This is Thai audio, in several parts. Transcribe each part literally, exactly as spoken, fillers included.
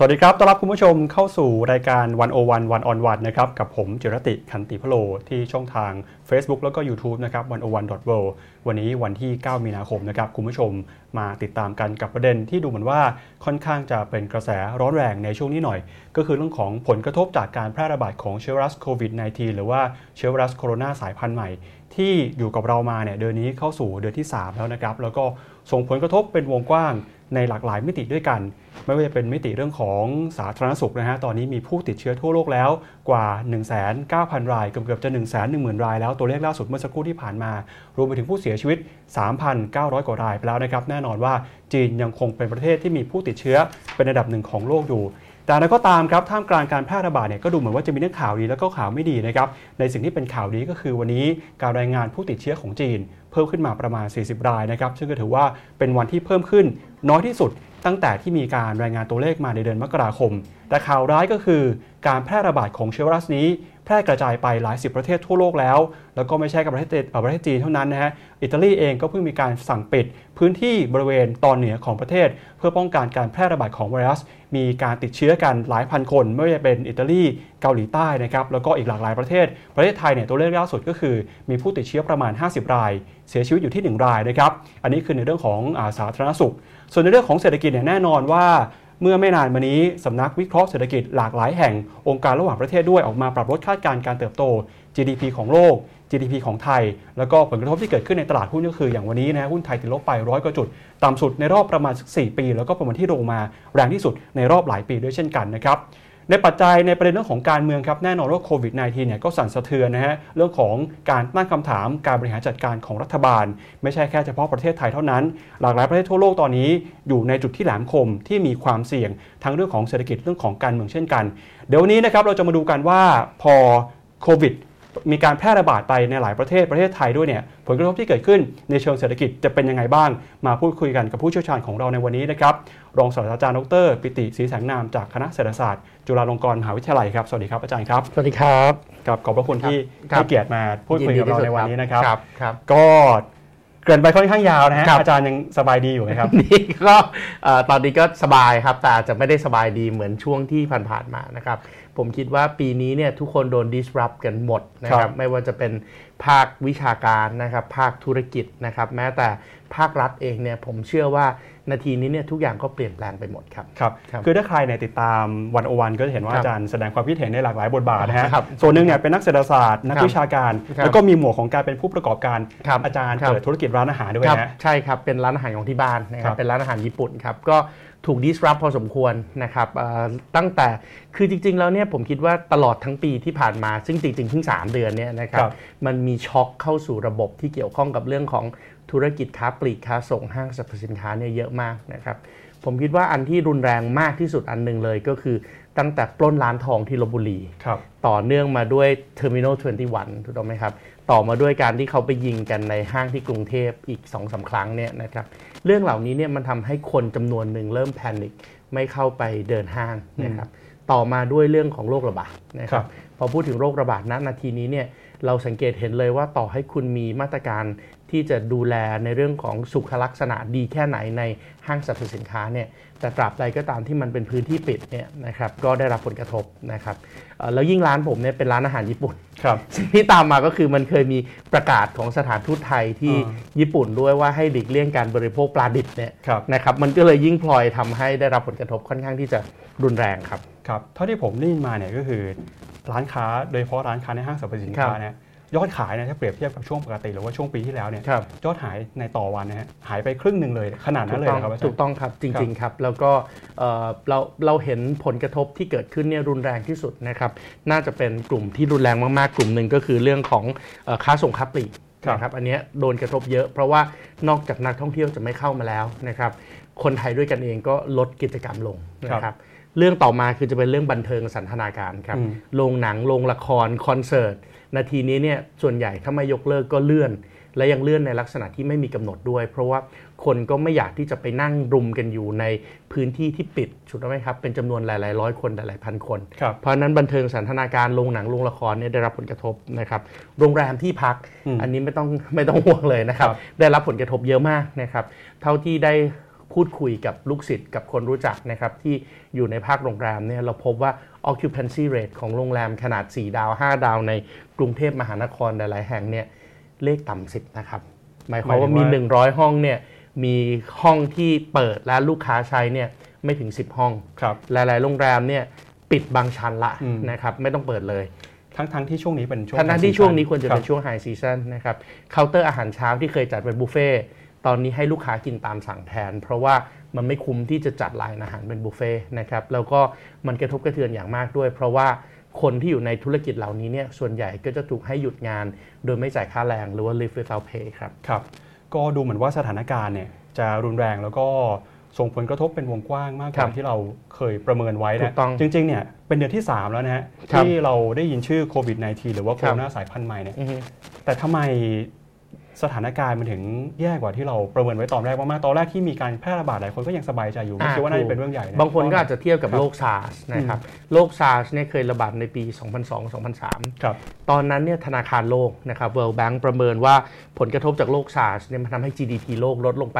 สวัสดีครับต้อนรับคุณผู้ชมเข้าสู่รายการหนึ่งศูนย์หนึ่ง วัน on วันนะครับกับผมจิรติขันติพโลที่ช่องทาง Facebook แล้วก็ YouTube นะครับ หนึ่งศูนย์หนึ่ง ดอท เวิลด์ วันนี้วันที่เก้ามีนาคมนะครับคุณผู้ชมมาติดตามกันกับประเด็นที่ดูเหมือนว่าค่อนข้างจะเป็นกระแสร้อนแรงในช่วงนี้หน่อยก็คือเรื่องของผลกระทบจากการแพร่ระบาดของเชื้อไวรัสโควิด สิบเก้า หรือว่าเชื้อไวรัสโคโรนาสายพันธุ์ใหม่ที่อยู่กับเรามาเนี่ยเดือนนี้เข้าสู่เดือนที่สามแล้วนะครับแล้วก็ส่งผลกระทบเป็นวงกว้างในหลากหลายมิติด้วยกันไม่ว่าจะเป็นมิติเรื่องของสาธารณสุขนะฮะตอนนี้มีผู้ติดเชื้อทั่วโลกแล้วกว่า หนึ่งแสนเก้าพัน รายเกือบๆจะ หนึ่งแสนหนึ่งหมื่น รายแล้วตัวเลขล่าสุดเมื่อสักครู่ที่ผ่านมารวมไปถึงผู้เสียชีวิต สามพันเก้าร้อย กว่ารายไปแล้วนะครับแน่นอนว่าจีนยังคงเป็นประเทศที่มีผู้ติดเชื้อเป็นอันดับหนึ่งของโลกอยู่แต่นั้นก็ตามครับท่ามกลางการแพร่ระบาดเนี่ยก็ดูเหมือนว่าจะมีทั้งข่าวดีแล้วก็ข่าวไม่ดีนะครับในสิ่งที่เป็นข่าวดีก็คือวันนี้การรายงานผู้ติดเชื้อของจีนเพิ่มขึ้นมาประมาณสี่สิบรายนะครับซึ่งก็ถือว่าเป็นวันที่เพิ่มขึ้นน้อยที่สุดตั้งแต่ที่มีการรายงานตัวเลขมาในเดือนมกราคมแต่ข่าวร้ายก็คือการแพร่ระบาดของเชื้อไวรัสนี้แพร่กระจายไปหลายสิบประเทศทั่วโลกแล้วแล้วก็ไม่ใช่กับประเทศประเทศจีนเท่านั้นนะฮะอิตาลีเองก็เพิ่งมีการสั่งปิดพื้นที่บริเวณตอนเหนือของประเทศเพื่อป้องกันการแพร่ระบาดของไวรัสมีการติดเชื้อกันหลายพันคนไม่ว่าจะเป็นอิตาลีเกาหลีใต้นะครับแล้วก็อีกหลากหลายประเทศประเทศไทยเนี่ยตัวเลขล่าสุดก็คือมีผู้ติดเชื้อประมาณห้าสิบรายเสียชีวิตอยู่ที่หนึ่งรายนะครับอันนี้คือในเรื่องของอาสาธารณสุขส่วนในเรื่องของเศรษฐกิจเนี่ยแน่นอนว่าเมื่อไม่นานมานี้สำนักวิเคราะห์เศรษฐกิจหลากหลายแห่งองค์การระหว่างประเทศด้วยออกมาปรับลดคาดการณ์การเติบโต จี ดี พี ของโลก จี ดี พี ของไทยแล้วก็ผลกระทบที่เกิดขึ้นในตลาดหุ้นก็คืออย่างวันนี้นะหุ้นไทยติดลบไปร้อยกว่าจุดต่ำสุดในรอบประมาณสี่ปีแล้วก็ประมาณที่ลงมาแรงที่สุดในรอบหลายปีด้วยเช่นกันนะครับในปัจจัยในประเด็นเรื่องของการเมืองครับแน่นอนว่าโควิด สิบเก้า เนี่ยก็สั่นสะเทือนนะฮะเรื่องของการตั้งคำถามการบริหารจัดการของรัฐบาลไม่ใช่แค่เฉพาะประเทศไทยเท่านั้นหลากหลายประเทศทั่วโลกตอนนี้อยู่ในจุดที่แหลมคมที่มีความเสี่ยงทั้งเรื่องของเศรษฐกิจเรื่องของการเมืองเช่นกันเดี๋ยววันนี้นะครับเราจะมาดูกันว่าพอโควิดมีการแพร่ระบาดไปในหลายประเทศประเทศไทยด้วยเนี่ยผลกระทบที่เกิดขึ้นในเชิงเศรษฐกิจจะเป็นยังไงบ้างมาพูดคุยกันกับผู้เชี่ยวชาญของเราในวันนี้นะครับรองศาสตราจารย์ดร.ปิติศรีแสงนามจากคณะเศรษฐศาสตร์จุฬาลงกรณ์มหาวิทยาลัยครับสวัสดีครับอาจารย์ครับสวัสดีครับครับขอบพระคุณที่ให้เกียรติมาพูดคุยกับเราในวันนี้นะครับครับก็เกินไปค่อนข้างยาวนะฮะอาจารย์ยังสบายดีอยู่ไหมครับนี่ก็ตอนนี้ก็สบายครับแต่อาจจะไม่ได้สบายดีเหมือนช่วงที่ผ่านๆมานะครับผมคิดว่าปีนี้เนี่ยทุกคนโดน disrupt กันหมดนะครับไม่ว่าจะเป็นภาควิชาการนะครับภาคธุรกิจนะครับแม้แต่ภาครัฐเองเนี่ยผมเชื่อว่านาทีนี้เนี่ยทุกอย่างก็เปลี่ยนแปลงไปหมดครับครับคือถ้าใครเนี่ยติดตามวันโอวันก็จะเห็นว่าอาจารย์แสดงความคิดเห็นในหลากหลายบทบาทนะฮะส่วนหนึ่งเนี่ยเป็นนักเศรษฐศาสตร์นักวิชาการแล้วก็มีหมวกของการเป็นผู้ประกอบการอาจารย์เปิดธุรกิจร้านอาหารด้วยนะใช่ครับเป็นร้านอาหารของที่บ้านนะครับเป็นร้านอาหารญี่ปุ่นครับก็ถูก disrupt พอสมควรนะครับตั้งแต่คือจริงๆแล้วเนี่ยผมคิดว่าตลอดทั้งปีที่ผ่านมาซึ่งจริงๆเพิ่งสามเดือนเนี่ยนะครับมันมีช็อคเข้าสู่ระบบที่เกี่ยวข้องกับเรื่องของธุรกิจค้าปลีกค้าส่งห้างสรรพสินค้าเนี่ยเยอะมากนะครับผมคิดว่าอันที่รุนแรงมากที่สุดอันนึงเลยก็คือตั้งแต่ปล้นร้านทองที่ลพบุรีต่อเนื่องมาด้วย Terminal ยี่สิบเอ็ดถูกต้องไหมครับต่อมาด้วยการที่เขาไปยิงกันในห้างที่กรุงเทพอีก สองสามครั้งเนี่ยนะครับเรื่องเหล่านี้เนี่ยมันทำให้คนจำนวนหนึ่งเริ่มแพนิคไม่เข้าไปเดินห้างนะครับต่อมาด้วยเรื่องของโรคระบาดนะครับพอพูดถึงโรคระบาดณนาทีนี้เนี่ยเราสังเกตเห็นเลยว่าต่อให้คุณมีมาตรการที่จะดูแลในเรื่องของสุขลักษณะดีแค่ไหนในห้างสรรพสินค้าเนี่ยแต่ตราบใดก็ตามที่มันเป็นพื้นที่ปิดเนี่ยนะครับก็ได้รับผลกระทบนะครับแล้วยิ่งร้านผมเนี่ยเป็นร้านอาหารญี่ปุ่นสิ่งที่ตามมาก็คือมันเคยมีประกาศของสถานทูตไทยที่ญี่ปุ่นด้วยว่าให้หลีกเลี่ยงการบริโภคปลาดิบเนี่ยนะครับมันก็เลยยิ่งพลอยทำให้ได้รับผลกระทบค่อนข้างที่จะรุนแรงครับครับเท่าที่ผมได้ยินมาเนี่ยก็คือร้านค้าโดยเฉพาะร้านค้าในห้างสรรพสินค้าเนี่ยยอดขายนะถ้าเปรียบเทียบกับช่วงปกติหรือว่าช่วงปีที่แล้วเนี่ยยอดหายในต่อวันนะฮะหายไปครึ่งหนึ่งเลยขนาดนั้นเลยครับถูกต้องครับจริงๆครับแล้วก็เราเราเห็นผลกระทบที่เกิดขึ้นเนี่ยรุนแรงที่สุดนะครับน่าจะเป็นกลุ่มที่รุนแรงมากๆกลุ่มหนึ่งก็คือเรื่องของค้าส่งค้าปลีกนะครับอันนี้โดนกระทบเยอะเพราะว่านอกจากนักท่องเที่ยวจะไม่เข้ามาแล้วนะครับคนไทยด้วยกันเองก็ลดกิจกรรมลงนะครับเรื่องต่อมาคือจะเป็นเรื่องบันเทิงสันทนาการครับโรงหนังโรงละครคอนเสิร์ตนาทีนี้เนี่ยส่วนใหญ่ถ้าไม่ยกเลิกก็เลื่อนและยังเลื่อนในลักษณะที่ไม่มีกำหนดด้วยเพราะว่าคนก็ไม่อยากที่จะไปนั่งรุมกันอยู่ในพื้นที่ที่ปิดถูกต้องไหมครับเป็นจำนวนหลายๆร้อยคนหลายๆพันคนเพราะนั้นบันเทิงสันทนาการโรงหนังโรงละครเนี่ยได้รับผลกระทบนะครับโรงแรมที่พักอันนี้ไม่ต้องไม่ต้องห่วงเลยนะครับได้รับผลกระทบเยอะมากนะครับเท่าที่ได้ พูดคุยกับลูกศิษย์กับคนรู้จักนะครับที่อยู่ในภาคโรงแรมเนี่ยเราพบว่า occupancy rate ของโรงแรมขนาดสี่ดาวห้าดาวในกรุงเทพมหานครหลายๆแห่งเนี่ยเลขต่ำสิบนะครับหมายความว่ามีหนึ่งร้อยห้องเนี่ยมีห้องที่เปิดและลูกค้าใช้เนี่ยไม่ถึงสิบห้องหลายๆโรงแรมเนี่ยปิดบางชั้นละนะครับไม่ต้องเปิดเลยทั้งๆที่ช่วงนี้เป็นช่วงทั้งๆที่ช่วงนี้ควรจะเป็นช่วงไฮซีซั่นนะครับเคาน์เตอร์อาหารเช้าที่เคยจัดเป็นบุฟเฟ่ตอนนี้ให้ลูกค้ากินตามสั่งแทนเพราะว่ามันไม่คุ้มที่จะจัดไลน์อาหารเป็นบุฟเฟ่นะครับแล้วก็มันกระทบกระเทือนอย่างมากด้วยเพราะว่าคนที่อยู่ในธุรกิจเหล่านี้เนี่ยส่วนใหญ่ก็จะถูกให้หยุดงานโดยไม่จ่ายค่าแรงหรือว่า leave without pay ครับครับก็ดูเหมือนว่าสถานการณ์เนี่ยจะรุนแรงแล้วก็ส่งผลกระทบเป็นวงกว้างมากกว่าที่เราเคยประเมินไว้นะจริงๆเนี่ยเป็นเดือนที่สามแล้วนะฮะที่เราได้ยินชื่อโควิด สิบเก้า หรือว่าโคโรนาสายพันธุ์ใหม่เนี่ยแต่ทำไมสถานการณ์มันถึงแย่กว่าที่เราประเมินไว้ตอนแรกมากๆตอนแรกที่มีการแพร่ระบาดหลายคนก็ยังสบายใจอยู่ไม่คิดว่าน่าจะเป็นเรื่องใหญ่บางคนก็อาจจะเทียบกับโรค SARS นะครับโรค SARS เนี่ยเคยระบาดในปีสองพันสอง สองพันสามครับตอนนั้นเนี่ยธนาคารโลกนะครับ World Bank ประเมินว่าผลกระทบจากโรค SARS เนี่ยมันทำให้ จี ดี พี โลกลดลงไป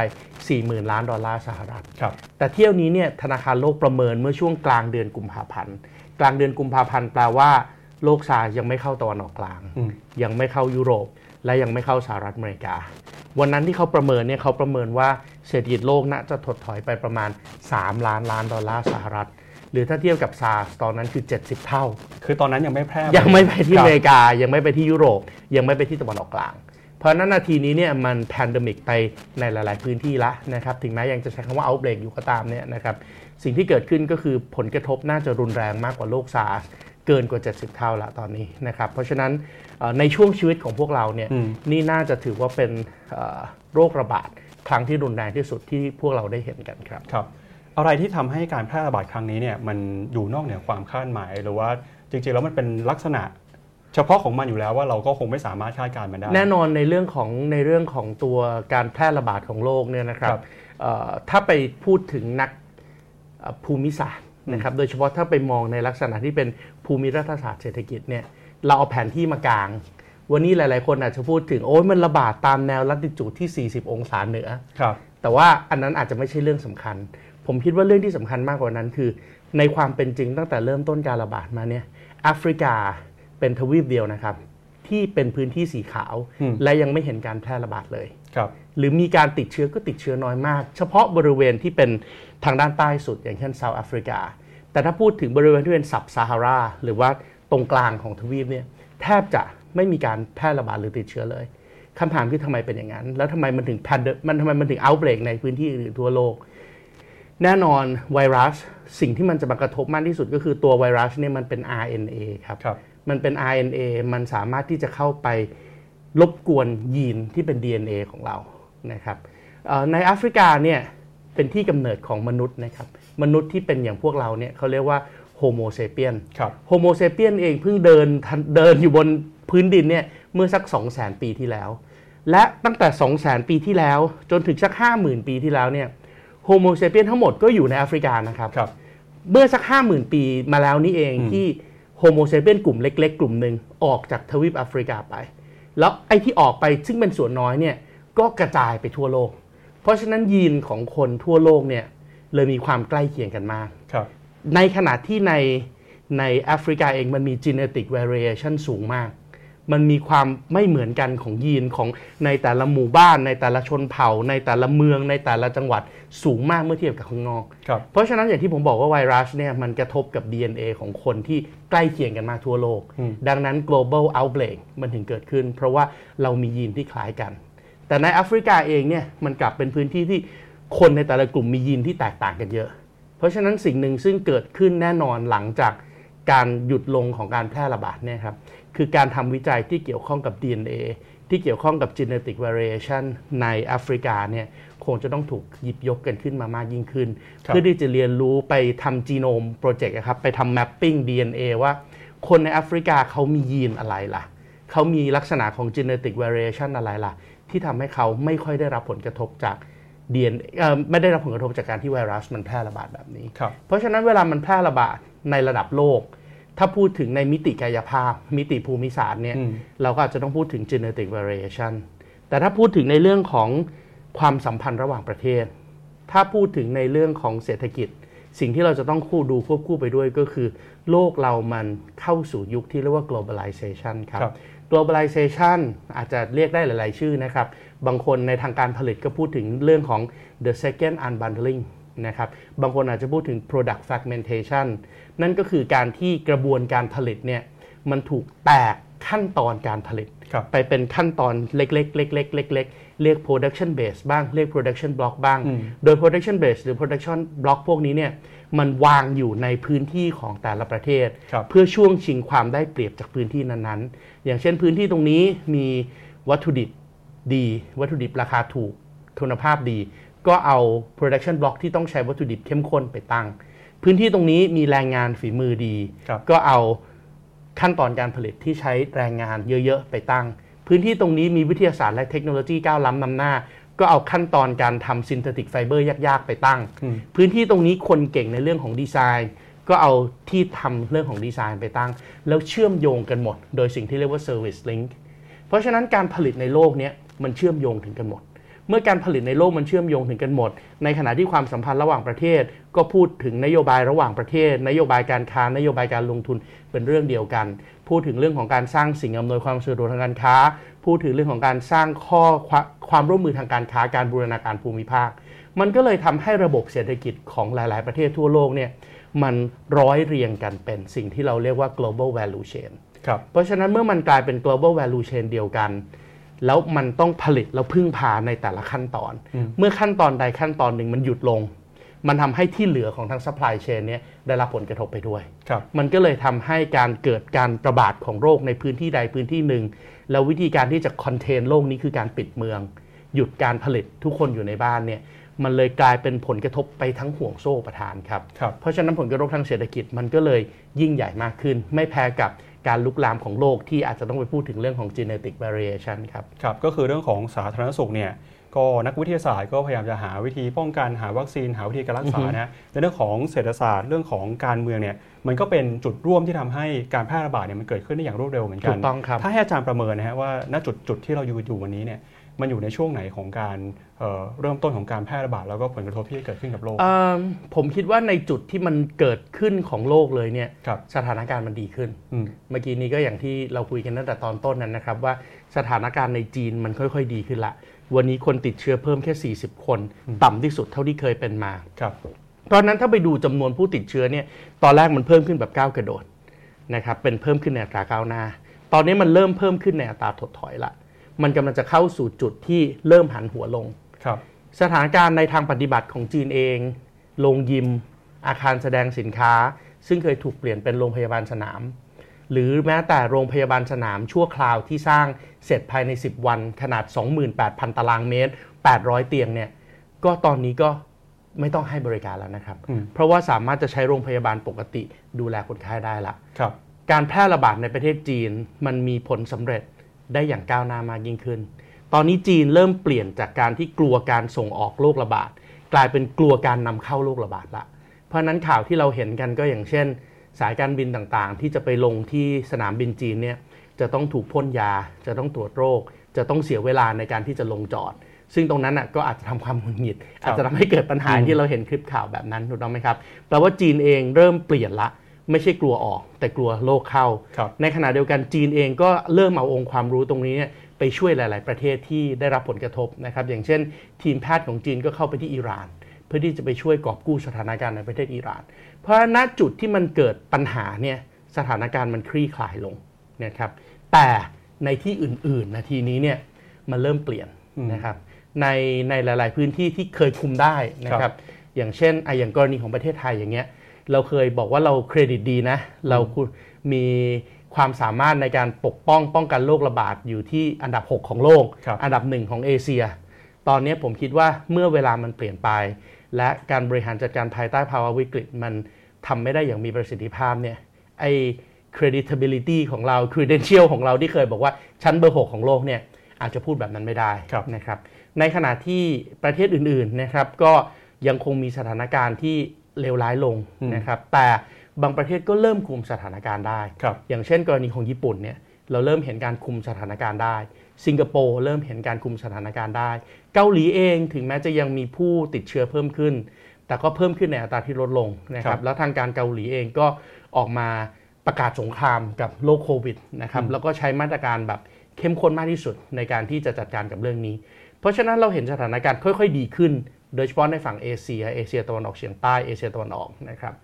สี่หมื่นล้านดอลลาร์สหรัฐครับแต่เที่ยวนี้เนี่ยธนาคารโลกประเมินเมื่อช่วงกลางเดือนกุมภาพันธ์กลางเดือนกุมภาพันธ์แปลว่าโรค SARS ยังไม่เข้าตะวันออกกลางยังไม่เข้ายุโรปและยังไม่เข้าสหรัฐอเมริกาวันนั้นที่เขาประเมินเนี่ยเขาประเมินว่าเศรษฐกิจโลกน่าจะถดถอยไปประมาณสามล้านล้านดอลลาร์สหรัฐหรือถ้าเทียบกับ SARS ตอนนั้นคือเจ็ดสิบเท่าคือตอนนั้นยังไม่แพร่ยังไม่ไปที่อเมริกายังไม่ไปที่ยุโรปยังไม่ไปที่ตะวันออกกลางเพราะนั้นนาทีนี้เนี่ยมันแพนเดมิกไปในหลายๆพื้นที่ละนะครับถึงแม้ยังจะใช้คำว่า outbreak อยู่ก็ตามเนี่ยนะครับสิ่งที่เกิดขึ้นก็คือผลกระทบน่าจะรุนแรงมากกว่าโรค SARSเกินกว่าเจ็ดสิบเท่าละตอนนี้นะครับเพราะฉะนั้นในช่วงชีวิตของพวกเราเนี่ยนี่น่าจะถือว่าเป็นโรคระบาดครั้งที่รุนแรงที่สุดที่พวกเราได้เห็นกันครับครับอะไรที่ทำให้การแพร่ระบาดครั้งนี้เนี่ยมันอยู่นอกเหนือความคาดหมายหรือว่าจริงๆแล้วมันเป็นลักษณะเฉพาะของมันอยู่แล้วว่าเราก็คงไม่สามารถคาดการณ์มันได้แน่นอนในเรื่องของในเรื่องของตัวการแพร่ระบาดของโลกเนี่ยนะครับถ้าไปพูดถึงนักภูมิศาสตร์นะครับโดยเฉพาะถ้าไปมองในลักษณะที่เป็นภูมิรัฐศาสตร์เศรษฐกิจเนี่ยเราเอาแผนที่มากางวันนี้หลายๆคนอาจจะพูดถึงโอ้ยมันระบาดตามแนวลัติจูดที่สี่สิบองศาเหนือครับแต่ว่าอันนั้นอาจจะไม่ใช่เรื่องสำคัญผมคิดว่าเรื่องที่สำคัญมากกว่านั้นคือในความเป็นจริงตั้งแต่เริ่มต้นการระบาดมาเนี่ยแอฟริกาเป็นทวีปเดียวนะครับที่เป็นพื้นที่สีขาวและยังไม่เห็นการแพร่ระบาดเลยครับหรือมีการติดเชื้อก็ติดเชื้อน้อยมากเฉพาะบริเวณที่เป็นทางด้านใต้สุดอย่างเช่นเซาท์แอฟริกาแต่ถ้าพูดถึงบริเวณที่เป็นซับซาฮาราหรือว่าตรงกลางของทวีปเนี่ยแทบจะไม่มีการแพร่ระบาดหรือติดเชื้อเลยคำถามคือทำไมเป็นอย่างนั้นแล้วทำไมมันถึงแพนเดมันทำไมมันถึงเอาท์เบรกในพื้นที่อื่นทั่วโลกแน่นอนไวรัสสิ่งที่มันจะมากระทบมากที่สุดก็คือตัวไวรัสเนี่ยมันเป็น อาร์ เอ็น เอ ครับมันเป็น อาร์ เอ็น เอ มันสามารถที่จะเข้าไปรบกวนยีนที่เป็น ดี เอ็น เอ ของเรานะครับในแอฟริกาเนี่ยเป็นที่กำเนิดของมนุษย์นะครับมนุษย์ที่เป็นอย่างพวกเราเนี่ยเขาเรียกว่าโฮโมเซเปียนโฮโมเซเปียนเองเพิ่งเดินเดินอยู่บนพื้นดินเนี่ยเมื่อสัก สองแสนปีที่แล้วและตั้งแต่ สองแสนปีที่แล้วจนถึงสัก ห้าหมื่นปีที่แล้วเนี่ยโฮโมเซเปียนทั้งหมดก็อยู่ในแอฟริกานะครับเมื่อสัก ห้าหมื่นปีมาแล้วนี่เองที่โฮโมเซเปียนกลุ่มเล็กๆกลุ่มนึงออกจากทวีปแอฟริกาไปแล้วไอ้ที่ออกไปซึ่งเป็นส่วนน้อยเนี่ยก็กระจายไปทั่วโลกเพราะฉะนั้นยีนของคนทั่วโลกเนี่ยเลยมีความใกล้เคียงกันมากในขณะที่ในในแอฟริกาเองมันมี genetic variation สูงมากมันมีความไม่เหมือนกันของยีนของในแต่ละหมู่บ้านในแต่ละชนเผ่าในแต่ละเมืองในแต่ละจังหวัดสูงมากเมื่อเทียบกับข้างนอกเพราะฉะนั้นอย่างที่ผมบอกว่าไวรัสเนี่ยมันกระทบกับ ดี เอ็น เอ ของคนที่ใกล้เคียงกันมากทั่วโลกดังนั้น global outbreak มันถึงเกิดขึ้นเพราะว่าเรามียีนที่คล้ายกันแต่ในแอฟริกาเองเนี่ยมันกลับเป็นพื้นที่ที่คนในแต่ละกลุ่มมียีนที่แตกต่างกันเยอะเพราะฉะนั้นสิ่งหนึ่งซึ่งเกิดขึ้นแน่นอนหลังจากการหยุดลงของการแพร่ระบาดเนี่ยครับคือการทำวิจัยที่เกี่ยวข้องกับ ดี เอ็น เอ ที่เกี่ยวข้องกับ genetic variation ในแอฟริกาเนี่ยคงจะต้องถูกหยิบยกกันขึ้นมามากยิ่งขึ้นเพื่อที่จะเรียนรู้ไปทำจีโนมโปรเจกต์ครับไปทำ mapping ดี เอ็น เอ ว่าคนในแอฟริกาเขามียีนอะไรล่ะเขามีลักษณะของ genetic variation อะไรล่ะที่ทำให้เขาไม่ค่อยได้รับผลกระทบจาก ดี เอ็น เอ ไม่ได้รับผลกระทบจากการที่ไวรัสมันแพร่ระบาดแบบนี้เพราะฉะนั้นเวลามันแพร่ระบาดในระดับโลกถ้าพูดถึงในมิติกายภาพมิติภูมิศาสตร์เนี่ยเราก็อาจจะต้องพูดถึง genetic variation แต่ถ้าพูดถึงในเรื่องของความสัมพันธ์ระหว่างประเทศ ถ้าพูดถึงในเรื่องของเศรษฐกิจสิ่งที่เราจะต้องคู่ดูควบคู่ไปด้วยก็คือโลกเรามันเข้าสู่ยุคที่เรียกว่า globalization ครับ globalization อาจจะเรียกได้หลายๆชื่อนะครับบางคนในทางการผลิตก็พูดถึงเรื่องของ the second unbundling นะครับบางคนอาจจะพูดถึง product fragmentation นั่นก็คือการที่กระบวนการผลิตเนี่ยมันถูกแตกขั้นตอนการผลิตไปเป็นขั้นตอนเล็กๆเล็กๆเรียก production base บ้างเรียก production block บ้างโดย production base หรือ production block พวกนี้เนี่ยมันวางอยู่ในพื้นที่ของแต่ละประเทศเพื่อช่วงชิงความได้เปรียบจากพื้นที่นั้นๆอย่างเช่นพื้นที่ตรงนี้มีวัตถุดิบดีวัตถุดิบราคาถูกคุณภาพดีก็เอา production block ที่ต้องใช้วัตถุดิบเข้มข้นไปตั้งพื้นที่ตรงนี้มีแรงงานฝีมือดีก็เอาขั้นตอนการผลิตที่ใช้แรงงานเยอะๆไปตั้งพื้นที่ตรงนี้มีวิทยาศาสตร์และเทคโนโลยีก้าวล้ำนำหน้าก็เอาขั้นตอนการทำซินเทติกไฟเบอร์ยากๆไปตั้งพื้นที่ตรงนี้คนเก่งในเรื่องของดีไซน์ก็เอาที่ทำเรื่องของดีไซน์ไปตั้งแล้วเชื่อมโยงกันหมดโดยสิ่งที่เรียกว่า service link เพราะฉะนั้นการผลิตในโลกนี้มันเชื่อมโยงถึงกันหมดเมื่อการผลิตในโลกมันเชื่อมโยงถึงกันหมดในขณะที่ความสัมพันธ์ระหว่างประเทศก็พูดถึงนโยบายระหว่างประเทศนโยบายการค้านโยบายการลงทุนเป็นเรื่องเดียวกันพูดถึงเรื่องของการสร้างสิ่งอำนวยความสะดวกทางการค้าพูดถึงเรื่องของการสร้างข้อความร่วมมือทางการค้าการบูรณาการภูมิภาคมันก็เลยทำให้ระบบเศรษฐกิจของหลายๆประเทศทั่วโลกเนี่ยมันร้อยเรียงกันเป็นสิ่งที่เราเรียกว่า global value chain ครับเพราะฉะนั้นเมื่อมันกลายเป็น global value chain เดียวกันแล้วมันต้องผลิตแล้วพึ่งพาในแต่ละขั้นตอนเมื่อขั้นตอนใดขั้นตอนหนึ่งมันหยุดลงมันทำให้ที่เหลือของทั้ง supply chain เนี่ยได้รับผลกระทบไปด้วยมันก็เลยทำให้การเกิดการระบาดของโรคในพื้นที่ใดพื้นที่หนึ่งแล้ววิธีการที่จะคอนเทนโรคนี้คือการปิดเมืองหยุดการผลิตทุกคนอยู่ในบ้านเนี่ยมันเลยกลายเป็นผลกระทบไปทั้งห่วงโซ่อุปทานครับเพราะฉะนั้นผลกระทบทางเศรษฐกิจมันก็เลยยิ่งใหญ่มากขึ้นไม่แพ้กับการลุกลามของโลกที่อาจจะต้องไปพูดถึงเรื่องของ genetic variation ครับครับก็คือเรื่องของสาธารณสุขเนี่ยก็นักวิทยาศาสตร์ก็พยายามจะหาวิธีป้องกันหาวัคซีนหาวิธีการรักษานะในเรื่องของเศรษฐศาสตร์เรื่องของการเมืองเนี่ยมันก็เป็นจุดร่วมที่ทำให้การแพร่ระบาดเนี่ยมันเกิดขึ้นได้อย่างรวดเร็วเหมือนกันถูกต้องครับถ้าให้อาจารย์ประเมินนะฮะว่าณจุดจุดที่เราอยู่วันนี้เนี่ยมันอยู่ในช่วงไหนของการเอ่อเริ่มต้นของการแพร่ระบาดแล้วก็ผลกระทบที่เกิดขึ้นกับโลกผมคิดว่าในจุดที่มันเกิดขึ้นของโลกเลยเนี่ยสถานการณ์มันดีขึ้นเมื่อกี้นี้ก็อย่างที่เราคุยกันตั้งแต่ตอนต้นนั้นนะครับว่าสถานการณ์ในจีนมันค่อยๆดีขึ้นละวันนี้คนติดเชื้อเพิ่มแค่สี่สิบคนต่ำที่สุดเท่าที่เคยเป็นมาเพราะนั้นถ้าไปดูจำนวนผู้ติดเชื้อเนี่ยตอนแรกมันเพิ่มขึ้นแบบก้าวกระโดดนะครับเป็นเพิ่มขึ้นในอัตราก้าวหน้าตอนนี้มันเริ่มเพิ่มขึ้นในอัตราถดถอยละมันกำลังจะเข้าสู่จุดที่เริ่มหันหัวลงสถานการณ์ในทางปฏิบัติของจีนเองโรงยิมอาคารแสดงสินค้าซึ่งเคยถูกเปลี่ยนเป็นโรงพยาบาลสนามหรือแม้แต่โรงพยาบาลสนามชั่วคราวที่สร้างเสร็จภายในสิบวันขนาด สองหมื่นแปดพัน ตารางเมตรแปดร้อยเตียงเนี่ยก็ตอนนี้ก็ไม่ต้องให้บริการแล้วนะครับเพราะว่าสามารถจะใช้โรงพยาบาลปกติดูแลคนไข้ได้ละการแพร่ระบาดในประเทศจีนมันมีผลสำเร็จได้อย่างก้าวหน้ามากยิ่งขึ้นตอนนี้จีนเริ่มเปลี่ยนจากการที่กลัวการส่งออกโรคระบาดกลายเป็นกลัวการนำเข้าโรคระบาดละเพราะนั้นข่าวที่เราเห็นกันก็อย่างเช่นสายการบินต่างๆที่จะไปลงที่สนามบินจีนเนี่ยจะต้องถูกพ่นยาจะต้องตรวจโรคจะต้องเสียเวลาในการที่จะลงจอดซึ่งตรงนั้นอ่ะก็อาจจะทำความหงุดหงิดอาจจะทำให้เกิดปัญหาที่เราเห็นคลิปข่าวแบบนั้นถูกต้องไหมครับแปลว่าจีนเองเริ่มเปลี่ยนละไม่ใช่กลัวออกแต่กลัวโรคเข้าในขณะเดียวกันจีนเองก็เริ่มเอาองค์ความรู้ตรงนี้เนี่ยไปช่วยหลายๆประเทศที่ได้รับผลกระทบนะครับอย่างเช่นทีมแพทย์ของจีนก็เข้าไปที่อิหร่านเพื่อที่จะไปช่วยกอบกู้สถานการณ์ในประเทศอิหร่านเพราะณจุดที่มันเกิดปัญหาเนี่ยสถานการณ์มันคลี่คลายลงนะครับแต่ในที่อื่นๆนาทีนี้เนี่ยมันเริ่มเปลี่ยนนะครับในในหลายๆพื้นที่ที่เคยคุมได้นะครับอย่างเช่นไออย่างกรณีของประเทศไทยอย่างเงี้ยเราเคยบอกว่าเราเครดิตดีนะเรามีความสามารถในการปกป้องป้องกันโรคระบาดอยู่ที่อันดับหกของโลกอันดับหนึ่งของเอเชียตอนนี้ผมคิดว่าเมื่อเวลามันเปลี่ยนไปและการบริหารจัดการภายใต้ภาวะวิกฤตมันทำไม่ได้อย่างมีประสิทธิภาพเนี่ยไอ้ creditability ของเรา credential ของเราที่เคยบอกว่าชั้นเบอร์หกของโลกเนี่ยอาจจะพูดแบบนั้นไม่ได้นะครับในขณะที่ประเทศอื่นๆนะครับก็ยังคงมีสถานการณ์ที่เลวร้ายลงนะครับแต่บางประเทศก็เริ่มคุมสถานการณ์ได้อย่างเช่นกรณีของญี่ปุ่นเนี่ยเราเริ่มเห็นการคุมสถานการณ์ได้ สิงคโปร์เริ่มเห็นการคุมสถานการณ์ได้เกาหลีเองถึงแม้จะยังมีผู้ติดเชื้อเพิ่มขึ้นแต่ก็เพิ่มขึ้นในอัตราที่ลดลงนะครับแล้วทางการเกาหลีเองก็ออกมาประกาศสงครามกับโรคโควิดนะครับแล้วก็ใช้มาตรการแบบเข้มข้นมากที่สุดในการที่จะจัดการกับเรื่องนี้เพราะฉะนั้นเราเห็นสถานการณ์ค่อยๆดีขึ้นโดยเฉพาะในฝั่งเอเชียเอเชียตะวันออกเฉียงใต้เอเชียตะวันออกนะครับ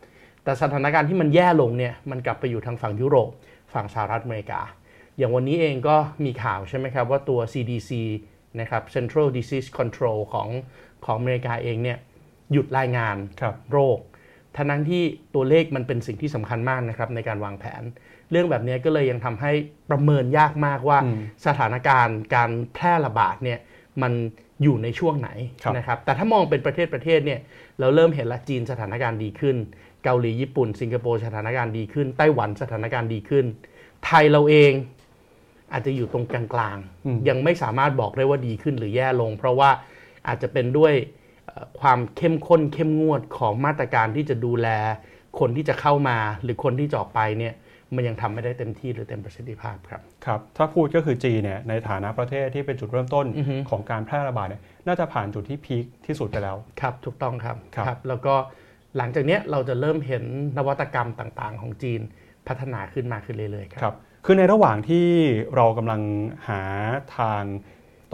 แต่สถานการณ์ที่มันแย่ลงเนี่ยมันกลับไปอยู่ทางฝั่งยุโรปฝั่งสหรัฐอเมริกาอย่างวันนี้เองก็มีข่าวใช่ไหมครับว่าตัว ซี ดี ซี นะครับ Central Disease Control ของของอเมริกาเองเนี่ยหยุดรายงานโรคทั้งที่ตัวเลขมันเป็นสิ่งที่สำคัญมากนะครับในการวางแผนเรื่องแบบนี้ก็เลยยังทำให้ประเมินยากมากว่าสถานการณ์การแพร่ระบาดเนี่ยมันอยู่ในช่วงไหนนะครับแต่ถ้ามองเป็นประเทศประเทศเนี่ยเราเริ่มเห็นละจีนสถานการณ์ดีขึ้นเกาหลีญี่ปุ่นสิงคโปร์สถานการณ์ดีขึ้นไต้หวันสถานการณ์ดีขึ้นไทยเราเองอาจจะอยู่ตรงกลางๆยังไม่สามารถบอกได้ว่าดีขึ้นหรือแย่ลงเพราะว่าอาจจะเป็นด้วยความเข้มข้นเข้มงวดของมาตรการที่จะดูแลคนที่จะเข้ามาหรือคนที่จะออกไปเนี่ยมันยังทำไม่ได้เต็มที่หรือเต็มประสิทธิภาพครับครับถ้าพูดก็คือจีนเนี่ยในฐานะประเทศที่เป็นจุดเริ่มต้น uh-huh. ของการแพร่ระบาดเนี่ยน่าจะผ่านจุดที่พีคที่สุดไปแล้วครับถูกต้องครับครับครับแล้วก็หลังจากนี้เราจะเริ่มเห็นนวัตกรรมต่างๆของจีนพัฒนาขึ้นมาขึ้นเรื่อยๆครับครับคือในระหว่างที่เรากำลังหาทาง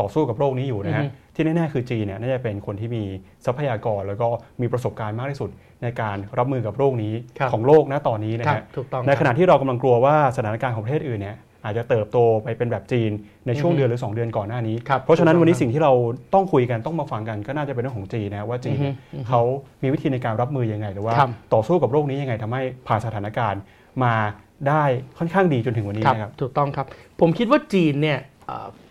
ต่อสู้กับโรคนี้อยู่นะฮะ uh-huh.ที่แน่ๆคือจีนเนี่ยน่าจะเป็นคนที่มีทรัพยากรแล้วก็มีประสบการณ์มากที่สุดในการรับมือกับโรคนี้ของโลกณตอนนี้นะฮะในขณะที่เรากำลังกลัวว่าสถานการณ์ของประเทศอื่นเนี่ยอาจจะเติบโตไปเป็นแบบจีนในช่วงเดือนหรือสองเดือนก่อนหน้านี้เพราะฉะนั้นวันนี้สิ่งที่เราต้องคุยกันต้องมาฟังกันก็น่าจะเป็นเรื่องของจีนนะว่าจีนเขามีวิธีในการรับมือยังไงหรือว่าต่อสู้กับโรคนี้ยังไงทำให้ผ่านสถานการณ์มาได้ค่อนข้างดีจนถึงวันนี้นะครับถูกต้องครับผมคิดว่าจีนเนี่ย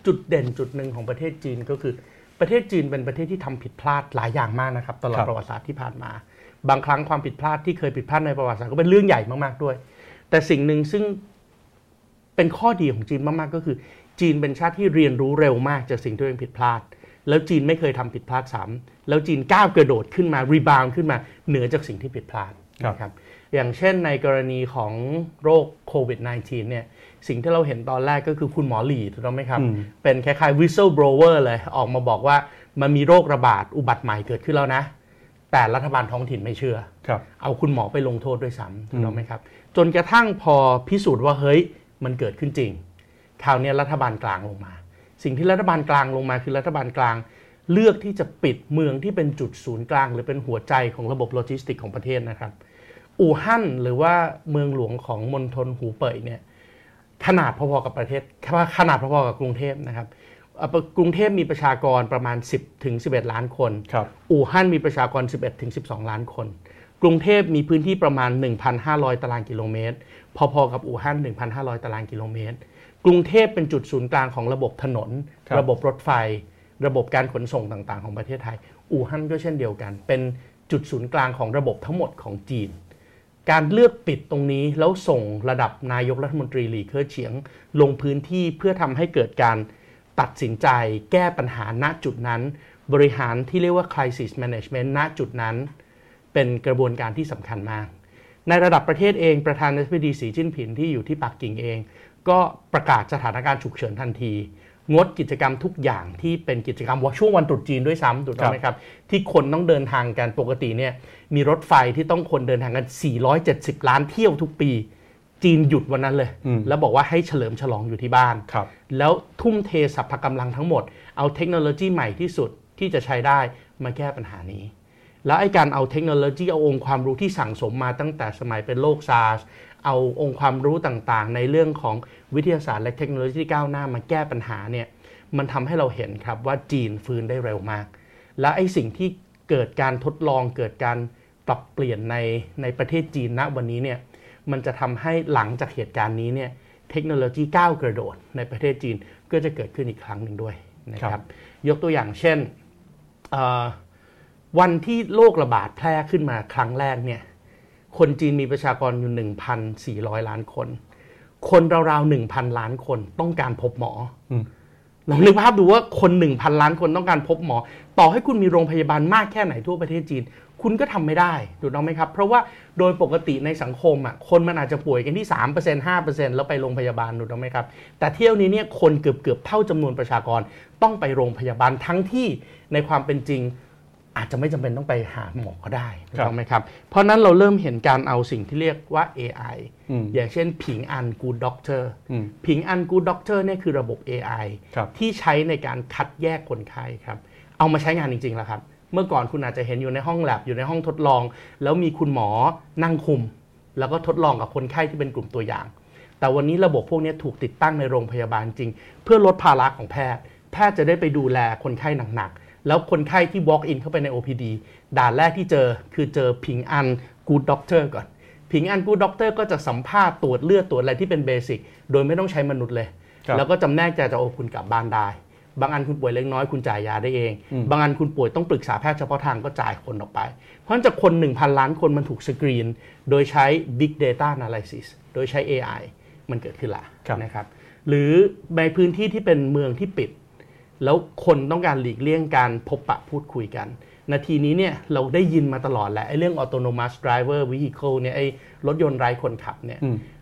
จุดเด่นจุดนึงของประเทศจีนก็คือประเทศจีนเป็นประเทศที่ทำผิดพลาดหลายอย่างมากนะครับตลอดประวัติศาสตร์ที่ผ่านมาบางครั้งความผิดพลาดที่เคยผิดพลาดในประวัติศาสตร์ก็เป็นเรื่องใหญ่มากๆด้วยแต่สิ่งหนึ่งซึ่งเป็นข้อดีของจีนมากๆก็คือจีนเป็นชาติที่เรียนรู้เร็วมากจากสิ่งที่ตัวเองผิดพลาดแล้วจีนไม่เคยทำผิดพลาดซ้ำแล้วจีนก้าวกระโดดขึ้นมารีบาวด์ขึ้นมาเหนือจากสิ่งที่ผิดพลาดนะครับอย่างเช่นในกรณีของโรคโควิด สิบเก้า เนี่ยสิ่งที่เราเห็นตอนแรกก็คือคุณหมอหลี่ถูกต้องไหมครับเป็นคล้ายๆ whistleblower เลยออกมาบอกว่ามันมีโรคระบาดอุบัติใหม่เกิดขึ้นแล้วนะแต่รัฐบาลท้องถิ่นไม่เชื่อเอาคุณหมอไปลงโทษด้วยซ้ำถูกต้องไหมครับจนกระทั่งพอพิสูจน์ว่าเฮ้ยมันเกิดขึ้นจริงคราวนี้รัฐบาลกลางลงมาสิ่งที่รัฐบาลกลางลงมาคือรัฐบาลกลางเลือกที่จะปิดเมืองที่เป็นจุดศูนย์กลางหรือเป็นหัวใจของระบบโลจิสติกของประเทศนะครับอู่ฮั่นหรือว่าเมืองหลวงของมณฑลหูเป่ยเนี่ยขนาดพอๆกับประเทศขนาดพอๆกับกรุงเทพนะครับกรุงเทพมีประชากรประมาณ สิบถึงสิบเอ็ด ล้านคนอู่ฮั่นมีประชากร สิบเอ็ดถึงสิบสอง ล้านคนกรุงเทพมีพื้นที่ประมาณ หนึ่งพันห้าร้อย ตารางกิโลเมตรพอๆกับอู่ฮั่น หนึ่งพันห้าร้อย ตารางกิโลเมตรกรุงเทพเป็นจุดศูนย์กลางของระบบถนนระบบรถไฟระบบการขนส่งต่างๆของประเทศไทยอู่ฮั่นก็เช่นเดียวกันเป็นจุดศูนย์กลางของระบบทั้งหมดของจีนการเลือกปิดตรงนี้แล้วส่งระดับนายกรัฐมนตรีหลี่เค่อเฉียงลงพื้นที่เพื่อทำให้เกิดการตัดสินใจแก้ปัญหาณจุดนั้นบริหารที่เรียกว่า crisis management ณจุดนั้นเป็นกระบวนการที่สำคัญมากในระดับประเทศเองประธานาธิบดีสีจิ้นผิงที่อยู่ที่ปักกิ่งเองก็ประกาศสถานการณ์ฉุกเฉินทันทีงดกิจกรรมทุกอย่างที่เป็นกิจกรรมว่าช่วงวันตรุษจีนด้วยซ้ำถูกต้องไหมครับที่คนต้องเดินทางกันปกติเนี่ยมีรถไฟที่ต้องคนเดินทางกันสี่ร้อยเจ็ดสิบล้านเที่ยวทุกปีจีนหยุดวันนั้นเลยแล้วบอกว่าให้เฉลิมฉลองอยู่ที่บ้านแล้วทุ่มเทสรรพกำลังทั้งหมดเอาเทคโนโลยีใหม่ที่สุดที่จะใช้ได้มาแก้ปัญหานี้แล้วไอ้การเอาเทคโนโลยีเอาองค์ความรู้ที่สั่งสมมาตั้งแต่สมัยเป็นโลก SARS เอาองค์ความรู้ต่างๆในเรื่องของวิทยาศาสตร์และเทคโนโลยีที่ก้าวหน้ามาแก้ปัญหาเนี่ยมันทำให้เราเห็นครับว่าจีนฟื้นได้เร็วมากและไอ้สิ่งที่เกิดการทดลองเกิดการปรับเปลี่ยนในในประเทศจีนณวันนี้เนี่ยมันจะทำให้หลังจากเหตุการณ์นี้เนี่ยเทคโนโลยีก้าวกระโดดในประเทศจีนก็จะเกิดขึ้นอีกครั้งหนึ่งด้วยนะครับยกตัวอย่างเช่นวันที่โรคระบาดแพร่ขึ้นมาครั้งแรกเนี่ยคนจีนมีประชากรอยู่ หนึ่งพันสี่ร้อย ล้านคนคนราวๆ หนึ่งพัน ล้านคนต้องการพบหมอลองนึกภาพดูว่าคน หนึ่งพัน ล้านคนต้องการพบหมอต่อให้คุณมีโรงพยาบาลมากแค่ไหนทั่วประเทศจีน คุณก็ทำไม่ได้ถูกต้องไหมครับเพราะว่าโดยปกติในสังคมอ่ะคนมันอาจจะป่วยกันที่ สามเปอร์เซ็นต์ ห้าเปอร์เซ็นต์ แล้วไปโรงพยาบาลถูกต้องไหมครับแต่เที่ยวนี้เนี่ยคนเกือบๆเท่าจำนวนประชากรต้องไปโรงพยาบาลทั้งที่ในความเป็นจริงอาจจะไม่จำเป็นต้องไปหาหมอก็ได้ถูกต้องไหมครับเพราะนั้นเราเริ่มเห็นการเอาสิ่งที่เรียกว่า เอ ไอ อย่างเช่นผิงอันกูดด็อกเตอร์ผิงอันกูดด็อกเตอร์เนี่ยคือระบบ เอ ไอ ที่ใช้ในการคัดแยกคนไข้ครับเอามาใช้งานจริงๆแล้วครับเมื่อก่อนคุณอาจจะเห็นอยู่ในห้องแลบอยู่ในห้องทดลองแล้วมีคุณหมอนั่งคุมแล้วก็ทดลองกับคนไข้ที่เป็นกลุ่มตัวอย่างแต่วันนี้ระบบพวกนี้ถูกติดตั้งในโรงพยาบาลจริงเพื่อลดภาระของแพทย์แพทย์จะได้ไปดูแลคนไข้หนักๆแล้วคนไข้ที่ walk in เข้าไปใน โอ พี ดี ด่านแรกที่เจอคือเจอผิงอัน good doctor ก่อนผิงอัน good doctor ก็จะสัมภาษณ์ตรวจเลือดตรวจอะไรที่เป็นเบสิกโดยไม่ต้องใช้มนุษย์เลยแล้วก็จำแนกจะจะโอคุณกลับบ้านได้บางอันคุณป่วยเล็กน้อยคุณจ่ายยาได้เองบางอันคุณป่วยต้องปรึกษาแพทย์เฉพาะทางก็จ่ายคนออกไปเพราะฉะนั้นจากคน หนึ่งพัน ล้านคนมันถูกสกรีนโดยใช้ Big Data Analysis โดยใช้ เอ ไอ มันเกิดขึ้นละนะครับหรือในพื้นที่ที่เป็นเมืองที่ปิดแล้วคนต้องการหลีกเลี่ยงการพบปะพูดคุยกันนาทีนี้เนี่ยเราได้ยินมาตลอดแหละไอ้เรื่อง Autonomous Driver Vehicle เนี่ยไอ้รถยนต์ไร้คนขับเนี่ย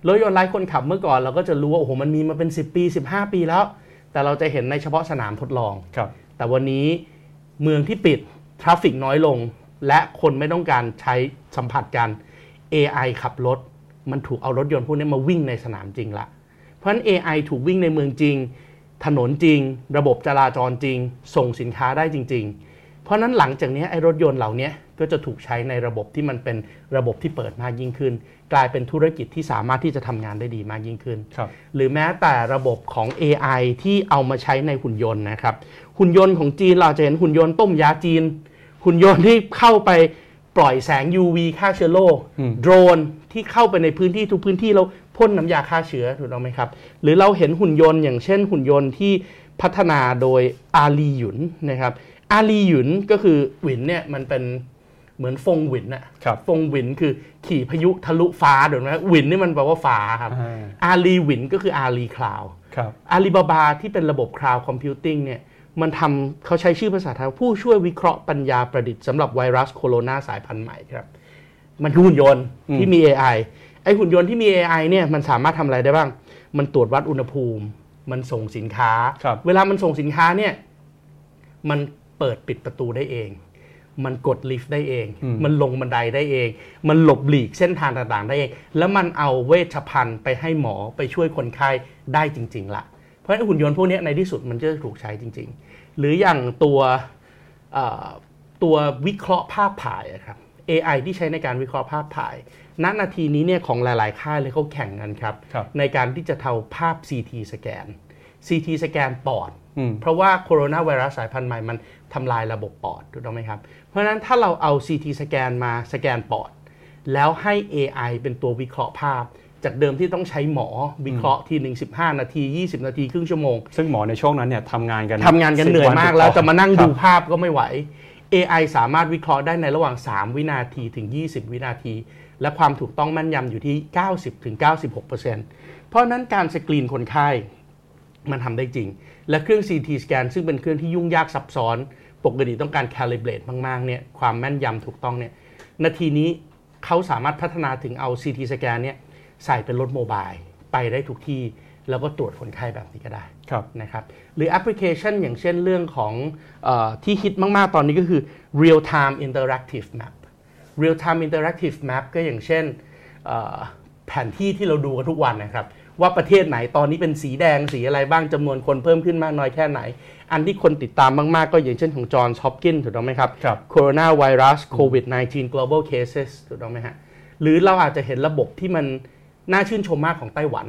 รถยนต์ไร้คนขับเมื่อก่อนเราก็จะรู้ว่าโอ้โหมันมีมาเป็นสิบปีสิบห้าปีแล้วแต่เราจะเห็นในเฉพาะสนามทดลองแต่วันนี้เมืองที่ปิดทราฟฟิกน้อยลงและคนไม่ต้องการใช้สัมผัสกัน เอ ไอ ขับรถมันถูกเอารถยนต์พวกนี้มาวิ่งในสนามจริงละเพราะฉะนั้น เอ ไอ ถูกวิ่งในเมืองจริงถนนจริงระบบจราจรจริงส่งสินค้าได้จริงๆเพราะนั้นหลังจากนี้ไอ้รถยนต์เหล่านี้ก็จะถูกใช้ในระบบที่มันเป็นระบบที่เปิดมากยิ่งขึ้นกลายเป็นธุรกิจที่สามารถที่จะทำงานได้ดีมากยิ่งขึ้นหรือแม้แต่ระบบของ เอ ไอ ที่เอามาใช้ในหุ่นยนต์นะครับหุ่นยนต์ของจีนเราจะเห็นหุ่นยนต์ต้มยาจีนหุ่นยนต์ที่เข้าไปปล่อยแสง ยู วี ฆ่าเชื้อโรคโดรนที่เข้าไปในพื้นที่ทุกพื้นที่เราพ่นน้ำยาฆ่าเชื้อถูกต้องไหมครับหรือเราเห็นหุ่นยนต์อย่างเช่นหุ่นยนต์ที่พัฒนาโดยอาลีหยุนนะครับอาลีหยุนก็คือหวินเนี่ยมันเป็นเหมือนฟงหวินน่ะฟงหวินคือขี่พายุทะลุฟ้าถูกไหมหวินนี่มันแปลว่าฟ้าครับอาลีหวินก็คืออาลีคลาวด์อาลีบาบาที่เป็นระบบคลาวด์คอมพิวติ้งเนี่ยมันทำเขาใช้ชื่อภาษาไทยผู้ช่วยวิเคราะห์ปัญญาประดิษฐ์สำหรับไวรัสโคโรนาสายพันธุ์ใหม่ครับมันคือหุ่นยนต์ที่มี เอ ไอ ไอ้หุ่นยนต์ที่มี เอ ไอ เนี่ยมันสามารถทำอะไรได้บ้างมันตรวจวัดอุณหภูมิมันส่งสินค้าเวลามันส่งสินค้าเนี่ยมันเปิดปิดประตูได้เองมันกดลิฟต์ได้เองมันลงบันไดได้เองมันหลบหลีกเส้นทางต่างๆได้เองแล้วมันเอาเวชภัณฑ์ไปให้หมอไปช่วยคนไข้ได้จริงๆละเพราะฉะนั้นหุ่นยนต์พวกนี้ในที่สุดมันจะถูกใช้จริงๆหรืออย่างตัวตัววิเคราะห์ภาพถ่ายครับ เอ ไอ ที่ใช้ในการวิเคราะห์ภาพถ่ายณนาทีนี้เนี่ยของหลายๆค่ายเลยเขาแข่งกันครับในการที่จะทำภาพ ซี ที สแกน ซี ที สแกนปอดเพราะว่าโคโรนาไวรัสสายพันธุ์ใหม่มันทำลายระบบปอดถูกต้องไหมครับเพราะฉะนั้นถ้าเราเอา ซี ที สแกนมาสแกนปอดแล้วให้ เอ ไอ เป็นตัววิเคราะห์ภาพจากเดิมที่ต้องใช้หมอวิเคราะห์ทีหนึ่งสิบห้านาทียี่สิบนาทีครึ่งชั่วโมงซึ่งหมอในช่วงนั้นเนี่ยทำงานกันทำงานกันเหนื่อยมากแล้วจะมานั่งดูภาพก็ไม่ไหว เอ ไอ สามารถวิเคราะห์ได้ในระหว่างสามวินาทีถึงยี่สิบวินาทีและความถูกต้องแม่นยำอยู่ที่ เก้าสิบถึงเก้าสิบหกเปอร์เซ็นต์ เพราะนั้นการสกรีนคนไข้มันทำได้จริงและเครื่อง ซี ที สแกนซึ่งเป็นเครื่องที่ยุ่งยากซับซ้อนปกติต้องการ calibrate มากๆเนี่ยความแม่นยำถูกต้องเนี่ยนาทีนี้เขาสามารถพัฒนาถึงเอา ซี ที สแกนเนี่ยใส่เป็นรถโมบายไปได้ทุกที่แล้วก็ตรวจคนไข้แบบนี้ก็ได้นะครับหรือแอปพลิเคชันอย่างเช่นเรื่องของเอ่อที่ฮิตมากๆตอนนี้ก็คือ real time interactive map real time interactive map ก็อย่างเช่นแผนที่ที่เราดูกันทุกวันนะครับว่าประเทศไหนตอนนี้เป็นสีแดงสีอะไรบ้างจำนวนคนเพิ่มขึ้นมากน้อยแค่ไหนอันที่คนติดตามมากๆก็อย่างเช่นของจอห์นฮอปกินส์ถูกต้องไหมครับ Coronavirus โควิดสิบเก้า Global Cases ถูกต้องไหมฮะหรือเราอาจจะเห็นระบบที่มันน่าชื่นชมมากของไต้หวัน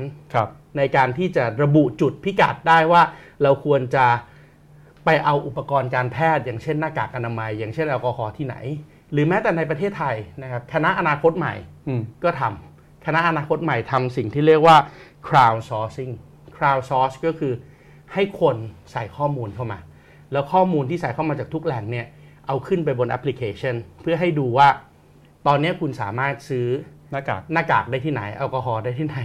ในการที่จะระบุจุดพิกัดได้ว่าเราควรจะไปเอาอุปกรณ์การแพทย์อย่างเช่นหน้ากากอนามัยอย่างเช่นแอลกอฮอล์ที่ไหนหรือแม้แต่ในประเทศไทยนะครับคณะอนาคตใหม่ก็ทำคณะอนาคตใหม่ทำสิ่งที่เรียกว่า crowd sourcing crowd source ก็คือให้คนใส่ข้อมูลเข้ามาแล้วข้อมูลที่ใส่เข้ามาจากทุกแหล่งเนี่ยเอาขึ้นไปบนแอปพลิเคชันเพื่อให้ดูว่าตอนนี้คุณสามารถซื้อหน้ากากหน้ากากได้ที่ไหนแอลกอฮอล์ได้ที่ไหน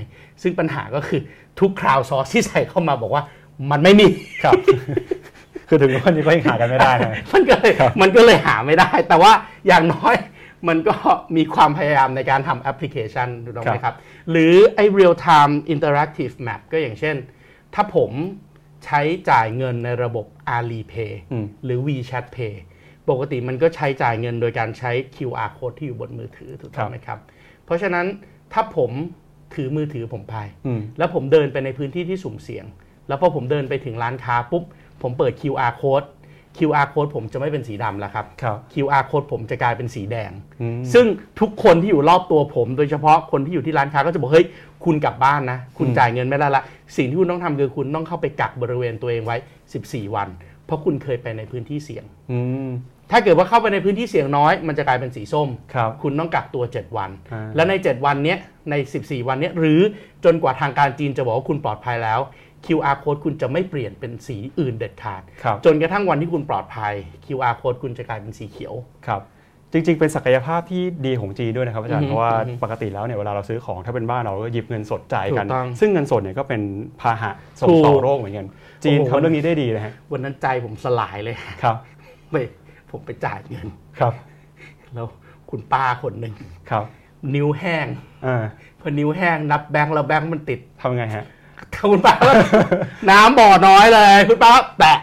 ซึ่งปัญหาก็คือทุก crowd source ที่ใส่เข้ามาบอกว่ามันไม่มีครับ คือถึงวันนี้ก็ยังหากันไม่ได้ มันก็เลยมันก็เลยหาไม่ได้แต่ว่าอย่างน้อย มันก็มีความพยายามในการทำแอปพลิเคชันถูกต้องไหมครับหรือไอ้ real time interactive map ก็อย่างเช่นถ้าผมใช้จ่ายเงินในระบบ Alipay หรือ WeChat Pay ปกติมันก็ใช้จ่ายเงินโดยการใช้ คิว อาร์ code ที่อยู่บนมือถือถูกต้องไหมครับเพราะฉะนั้นถ้าผมถือมือถือผมไปแล้วผมเดินไปในพื้นที่ที่สุ่มเสี่ยงแล้วพอผมเดินไปถึงร้านค้าปุ๊บผมเปิด คิว อาร์ code คิว อาร์ code ผมจะไม่เป็นสีดำแล้วครับ คิว อาร์ code ผมจะกลายเป็นสีแดงซึ่งทุกคนที่อยู่รอบตัวผมโดยเฉพาะคนที่อยู่ที่ร้านค้าก็จะบอกเฮ้ยคุณกลับบ้านนะคุณจ่ายเงินไม่ได้ละสิ่งที่คุณต้องทำคือคุณต้องเข้าไปกักบริเวณตัวเองไว้สิบสี่วันเพราะคุณเคยไปในพื้นที่เสี่ยงถ้าเกิดว่าเข้าไปในพื้นที่เสี่ยงน้อยมันจะกลายเป็นสีส้ม ค, คุณต้องกักตัวเจ็ดวันและในเจ็ดวันนี้ในสิบสี่วันนี้หรือจนกว่าทางการจีนจะบอกว่าคุณปลอดภัยแล้ว คิว อาร์ code คุณจะไม่เปลี่ยนเป็นสีอื่นเด็ดขาดจนกระทั่งวันที่คุณปลอดภัย คิว อาร์ code คุณจะกลายเป็นสีเขียวครับจริงๆเป็นศักยภาพที่ดีของจีนด้วยนะครับอาจารย์เพราะว่าปกติแล้วเนี่ยเวลาเราซื้อของถ้าเป็นบ้านเราก็หยิบเงินสดจ่ายกันซึ่งเงินสดเนี่ยก็เป็นพาหะส่งต่อโรคเหมือนกันจีนทำเรื่องนี้ได้ดีนะฮะวันนั้นใจผมสลายเลยครับไปผมไปจ่ายเงินครับแล้วคุณป้าคนหนึ่งครับนิ้วแห้งเออพอนิ้วแห้งนับแบงค์แล้วแบงค์มันติดทำไงฮะคุณป้าน้ำบ่อน้อยเลยคุณป้าแปะ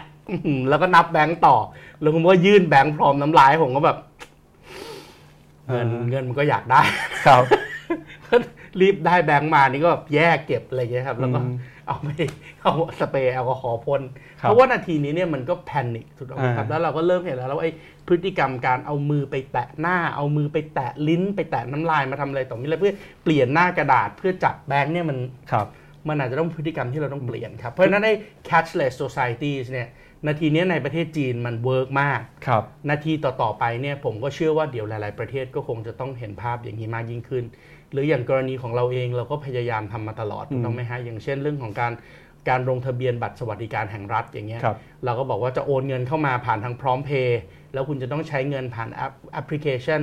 แล้วก็นับแบงค์ต่อแล้วผมก็ยื่นแบงค์พร้อมน้ำลายผมก็แบบเงินเงินมันก็อยากได้ครับรีบได้แบงค์มานี่ก็แบบแยกเก็บอะไรอย่างเงี้ยครับแล้วก็เอาไปเอาสเปรย์แอลกอฮอล์พ่นเพราะว่านาทีนี้เนี่ยมันก็แพนิคถูกต้องครับแล้วเราก็เริ่มเห็นแล้วแล้วไอ้พฤติกรรมการเอามือไปแตะหน้าเอามือไปแตะลิ้นไปแตะน้ำลายมาทำอะไรต่อมีอะไรเพื่อเปลี่ยนหน้ากระดาษเพื่อจับแบงค์เนี่ยมันมันอาจจะต้องพฤติกรรมที่เราต้องเปลี่ยนครับเพราะฉะนั้นไอ้ cashless society เนี่ยนาทีนี้ในประเทศจีนมันเวิร์กมากนาทีต่อๆไปเนี่ยผมก็เชื่อว่าเดี๋ยวหลายๆประเทศก็คงจะต้องเห็นภาพอย่างนี้มากยิ่งขึ้นหรืออย่างกรณีของเราเองเราก็พยายามทำมาตลอดถูกต้องไหมฮะอย่างเช่นเรื่องของการการลงทะเบียนบัตรสวัสดิการแห่งรัฐอย่างเงี้ยเราก็บอกว่าจะโอนเงินเข้ามาผ่านทางพร้อมเพย์แล้วคุณจะต้องใช้เงินผ่านแอปแอปพลิเคชัน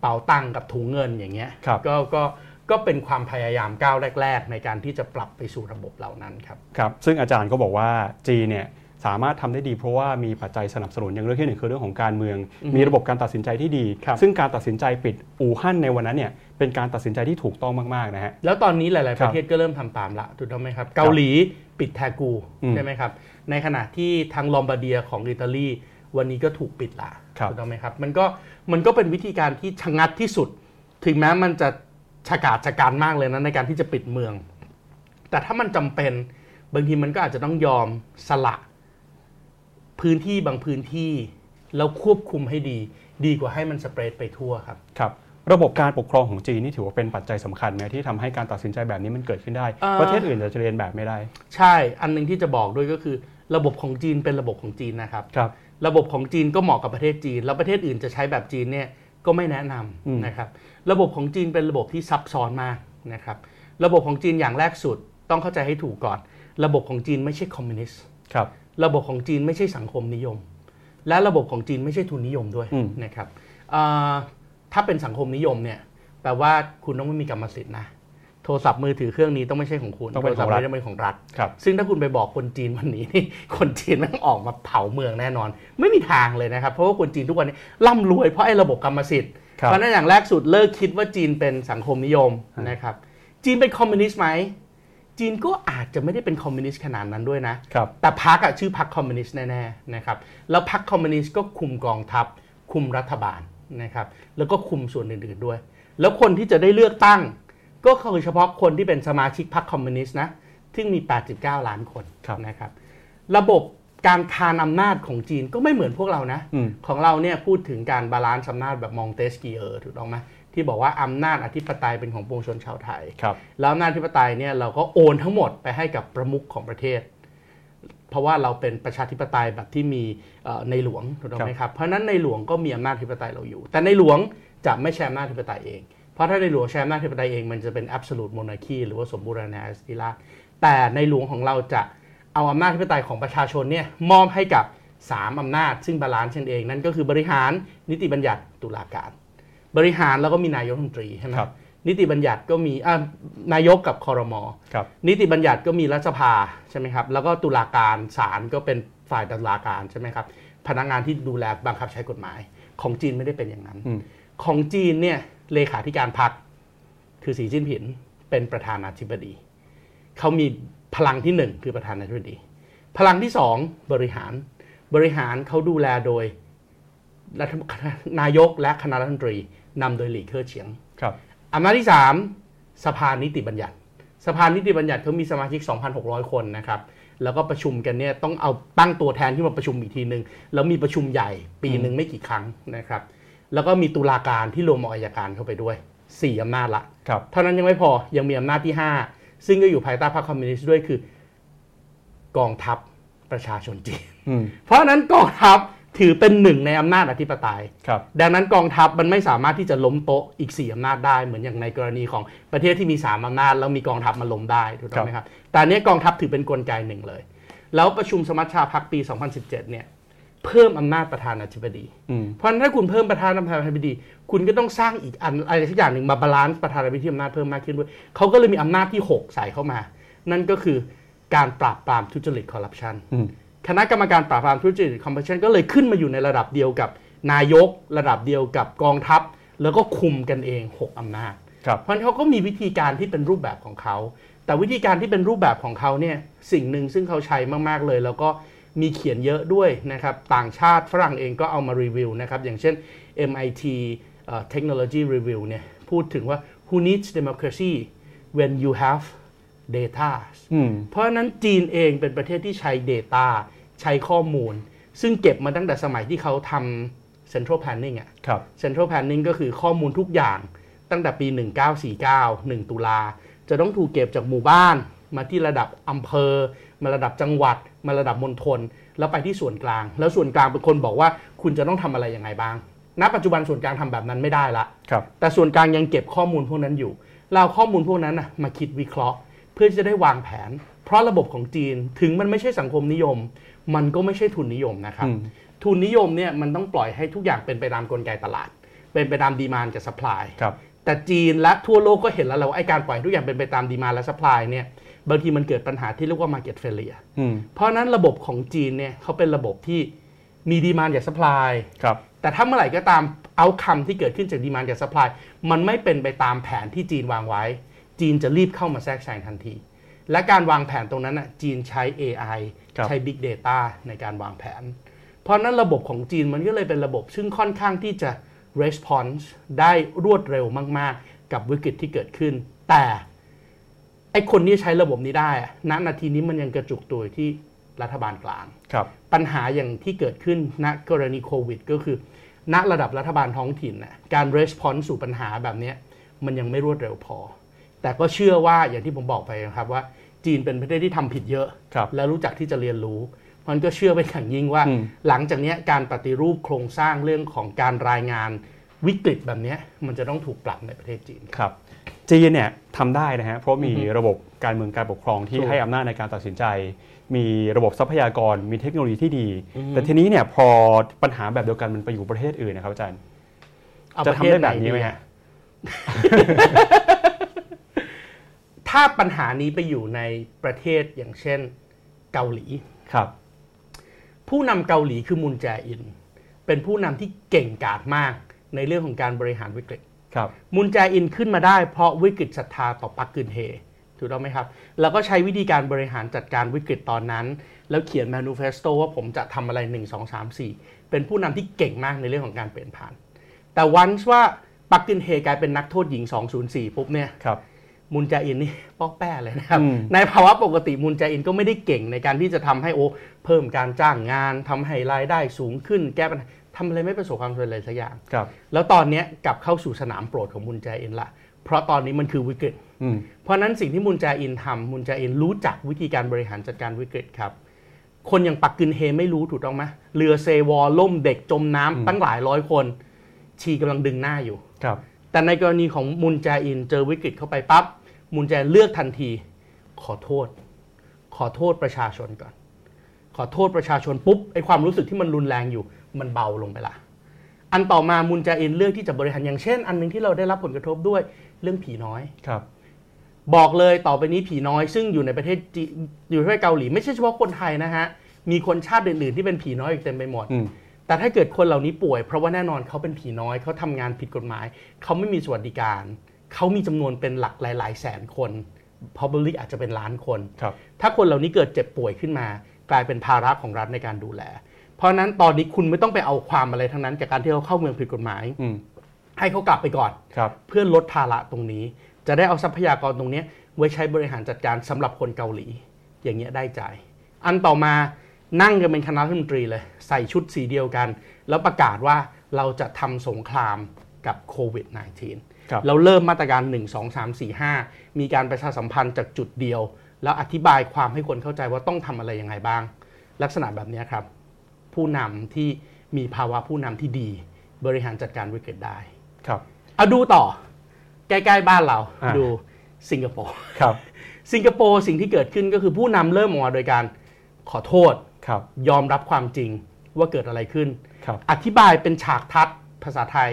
เป๋าตังกับถุงเงินอย่างเงี้ยก็ก็ก็เป็นความพยายามก้าวแรกๆในการที่จะปรับไปสู่ระบบเหล่านั้นครับครับซึ่งอาจารย์ก็บอกว่าจีนเนี่ยสามารถทำได้ดีเพราะว่ามีปัจจัยสนับสนุนอย่างเรื่องที่หนึ่งคือเรื่องของการเมืองมีระบบการตัดสินใจที่ดีซึ่งการตัดสินใจปิดอู่ฮั่นในวันนั้นเนี่ยเป็นการตัดสินใจที่ถูกต้องมากๆนะฮะแล้วตอนนี้หลายๆประเทศก็เริ่มทำตามละถูกต้องไหมครับเกาหลีปิดแทกูใช่ไหมครับในขณะที่ทางลอมบาร์เดียของอิตาลีวันนี้ก็ถูกปิดละถูกต้องไหมครับมันก็มันก็เป็นวิธีการที่ชะงัดที่สุดถึงแม้มันจะฉกาจฉกาจมากเลยนะในการที่จะปิดเมืองแต่ถ้ามันจำเป็นบางทีมันก็อาจจะต้องยอมสละพื้นที่บางพื้นที่แล้วควบคุมให้ดีดีกว่าให้มันสเปรดไปทั่วครับครับระบบการปกครองของจีนนี่ถือว่าเป็นปัจจัยสำคัญไหมที่ทำให้การตัดสินใจแบบนี้มันเกิดขึ้นได้ประเทศอื่นจะเรียนแบบไม่ได้ใช่อันนึงที่จะบอกด้วยก็คือระบบของจีนเป็นระบบของจีนนะครับครับระบบของจีนก็เหมาะกับประเทศจีนแล้วประเทศอื่นจะใช้แบบจีนเนี่ยก็ไม่แนะนำนะครับระบบของจีนเป็นระบบที่ซับซ้อนมากนะครับระบบของจีนอย่างแรกสุดต้องเข้าใจให้ถูกก่อนระบบของจีนไม่ใช่คอมมิวนิสต์ครับระบบของจีนไม่ใช่สังคมนิยมและระบบของจีนไม่ใช่ทุนนิยมด้วยนะครับถ้าเป็นสังคมนิยมเนี่ยแปลว่าคุณต้องไม่มีกรรมสิทธิ์นะโทรศัพท์มือถือเครื่องนี้ต้องไม่ใช่ของคุณโทรศัพท์นี้ต้องเป็นของรัฐซึ่งถ้าคุณไปบอกคนจีนวันนี้นี่คนจีนมันออกมาเผาเมืองแน่นอนไม่มีทางเลยนะครับเพราะว่าคนจีนทุกวันนี้ร่ำรวยเพราะไอ้ระบบกรรมสิทธิ์เพราะนั่นอย่างแรกสุดเลิกคิดว่าจีนเป็นสังคมนิยมนะครับจีนเป็นคอมมิวนิสต์ไหมจีนก็อาจจะไม่ได้เป็นคอมมิวนิสต์ขนาดนั้นด้วยนะแต่พรรคอะชื่อพรรคคอมมิวนิสต์แน่ๆนะครับแล้วพรรคคอมมิวนิสต์ก็คุมกองทัพคุมรัฐบาลนะครับแล้วก็คุมส่วนอื่นๆด้วยแล้วคนที่จะได้เลือกตั้งก็คือเฉพาะคนที่เป็นสมาชิกพรรคคอมมิวนิสต์นะซึ่งมีแปดสิบเก้าล้านคนนะครับระบบการคานอำนาจของจีนก็ไม่เหมือนพวกเรานะของเราเนี่ยพูดถึงการบาลานซ์อำนาจแบบมองเตสกีเออร์ถูกต้องไหมที่บอกว่าอำนาจอธิปไตยเป็นของปวงชนชาวไทยแล้วอำนาจอธิปไตยเนี่ยเราก็โอนทั้งหมดไปให้กับประมุขของประเทศเพราะว่าเราเป็นประชาธิปไตยแบบที่มีในหลวงถูกต้องไหมครับเพราะนั้นในหลวงก็มีอำนาจอธิปไตยเราอยู่แต่ในหลวงจะไม่ใช้อำนาจอธิปไตยเองเพราะถ้าในหลวงใช้อำนาจอธิปไตยเองมันจะเป็น absolute monarchy หรือว่าสมบูรณาธิราชแต่ในหลวงของเราจะเอาอำนาจอธิปไตยของประชาชนเนี่ยมอบให้กับสามอำนาจซึ่งบาลานซ์กันเองนั่นก็คือบริหารนิติบัญญัติตุลาการบริหารแล้วก็มีนายกรัฐมนตรีใช่ไหมครับนิติบัญญัติก็มีนายกกับครม.นิติบัญญัติก็มีรัฐสภาใช่ไหมครับแล้วก็ตุลาการศาลก็เป็นฝ่ายตุลาการใช่ไหมครับพนักงานที่ดูแลบังคับใช้กฎหมายของจีนไม่ได้เป็นอย่างนั้น ของจีนเนี่ยเลขาธิการพรรคคือสีจิ้นผิงเป็นประธานาธิบดีเขามีพลังที่หนึ่งคือประธานาธิบดีพลังที่สองบริหารบริหารเขาดูแลโดยนายกและคณะรัฐมนตรีนำโดยหลี่เค่อเฉียงครับอำนาจที่สามสภานิติบัญญัติสภานิติบัญญัติเขามีสมาชิก สองพันหกร้อย คนนะครับแล้วก็ประชุมกันเนี่ยต้องเอาตั้งตัวแทนที่มาประชุมอีกทีนึงแล้วมีประชุมใหญ่ปีนึงไม่กี่ครั้งนะครับแล้วก็มีตุลาการที่รวมอัยการเข้าไปด้วยสี่อำนาจละเท่านั้นยังไม่พอยังมีอำนาจที่ห้าซึ่งก็อยู่ภายใต้พรรคคอมมิวนิสต์ด้วยคือกองทัพประชาชนจีนเพราะนั้นกองทัพถือเป็นหนึ่งในอำนาจอธิปไตยดังนั้นกองทัพมันไม่สามารถที่จะล้มโต๊ะอีกสี่อำนาจได้เหมือนอย่างในกรณีของประเทศที่มีสามอำนาจแล้วมีกองทัพมาล้มได้ถูกต้องไหมครับแต่เนี้ยกองทัพถือเป็นกลไกหนึ่งเลยแล้วประชุมสมัชชาพรรคปีสองพันสิบเจ็ดเนี่ยเพิ่มอำนาจประธานาธิบดีเพราะฉะนั้นถ้าคุณเพิ่มประธานาธิบดีคุณก็ต้องสร้างอีกอันอะไรสักอย่างหนึ่งมาบาลานซ์ประธานาธิบดีอำนาจเพิ่มมากขึ้นด้วยเขาก็เลยมีอำนาจที่หกใส่เข้ามานั่นก็คือการปราบปรามทุจริตคอร์รัปชันคณะกรรมการปราบปรามทุจริตคอร์รัปชันก็เลยขึ้นมาอยู่ในระดับเดียวกับนายกระดับเดียวกับกองทัพแล้วก็คุมกันเองหกอำนาจเพราะฉะนั้นเขาก็มีวิธีการที่เป็นรูปแบบของเขาแต่วิธีการที่เป็นรูปแบบของเขาเนี่ยสิ่งหนึ่งซึ่งเขาใช้มากๆเลยแล้วก็มีเขียนเยอะด้วยนะครับต่างชาติฝรั่งเองก็เอามารีวิวนะครับอย่างเช่น เอ็ม ไอ ที uh, Technology Review เนี่ยพูดถึงว่า who needs democracy when you have data เพราะนั้นจีนเองเป็นประเทศที่ใช้ data ใช้ข้อมูลซึ่งเก็บมาตั้งแต่สมัยที่เขาทำ Central Planning อ่ะ Central Planning ก็คือข้อมูลทุกอย่างตั้งแต่ปีหนึ่งพันเก้าร้อยสี่สิบเก้า หนึ่งตุลาจะต้องถูกเก็บจากหมู่บ้านมาที่ระดับอำเภอมาระดับจังหวัดมาระดับมณฑลแล้วไปที่ส่วนกลางแล้วส่วนกลางเป็นคนบอกว่าคุณจะต้องทำอะไรยังไงบ้างณปัจจุบันส่วนกลางทำแบบนั้นไม่ได้ละแต่ส่วนกลางยังเก็บข้อมูลพวกนั้นอยู่เราข้อมูลพวกนั้นมาคิดวิเคราะห์เพื่อจะได้วางแผนเพราะระบบของจีนถึงมันไม่ใช่สังคมนิยมมันก็ไม่ใช่ทุนนิยมนะครับทุนนิยมเนี่ยมันต้องปล่อยให้ทุกอย่างเป็นไปตามกลไกตลาดเป็นไปตามดีมานด์กับซัพพลายแต่จีนและทั่วโลกก็เห็นแล้วว่าไอ้การปล่อยทุกอย่างเป็นไปตามดีมานด์และซัพพลายเนี่ยบางทีมันเกิดปัญหาที่เรียกว่า market failure เพราะนั้นระบบของจีนเนี่ยเขาเป็นระบบที่มีดีมานด์กับซัพพลายแต่ถ้าเมื่อไหร่ก็ตามเอาท์คัมที่เกิดขึ้นจากดีมานด์กับซัพพลายมันไม่เป็นไปตามแผนที่จีนวางไว้จีนจะรีบเข้ามาแทรกแซงทันทีและการวางแผนตรงนั้นน่ะจีนใช้ เอ ไอ ใช้ Big Data ในการวางแผนเพราะนั้นระบบของจีนมันก็เลยเป็นระบบซึ่งค่อนข้างที่จะ response ได้รวดเร็วมากๆกับวิกฤตที่เกิดขึ้นแต่ไอ้คนที่ใช้ระบบนี้ได้ณ นาทีนี้มันยังกระจุกตัวที่รัฐบาลกลางปัญหาอย่างที่เกิดขึ้นณกรณีโควิดก็คือณระดับรัฐบาลท้องถิ่นน่ะการ response สู่ปัญหาแบบนี้มันยังไม่รวดเร็วพอแต่ก็เชื่อว่าอย่างที่ผมบอกไปนะครับว่าจีนเป็นประเทศที่ทำผิดเยอะและรู้จักที่จะเรียนรู้มันก็เชื่อเป็นอย่างยิ่งว่าหลังจากนี้การปฏิรูปโครงสร้างเรื่องของการรายงานวิกฤตแบบนี้มันจะต้องถูกปรับในประเทศจีนครับจีนเนี่ยทำได้นะฮะเพราะมีระบบการเมืองการปกครองที่ให้อำนาจในการตัดสินใจมีระบบทรัพยากรมีเทคโนโลยีที่ดีแต่ทีนี้เนี่ยพอปัญหาแบบเดียวกันมันไปอยู่ประเทศอื่นนะครับอาจารย์จะทำได้แบบนี้ไหมฮะถ้าปัญหานี้ไปอยู่ในประเทศอย่างเช่นเกาหลีครับผู้นำเกาหลีคือมุนแจอินเป็นผู้นำที่เก่งกาจมากในเรื่องของการบริหารวิกฤตครับมุนแจอินขึ้นมาได้เพราะวิกฤตศรัทธาต่อปักกึนเฮถูกต้องไหมครับแล้วก็ใช้วิธีการบริหารจัดการวิกฤตตอนนั้นแล้วเขียนแมนูเฟสโตว่าผมจะทำอะไรหนึ่ง สอง สาม สี่เป็นผู้นำที่เก่งมากในเรื่องของการเปลี่ยนผ่านแต่วันว่าปักกึนเฮกลายเป็นนักโทษหญิงสองศูนย์สี่ปุ๊บเนี่ยครับมุนแจอินนี่ป้อกแป้เลยนะครับในภาวะปกติมุนแจอินก็ไม่ได้เก่งในการที่จะทำให้โอ้เพิ่มการจ้างงานทำให้รายได้สูงขึ้นแก้ปัญหาทำอะไรไม่ประสบความสำเร็จเลยสักอย่างแล้วตอนนี้กลับเข้าสู่สนามโปรดของมุนแจอินละเพราะตอนนี้มันคือวิกฤตเพราะนั้นสิ่งที่มุนแจอินทำมุนแจอินรู้จักวิธีการบริหารจัดการวิกฤตครับคนอย่างปักกึนเฮไม่รู้ถูกต้องไหมเรือเซวอลล่มเด็กจมน้ำตั้งหลายร้อยคนชีกำลังดึงหน้าอยู่แต่ในกรณีของมุนแจอินเจอวิกฤตเข้าไปปั๊บมุนแจเลือกทันทีขอโทษขอโทษประชาชนก่อนขอโทษประชาชนปุ๊บไอ้ความรู้สึกที่มันรุนแรงอยู่มันเบาลงไปละอันต่อมามุนแจอินเลือกที่จะบริหารอย่างเช่นอันนึงที่เราได้รับผลกระทบด้วยเรื่องผีน้อยครับบอกเลยต่อไปนี้ผีน้อยซึ่งอยู่ในประเทศอยู่ในประเทศเกาหลีไม่ใช่เฉพาะคนไทยนะฮะมีคนชาติอื่นๆที่เป็นผีน้อยอีกเต็มไปหมด แต่ถ้าเกิดคนเหล่านี้ป่วยเพราะว่าแน่นอนเขาเป็นผีน้อยเขาทำงานผิดกฎหมายเขาไม่มีสวัสดิการเขามีจำนวนเป็นหลักหลายๆแสนคน probably อาจจะเป็นล้านคนถ้าคนเหล่านี้เกิดเจ็บป่วยขึ้นมากลายเป็นภาระของรัฐในการดูแลเพราะนั้นตอนนี้คุณไม่ต้องไปเอาความอะไรทั้งนั้นจากการที่เขาเข้าเมืองผิดกฎหมายให้เขากลับไปก่อนเพื่อลดภาระตรงนี้จะได้เอาทรัพยากรตรงนี้ไว้ใช้บริหารจัดการสำหรับคนเกาหลีอย่างเงี้ยได้ใจอันต่อมานั่งกันเป็นคณะรัฐมนตรีเลยใส่ชุดสีเดียวกันแล้วประกาศว่าเราจะทำสงครามกับโควิด สิบเก้า เราเริ่มมาตรการหนึ่ง สอง สาม สี่ ห้ามีการประชาสัมพันธ์จากจุดเดียวแล้วอธิบายความให้คนเข้าใจว่าต้องทำอะไรยังไงบ้างลักษณะแบบนี้ครับผู้นำที่มีภาวะผู้นำที่ดีบริหารจัดการวิกฤตได้ครับเอาดูต่อใกล้ๆบ้านเราดูสิงคโปร์ครับสิงคโปร์สิ่งที่เกิดขึ้นก็คือผู้นำเริ่มออกมาโดยการขอโทษยอมรับความจริงว่าเกิดอะไรขึ้นอธิบายเป็นฉากทัศน์ภาษาไทย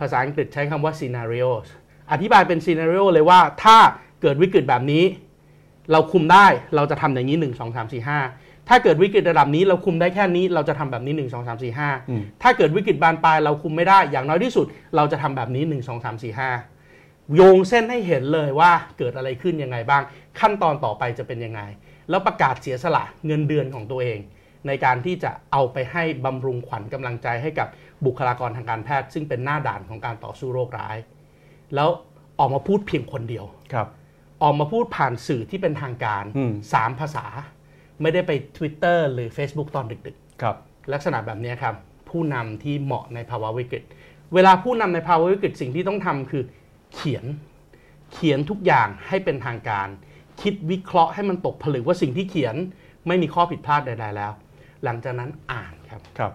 ภาษาอังกฤษใช้คำว่า scenarios อธิบายเป็น scenario เลยว่าถ้าเกิดวิกฤตแบบนี้เราคุมได้เราจะทำอย่างนี้หนึ่ง สอง สาม สี่ ห้าถ้าเกิดวิกฤตระดับนี้เราคุมได้แค่นี้เราจะทำแบบนี้หนึ่ง สอง สาม สี่ ห้าถ้าเกิดวิกฤตบานปลายเราคุมไม่ได้อย่างน้อยที่สุดเราจะทำแบบนี้หนึ่ง สอง สาม สี่ ห้าโยงเส้นให้เห็นเลยว่าเกิดอะไรขึ้นยังไงบ้างขั้นตอนต่อไปจะเป็นยังไงแล้วประกาศเสียสละเงินเดือนของตัวเองในการที่จะเอาไปให้บำรุงขวัญกำลังใจให้กับบุคลากรทางการแพทย์ซึ่งเป็นหน้าด่านของการต่อสู้โรคร้ายแล้วออกมาพูดเพียงคนเดียวครับออกมาพูดผ่านสื่อที่เป็นทางการสามภาษาไม่ได้ไป Twitter หรือ Facebook ตอนดึกๆครับลักษณะแบบนี้ครับผู้นำที่เหมาะในภาวะวิกฤตเวลาผู้นำในภาวะวิกฤตสิ่งที่ต้องทำคือเขียนเขียนทุกอย่างให้เป็นทางการคิดวิเคราะห์ให้มันตกผลึกว่าสิ่งที่เขียนไม่มีข้อผิดพลาดใดๆแล้วหลังจากนั้นอ่านครับครับ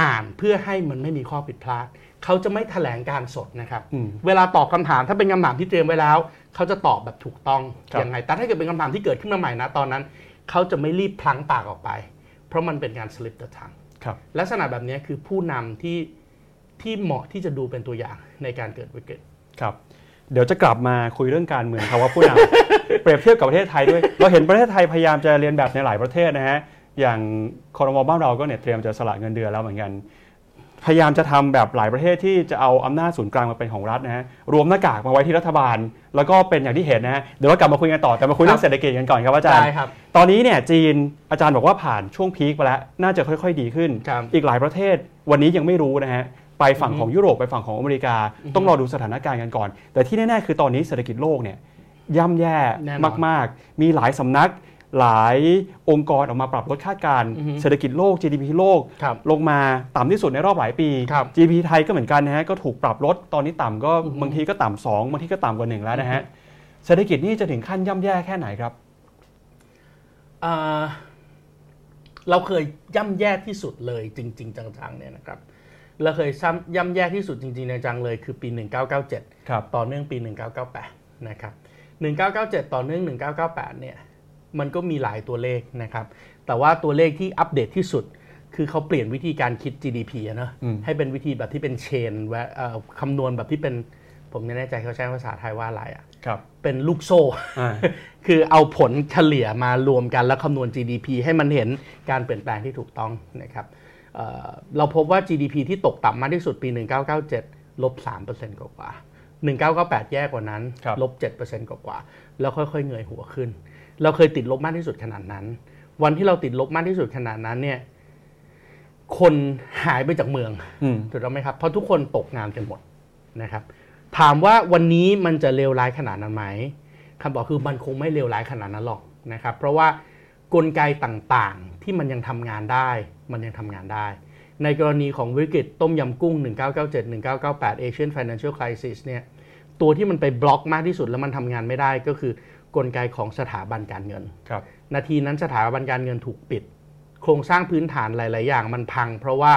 อ่านเพื่อให้มันไม่มีข้อผิดพลาดเขาจะไม่แถลงการสดนะครับเวลาตอบคำถามถ้าเป็นคำถามที่เตรียมไว้แล้วเขาจะตอบแบบถูกต้องยังไงแต่ถ้าเกิดเป็นคำถามที่เกิดขึ้นมาใหม่นะตอนนั้นเขาจะไม่รีบพลั้งปากออกไปเพราะมันเป็นการ slip the tongue ครับลักษณะแบบนี้คือผู้นำที่ที่เหมาะที่จะดูเป็นตัวอย่างในการเกิดวิกฤตครับเดี๋ยวจะกลับมาคุยเรื่องการเมืองครับว่าผู้นำเปรียบเทียบกับประเทศไทยด้วยเราเห็นประเทศไทยพยายามจะเรียนแบบในหลายประเทศนะฮะอย่างครม.บ้านเราก็เนี่ยเตรียมจะสละเงินเดือนแล้วเหมือนกันพยายามจะทำแบบหลายประเทศที่จะเอาอำนาจศูนย์กลางมาเป็นของรัฐนะฮะรวมหน้ากากมาไว้ที่รัฐบาลแล้วก็เป็นอย่างที่เห็นนะฮะเดี๋ยวเรากลับมาคุยกันต่อแต่มาคุยเรื่องเศรษฐกิจกันก่อนครับอาจารย์ตอนนี้เนี่ยจีนอาจารย์บอกว่าผ่านช่วงพีคไปแล้วน่าจะค่อยๆดีขึ้นอีกหลายประเทศวันนี้ยังไม่รู้นะฮะไปฝั่งของยุโรปไปฝั่งของอเมริกาต้องรอดูสถานการณ์กันก่อนแต่ที่แน่ๆคือตอนนี้เศรษฐกิจโลกเนี่ยย่ำแย่มากๆมีหลายสำนักหลายองค์กรออกมาปรับลดคาดการณ์เศรษฐกิจโลก จี ดี พี โลกลงมาต่ำที่สุดในรอบหลายปี จี ดี พี ไทยก็เหมือนกันนะฮะก็ถูกปรับลดตอนนี้ต่ำก็บางทีก็ต่ำสองบางทีก็ต่ำกว่าหนึ่งแล้วนะฮะเศรษฐกิจนี่จะถึงขั้นย่ำแย่แค่ไหนครับเราเคยย่ำแย่ที่สุดเลยจริงๆจังๆเนี่ยนะครับเราเคยย่ำแย่ที่สุดจริงๆจังๆเลยคือปีหนึ่งเก้าเก้าเจ็ดต่อเนื่องปีหนึ่งเก้าเก้าแปดนะครับหนึ่งเก้าเก้าเจ็ดต่อเนื่องหนึ่งเก้าเก้าแปดเนี่ยมันก็มีหลายตัวเลขนะครับแต่ว่าตัวเลขที่อัปเดตที่สุดคือเขาเปลี่ยนวิธีการคิด จี ดี พี อะเนาะให้เป็นวิธีแบบที่เป็น chain เอ่อคำนวณแบบที่เป็นผมไม่แน่ใจเขาใช้ภาษาไทยว่าอะไรอ่ะเป็นลูกโซ่ คือเอาผลเฉลี่ยมารวมกันแล้วคำนวณ จี ดี พี ให้มันเห็นการเปลี่ยนแปลงที่ถูกต้องนะครับเราพบว่า จี ดี พี ที่ตกต่ำมากที่สุดปีหนึ่งเก้าเก้าเจ็ดลบ สามเปอร์เซ็นต์ กว่าหนึ่งเก้าเก้าแปดแย่กว่านั้นลบ เจ็ดเปอร์เซ็นต์ กว่าแล้วค่อยๆเงยหัวขึ้นเราเคยติดลบมากที่สุดขนาดนั้นวันที่เราติดลบมากที่สุดขนาดนั้นเนี่ยคนหายไปจากเมืองถูกต้องไหมครับเพราะทุกคนตกงานกันหมดนะครับถามว่าวันนี้มันจะเลวร้ายขนาดนั้นไหมคำตอบคือมันคงไม่เลวร้ายขนาดนั้นหรอกนะครับเพราะว่ากลไกต่างๆที่มันยังทำงานได้มันยังทำงานได้ในกรณีของวิกฤตต้มยำกุ้งหนึ่งเก้าเก้าเจ็ด หนึ่งเก้าเก้าแปด Asian Financial Crisis เนี่ยตัวที่มันไปบล็อกมากที่สุดแล้วมันทำงานไม่ได้ก็คือกลไกของสถาบันการเงินครับนาทีนั้นสถาบันการเงินถูกปิดโครงสร้างพื้นฐานหลายๆอย่างมันพังเพราะว่า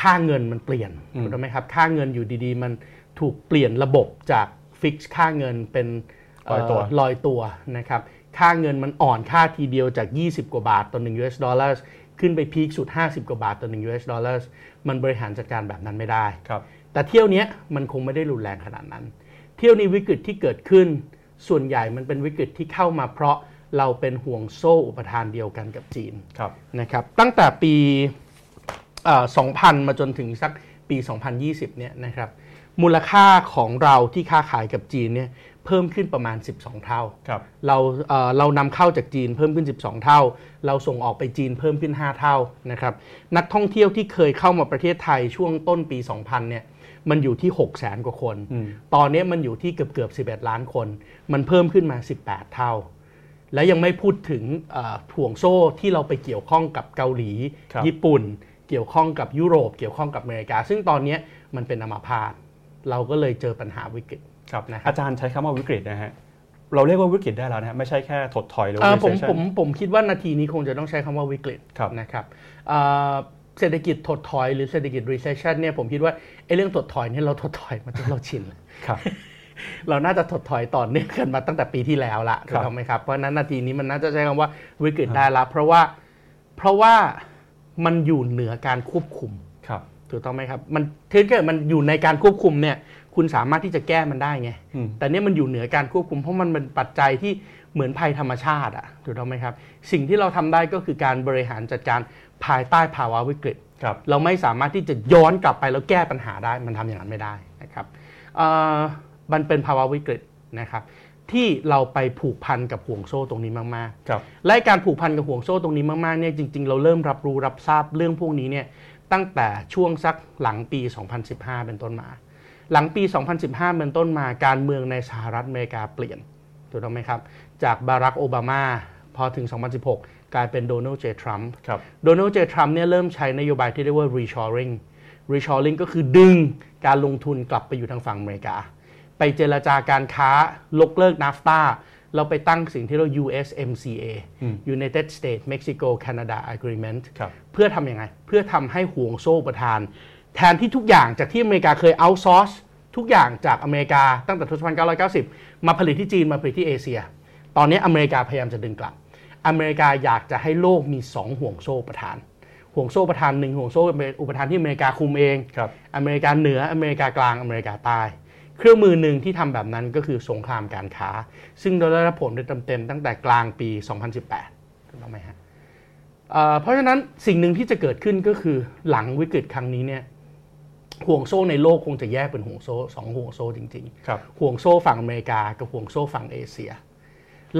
ค่าเงินมันเปลี่ยนถูกต้องไหมครับค่าเงินอยู่ดีๆมันถูกเปลี่ยนระบบจากฟิกซ์ค่าเงินเป็นลอยตัวลอยตัวนะครับค่าเงินมันอ่อนค่าทีเดียวจากยี่สิบกว่าบาทต่อหนึ่ง ยู เอส ดอลลาร์ขึ้นไปพีคสุดห้าสิบกว่าบาทต่อหนึ่ง ยู เอส ดอลลาร์มันบริหารจัดการแบบนั้นไม่ได้ครับแต่เที่ยวนี้มันคงไม่ได้รุนแรงขนาดนั้นเที่ยวนี้วิกฤตที่เกิดขึ้นส่วนใหญ่มันเป็นวิกฤตที่เข้ามาเพราะเราเป็นห่วงโซ่อุปทานเดียวกันกับจีนนะครับตั้งแต่ปี สองพัน มาจนถึงสักปี สองพันยี่สิบ เนี่ยนะครับมูลค่าของเราที่ค้าขายกับจีนเนี่ยเพิ่มขึ้นประมาณสิบสองเท่าครับเราเอ่อเรานำเข้าจากจีนเพิ่มขึ้นสิบสองเท่าเราส่งออกไปจีนเพิ่มขึ้นห้าเท่านะครับนักท่องเที่ยวที่เคยเข้ามาประเทศไทยช่วงต้นปีสองพันเนี่ยมันอยู่ที่ หกแสน กว่าคนตอนนี้มันอยู่ที่เกือบๆสิบเอ็ดล้านคนมันเพิ่มขึ้นมาสิบแปดเท่าและยังไม่พูดถึงเอ่อห่วงโซ่ที่เราไปเกี่ยวข้องกับเกาหลีญี่ปุ่นเกี่ยวข้องกับยุโรปเกี่ยวข้องกับอเมริกาซึ่งตอนนี้มันเป็นอัมพาตเราก็เลยเจอปัญหาวิกฤตครับนะอาจารย์ใช้คำว่าวิกฤตนะฮะเราเรียกว่าวิกฤตได้แล้วนะฮะไม่ใช่แค่ถดถอยหรือ recession ผมผมผมคิดว่านาทีนี้คงจะต้องใช้คำว่าวิกฤตนะครับเศรษฐกิจถดถอยหรือเศรษฐกิจ recession เนี่ยผมคิดว่าไอ้เรื่องถดถอยเนี่ยเราถดถอยมาจนเราชินแล้วครับเราน่าจะถดถอยต่อเนื่องกันมาตั้งแต่ปีที่แล้วละถูกต้องไหมครับเพราะนั้นนาทีนี้มันน่าจะใช้คำว่าวิกฤตได้แล้วเพราะว่าเพราะว่ามันอยู่เหนือการควบคุมถูกต้องไหมครับมันถ้าเกิดมันอยู่ในการควบคุมเนี่ยคุณสามารถที่จะแก้มันได้ไงแต่เนี่ยมันอยู่เหนือการควบคุมเพราะมันเป็นปัจจัยที่เหมือนภัยธรรมชาติอ่ะถูกต้องไหมครับสิ่งที่เราทำได้ก็คือการบริหารจัดการภายใต้ภาวะวิกฤตเราไม่สามารถที่จะย้อนกลับไปแล้วแก้ปัญหาได้มันทำอย่างนั้นไม่ได้นะครับมันเป็นภาวะวิกฤตนะครับที่เราไปผูกพันกับห่วงโซ่ตรงนี้มากๆและการผูกพันกับห่วงโซ่ตรงนี้มากๆเนี่ยจริงๆเราเริ่มรับรู้รับทราบเรื่องพวกนี้เนี่ยตั้งแต่ช่วงสักหลังปีสองพันสิบห้าเป็นต้นมาหลังปีสองพันสิบห้าเป็นต้นมาการเมืองในสหรัฐอเมริกาเปลี่ยนถูกต้องไหมครับจากบารักโอบามาพอถึงสองพันสิบหกกลายเป็นโดนัลด์เจทรัมป์โดนัลด์เจทรัมป์เนี่ยเริ่มใช้นโยบายที่เรียกว่า reshoring reshoring ก็คือดึงการลงทุนกลับไปอยู่ทางฝั่งอเมริกาไปเจรจาการค้าลกเลิก NAFTA เราไปตั้งสิ่งที่เรียก ยู เอส เอ็ม ซี เอ United States Mexico Canada Agreement เพื่อทำยังไงเพื่อทำให้ห่วงโซ่ประทานแทนที่ทุกอย่างจากที่อเมริกาเคยเอาท์ซอร์สทุกอย่างจากอเมริกาตั้งแต่ทศวรรษหนึ่งเก้าเก้าศูนย์มาผลิตที่จีนมาผลิตที่เอเชียตอนนี้อเมริกาพยายามจะดึงกลับอเมริกาอยากจะให้โลกมีสองห่วงโซ่ประทานห่วงโซ่ประทานหนึ่งห่วงโซ่อุปทานที่อเมริกาคุมเองอเมริกาเหนืออเมริกากลางอเมริกาใต้เครื่องมือหนึ่งที่ทำแบบนั้นก็คือสงครามการค้าซึ่งเราได้รับผลโดยเต็มๆตั้งแต่กลางปีสองพันสิบแปดถูกต้องไหมฮะเพราะฉะนั้นสิ่งหนึ่งที่จะเกิดขึ้นก็คือหลังวิกฤตครั้งนี้เนี่ยห่วงโซ่ในโลกคงจะแยกเป็นห่วงโซ่สองห่วงโซ่จริงๆห่วงโซ่ฝั่งอเมริกากับห่วงโซ่ฝั่งเอเชีย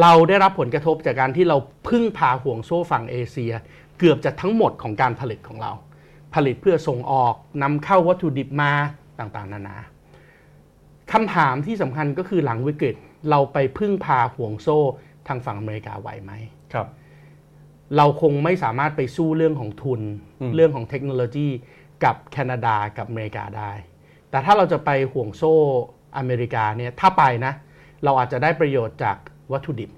เราได้รับผลกระทบจากการที่เราพึ่งพาห่วงโซ่ฝั่งเอเชียเกือบจะทั้งหมดของการผลิตของเราผลิตเพื่อส่งออกนำเข้าวัตถุดิบมาต่างๆนานาคำถามที่สำคัญก็คือหลังวิกฤตเราไปพึ่งพาห่วงโซ่ทางฝั่งอเมริกาไหวไหมครับเราคงไม่สามารถไปสู้เรื่องของทุนเรื่องของเทคโนโลยีกับแคนาดากับอเมริกาได้แต่ถ้าเราจะไปห่วงโซ่อเมริกาเนี่ยถ้าไปนะเราอาจจะได้ประโยชน์จากวัตถุดิบ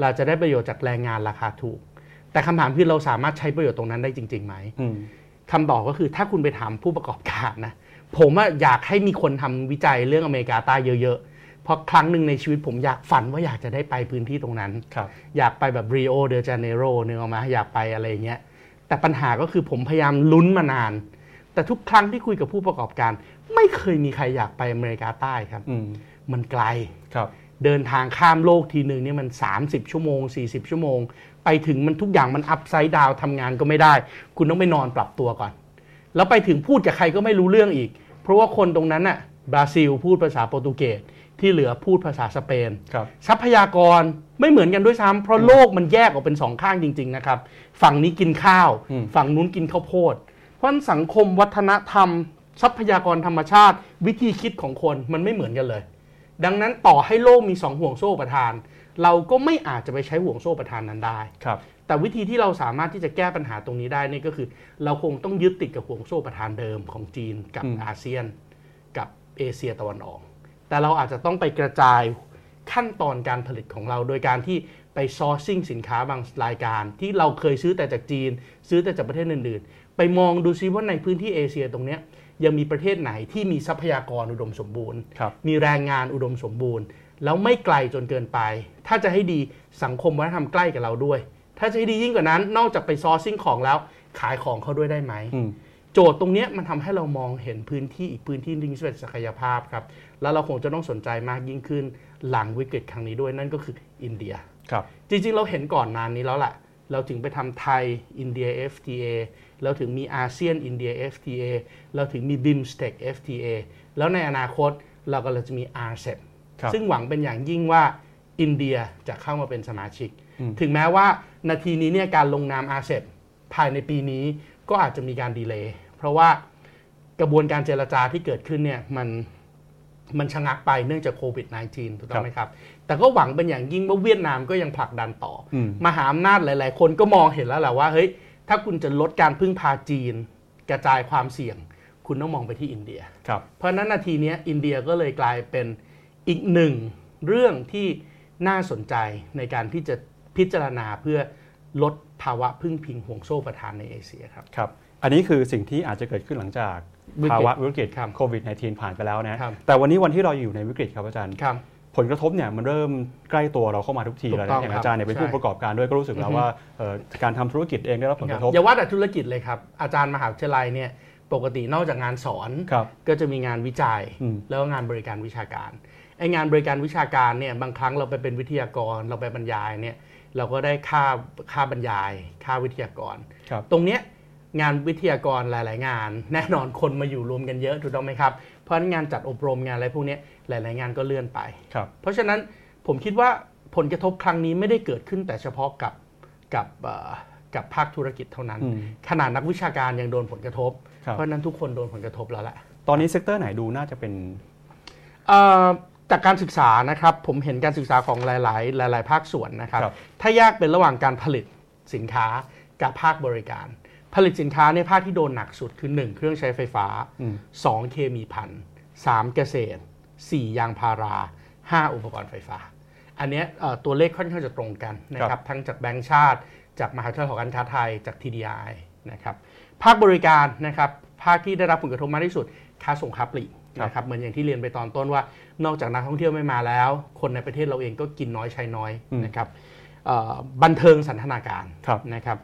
เราจะได้ประโยชน์จากแรงงานราคาถูกแต่คำถามคือเราสามารถใช้ประโยชน์ตรงนั้นได้จริงๆไหมคำตอบก็คือถ้าคุณไปถามผู้ประกอบการนะผมอยากให้มีคนทำวิจัยเรื่องอเมริกาใต้เยอะๆเพราะครั้งหนึ่งในชีวิตผมอยากฝันว่าอยากจะได้ไปพื้นที่ตรงนั้นอยากไปแบบริโอเดจาเนโรเนี่ยมาอยากไปอะไรอย่างเงี้ยแต่ปัญหาก็คือผมพยายามลุ้นมานานแต่ทุกครั้งที่คุยกับผู้ประกอบการไม่เคยมีใครอยากไปอเมริกาใต้ครับมันไกลเดินทางข้ามโลกทีนึงเนี่ยมันสามสิบชั่วโมงสี่สิบชั่วโมงไปถึงมันทุกอย่างมันอัพไซด์ดาวน์ทำงานก็ไม่ได้คุณต้องไปนอนปรับตัวก่อนแล้วไปถึงพูดกับใครก็ไม่รู้เรื่องอีกเพราะว่าคนตรงนั้นน่ะบราซิลพูดภาษาโปรตุเกสที่เหลือพูดภาษาสเปนทรัพยากรไม่เหมือนกันด้วยซ้ำเพราะโลกมันแยกออกเป็นสองข้างจริงๆนะครับฝั่งนี้กินข้าวฝั่งนู้นกินข้าวโพดเพราะสังคมวัฒนธรรมทรัพยากรธรรมชาติวิธีคิดของคนมันไม่เหมือนกันเลยดังนั้นต่อให้โลกมีสองห่วงโซ่ประทานเราก็ไม่อาจจะไปใช้ห่วงโซ่ประทานนั้นได้แต่วิธีที่เราสามารถที่จะแก้ปัญหาตรงนี้ได้นี่ก็คือเราคงต้องยึดติดกับห่วงโซ่ประทานเดิมของจีนกับอาเซียนกับเอเชียตะวันออกแต่เราอาจจะต้องไปกระจายขั้นตอนการผลิตของเราโดยการที่ไปซอร์ซิ่งสินค้าบางรายการที่เราเคยซื้อแต่จากจีนซื้อแต่จากประเทศอื่นๆไปมองดูซิว่าในพื้นที่เอเชียตรงนี้ยังมีประเทศไหนที่มีทรัพยากรอุดมสมบูรณ์มีแรงงานอุดมสมบูรณ์แล้วไม่ไกลจนเกินไปถ้าจะให้ดีสังคมวัฒนธรรมใกล้กับเราด้วยถ้าจะให้ดียิ่งกว่านั้นนอกจากไปซอร์ซิ่งของแล้วขายของเขาด้วยได้ไหมโจทย์ตรงนี้มันทำให้เรามองเห็นพื้นที่อีกพื้นที่นึงที่เป็นศักยภาพครับแล้วเราคงจะต้องสนใจมากยิ่งขึ้นหลังวิกฤตครั้งนี้ด้วยนั่นก็คืออินเดียจริงๆเราเห็นก่อนนานนี้แล้วแหละ เราถึงไปทำไทยอินเดีย เอฟ ที เอ เราถึงมีอาเซียนอินเดีย เอฟ ที เอ เราถึงมี บีมสเต็ก เอฟ ที เอ แล้วในอนาคตเราก็จะมี อาร์ ซี อีพี ซึ่งหวังเป็นอย่างยิ่งว่าอินเดียจะเข้ามาเป็นสมาชิกถึงแม้ว่านาทีนี้เนี่ยการลงนาม อาร์ ซี อีพี ภายในปีนี้ก็อาจจะมีการดีเลย์เพราะว่ากระบวนการเจรจาที่เกิดขึ้นเนี่ยมันมันชะงักไปเนื่องจากโควิด สิบเก้า ถูกต้องไหมครับแต่ก็หวังเป็นอย่างยิ่งว่าเวียดนามก็ยังผลักดันต่อมหาอำนาจหลายๆคนก็มองเห็นแล้วแหละว่าเฮ้ยถ้าคุณจะลดการพึ่งพาจีนกระจายความเสี่ยงคุณต้องมองไปที่อินเดียเพราะนั้นนาทีนี้อินเดียก็เลยกลายเป็นอีกหนึ่งเรื่องที่น่าสนใจในการที่จะพิจารณาเพื่อลดภาวะพึ่งพิงห่วงโซ่ประทานในเอเชียครับครับอันนี้คือสิ่งที่อาจจะเกิดขึ้นหลังจากภาวะวิกฤตโควิด สิบเก้า ผ่านไปแล้วนะแต่วันนี้วันที่เราอยู่ในวิกฤตครับอาจารย์ผลกระทบเนี่ยมันเริ่มใกล้ตัวเราเข้ามาทุกทีแล้วนะอย่างอาจารย์เนี่ยเป็นผู้ประกอบการด้วยก็รู้สึกแล้วว่าการทำธุรกิจเองได้รับผลกระทบอย่าว่าแต่ธุรกิจเลยครับอาจารย์มหาวิทยาลัยเนี่ยปกตินอกจากงานสอนก็จะมีงานวิจัยแล้วก็งานบริการวิชาการไอ้งานบริการวิชาการเนี่ยบางครั้งเราไปเป็นวิทยากรเราไปบรรยายเนี่ยเราก็ได้ค่าค่าบรรยายค่าวิทยากรตรงเนี้ยงานวิทยากรหลายๆงานแน่นอนคนมาอยู่รวมกันเยอะถูกต้องไหมครับเพราะงานจัดอบรมงานอะไรพวกนี้หลายๆงานก็เลื่อนไปเพราะฉะนั้นผมคิดว่าผลกระทบครั้งนี้ไม่ได้เกิดขึ้นแต่เฉพาะกับกับกับภาคธุรกิจเท่านั้นขนาดนักวิชาการยังโดนผลกระทบเพราะนั้นทุกคนโดนผลกระทบแล้วแหละตอนนี้เซกเตอร์ไหนดูน่าจะเป็นจากการศึกษานะครับผมเห็นการศึกษาของหลายๆหลายๆภาคส่วนนะครับถ้าแยกเป็นระหว่างการผลิตสินค้ากับภาคบริการผลิตสินค้าในภาคที่โดนหนักสุดคือหนึ่งเครื่องใช้ไฟฟ้าสองเคมีภัณฑ์สามเกษตรสี่ยางพาราห้าอุปกรณ์ไฟฟ้าอันนี้ตัวเลขค่อนข้างจะตรงกันนะครับทั้งจากแบงก์ชาติจากมหาวิทยาลัยหอการค้าไทยจาก ที ดี ไอ นะครับภาคบริการนะครับภาคที่ได้รับผลกระทบมากที่สุดค้าส่งค้าปลีกนะครับเหมือนอย่างที่เรียนไปตอนต้นว่านอกจากนักท่องเที่ยวไม่มาแล้วคนในประเทศเราเองก็กินน้อยใช้น้อยนะครับบันเทิงสันทนาการนะครับ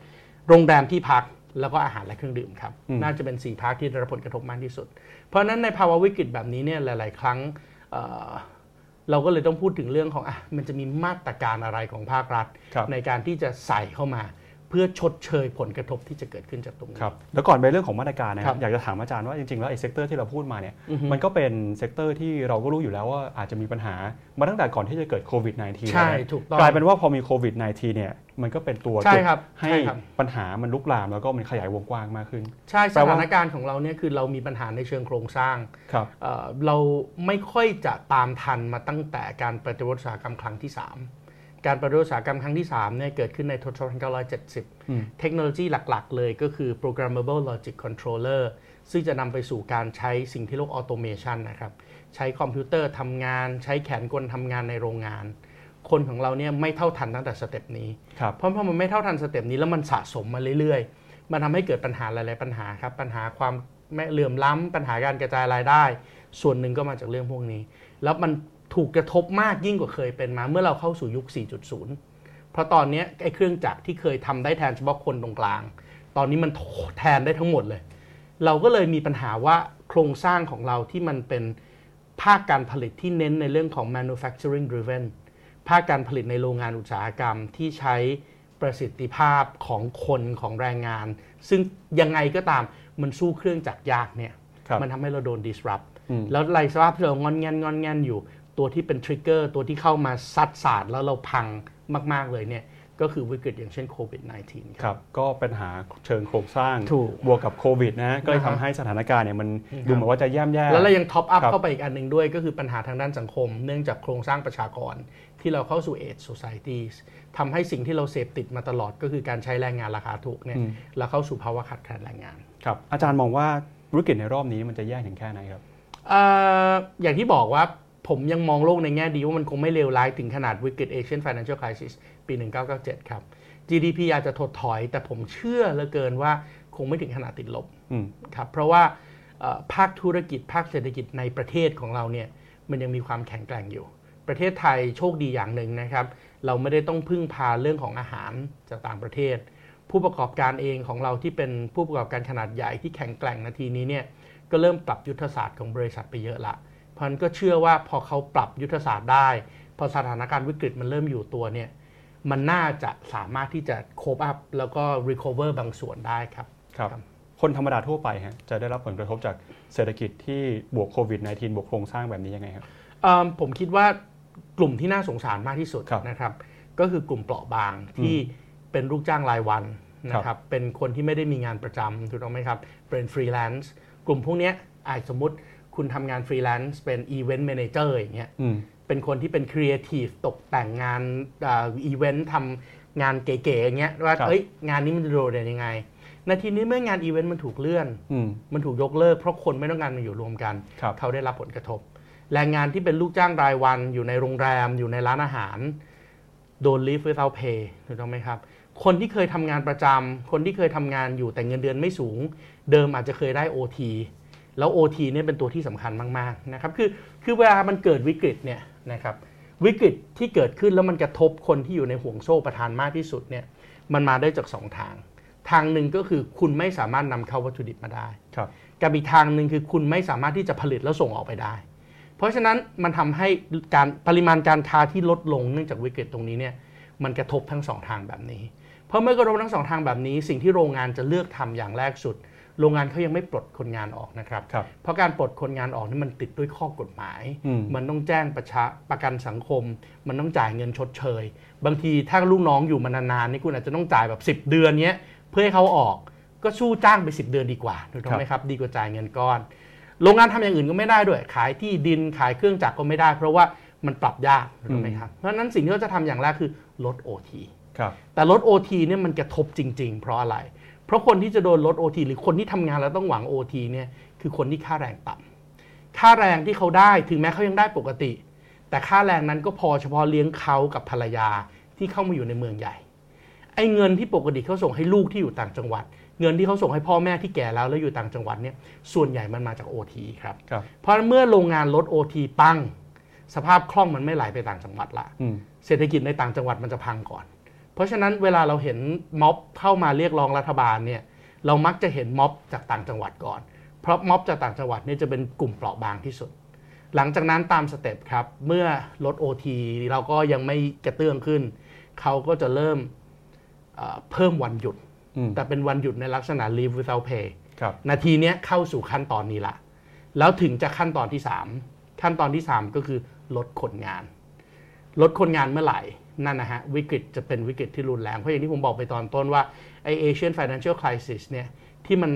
โรงแรมที่พักแล้วก็อาหารและเครื่องดื่มครับน่าจะเป็นสี่ภาคที่ได้รับผลกระทบมากที่สุดเพราะนั้นในภาวะวิกฤตแบบนี้เนี่ยหลายๆครั้ง เ, เราก็เลยต้องพูดถึงเรื่องของอ่ะมันจะมีมาตรการอะไรของภาครัฐในการที่จะใส่เข้ามาเพื่อชดเชยผลกระทบที่จะเกิดขึ้นจากตรงนี้ครับแล้วก่อนไปเรื่องของมาตรการนะครับอยากจะถามอาจารย์ว่าจริงๆแล้วไอ้เซกเตอร์ที่เราพูดมาเนี่ยมันก็เป็นเซกเตอร์ที่เราก็รู้อยู่แล้วว่าอาจจะมีปัญหามาตั้งแต่ก่อนที่จะเกิดโควิด สิบเก้า ใช่ถูกต้องกลายเป็นว่าพอมีโควิด สิบเก้า เนี่ยมันก็เป็นตัวใช่ครับให้ปัญหามันลุกลามแล้วก็มันขยายวงกว้างมากขึ้นใช่สถานการณ์ของเราเนี่ยคือเรามีปัญหาในเชิงโครงสร้างเราไม่ค่อยจะตามทันมาตั้งแต่การปฏิวัติอุตสาหกรรมครั้งที่สามการปฏิวัติอุตสาหกรรมครั้งที่สามเนี่ยเกิดขึ้นในทศวรรษหนึ่งพันเก้าร้อยเจ็ดสิบเทคโนโลยีหลักๆเลยก็คือ programmable logic controller ซึ่งจะนำไปสู่การใช้สิ่งที่เรียก automation นะครับใช้คอมพิวเตอร์ทำงานใช้แขนกลทำงานในโรงงานคนของเราเนี่ยไม่เท่าทันตั้งแต่สเต็ปนี้เพราะพอมันไม่เท่าทันสเต็ปนี้แล้วมันสะสมมาเรื่อยๆมันทำให้เกิดปัญหาหลายๆปัญหาครับปัญหาความเหลื่อมล้ำปัญหาการกระจายรายได้ส่วนหนึ่งก็มาจากเรื่องพวกนี้แล้วมันถูกกระทบมากยิ่งกว่าเคยเป็นมาเมื่อเราเข้าสู่ยุค สี่จุดศูนย์ เพราะตอนนี้ไอ้เครื่องจักรที่เคยทำได้แทนเฉพาะคนตรงกลางตอนนี้มันแทนได้ทั้งหมดเลยเราก็เลยมีปัญหาว่าโครงสร้างของเราที่มันเป็นภาคการผลิตที่เน้นในเรื่องของ manufacturing driven ภาคการผลิตในโรงงานอุตสาหกรรมที่ใช้ประสิทธิภาพของคนของแรงงานซึ่งยังไงก็ตามมันสู้เครื่องจักรยากเนี่ยมันทำให้เราโดน disrupt แล้วไร้สภาพที่เรางอนแงนงอนแงนอยู่ตัวที่เป็นทริกเกอร์ตัวที่เข้ามาซัดสาดแล้วเราพังมากๆเลยเนี่ยก็คือวิกฤตอย่างเช่นโควิด สิบเก้า ครับก็ปัญหาเชิงโครงสร้างบวกกับโควิดนะก็เลยทำให้สถานการณ์เนี่ยมันดูเหมือนว่าจะแย่ๆแล้วเรายังท็อปอัพเข้าไปอีกอันหนึ่งด้วยก็คือปัญหาทางด้านสังคมเนื่องจากโครงสร้างประชากรที่เราเข้าสู่ Age Society ทำให้สิ่งที่เราเสพติดมาตลอดก็คือการใช้แรงงานราคาถูกเนี่ยเราเข้าสู่ภาวะขาดแคลนแรงงานครับอาจารย์มองว่าวิกฤตในรอบนี้มันจะแย่ถึงแค่ไหนครับอย่างที่บอกว่าผมยังมองโลกในแง่ดีว่ามันคงไม่เลวร้ายถึงขนาดวิกฤต Asian Financial Crisis ปีหนึ่งพันเก้าร้อยเก้าสิบเจ็ดครับ จี ดี พี อาจจะถดถอยแต่ผมเชื่อเหลือเกินว่าคงไม่ถึงขนาดติดลบครับเพราะว่าภาคธุรกิจภาคเศรษฐกิจในประเทศของเราเนี่ยมันยังมีความแข็งแกร่งอยู่ประเทศไทยโชคดีอย่างหนึ่งนะครับเราไม่ได้ต้องพึ่งพาเรื่องของอาหารจากต่างประเทศผู้ประกอบการเองของเราที่เป็นผู้ประกอบการขนาดใหญ่ที่แข็งแกร่งนาทีนี้เนี่ยก็เริ่มปรับยุทธศาสตร์ของบริษัทไปเยอะละมันก็เชื่อว่าพอเขาปรับยุทธศาสตร์ได้พอสถานการณ์วิกฤตมันเริ่มอยู่ตัวเนี่ย มันน่าจะสามารถที่จะโคปอัพแล้วก็รีคอเวอร์บางส่วนได้ครับครับคนธรรมดาทั่วไปฮะจะได้รับผลกระทบจากเศรษฐกิจที่บวกโควิด สิบเก้า บวกโครงสร้างแบบนี้ยังไงครับผมคิดว่ากลุ่มที่น่าสงสารมากที่สุดนะครับก็คือกลุ่มเปราะบางที่เป็นลูกจ้างรายวันนะครับเป็นคนที่ไม่ได้มีงานประจำถูกต้องไหมครับเป็นฟรีแลนซ์กลุ่มพวกนี้อาจสมมติคุณทำงานฟรีแลนซ์เป็นอีเวนต์แมเนเจอร์อย่างเงี้ยเป็นคนที่เป็นครีเอทีฟตกแต่งงานอีเวนต์ทำงานเก๋ๆอย่างเงี้ยว่างานนี้มันจะโดดเด่นยังไงนาทีนี้เมื่องานอีเวนต์มันถูกเลื่อนมันถูกยกเลิกเพราะคนไม่ต้องการมาอยู่รวมกันเขาได้รับผลกระทบแรงงานที่เป็นลูกจ้างรายวันอยู่ในโรงแรมอยู่ในร้านอาหารโดน leave without pay ถูกต้องไหมครับคนที่เคยทำงานประจำคนที่เคยทำงานอยู่แต่เงินเดือนไม่สูงเดิมอาจจะเคยได้ โอ ที แล้ว โอ ที เนี่ยเป็นตัวที่สำคัญมากๆนะครับคือคือเวลามันเกิดวิกฤตเนี่ยนะครับวิกฤตที่เกิดขึ้นแล้วมันกระทบคนที่อยู่ในห่วงโซ่ประทานมากที่สุดเนี่ยมันมาได้จากสองทางทางหนึ่งก็คือคุณไม่สามารถนำเข้าวัตถุดิบมาได้กับอีกทางหนึ่งคือคุณไม่สามารถที่จะผลิตแล้วส่งออกไปได้เพราะฉะนั้นมันทำให้การปริมาณการค้าที่ลดลงเนื่องจากวิกฤตตรงนี้เนี่ยมันกระทบทั้งสองทางแบบนี้เพราะเมื่อกระทบทั้งสองทางแบบนี้สิ่งที่โรงงานจะเลือกทำอย่างแรกสุดโรงงานเขายังไม่ปลดคนงานออกนะครับเพราะการปลดคนงานออกนี่มันติดด้วยข้อกฎหมายมันต้องแจ้งประชาประกันสังคมมันต้องจ่ายเงินชดเชยบางทีถ้าลูกน้องอยู่มานานๆนี่คุณอาจจะต้องจ่ายแบบสิบเดือนเนี้ยเพื่อให้เขาออกก็สู้จ้างไปสิบเดือนดีกว่าถูกต้องไหมครับดีกว่าจ่ายเงินก้อนโรงงานทำอย่างอื่นก็ไม่ได้ด้วยขายที่ดินขายเครื่องจักรก็ไม่ได้เพราะว่ามันปรับยากถูกไหมครับเพราะนั้นสิ่งที่เขาจะทำอย่างแรกคือลด โอ ที ครับแต่ลด โอ ที เนี่ยมันกระทบจริงๆเพราะอะไรเพราะคนที่จะโดนลด โอ ที หรือคนที่ทำงานแล้วต้องหวัง โอ ที เนี่ยคือคนที่ค่าแรงต่ำค่าแรงที่เขาได้ถึงแม้เขายังได้ปกติแต่ค่าแรงนั้นก็พอเฉพาะเลี้ยงเขากับภรรยาที่เข้ามาอยู่ในเมืองใหญ่ไอ้เงินที่ปกติเขาส่งให้ลูกที่อยู่ต่างจังหวัดเงินที่เขาส่งให้พ่อแม่ที่แก่แล้วแล้วอยู่ต่างจังหวัดเนี่ยส่วนใหญ่มันมาจาก โอ ที ครับเพราะเมื่อโรงงานลด โอ ที ปังสภาพคล่องมันไม่ไหลไปต่างจังหวัดละเศรษฐกิจในต่างจังหวัดมันจะพังก่อนเพราะฉะนั้นเวลาเราเห็นม็อบเข้ามาเรียกร้องรัฐบาลเนี่ยเรามักจะเห็นม็อบจากต่างจังหวัดก่อนเพราะม็อบจากต่างจังหวัดเนี่ยจะเป็นกลุ่มเปราะบางที่สุดหลังจากนั้นตามสเต็ปครับเมื่อลด โอ ที เราก็ยังไม่กระเตื้องขึ้นเขาก็จะเริ่มเพิ่มวันหยุดแต่เป็นวันหยุดในลักษณะ leave without pay นาทีนี้เข้าสู่ขั้นตอนนี้ละแล้วถึงจะขั้นตอนที่สามขั้นตอนที่สามก็คือลดคนงานลดคนงานเมื่อไหร่นั่นนะฮะวิกฤตจะเป็นวิกฤตที่รุนแรงเพราะอย่างที่ผมบอกไปตอนต้นว่าไอ Asian Financial Crisis เนี่ยที่มัน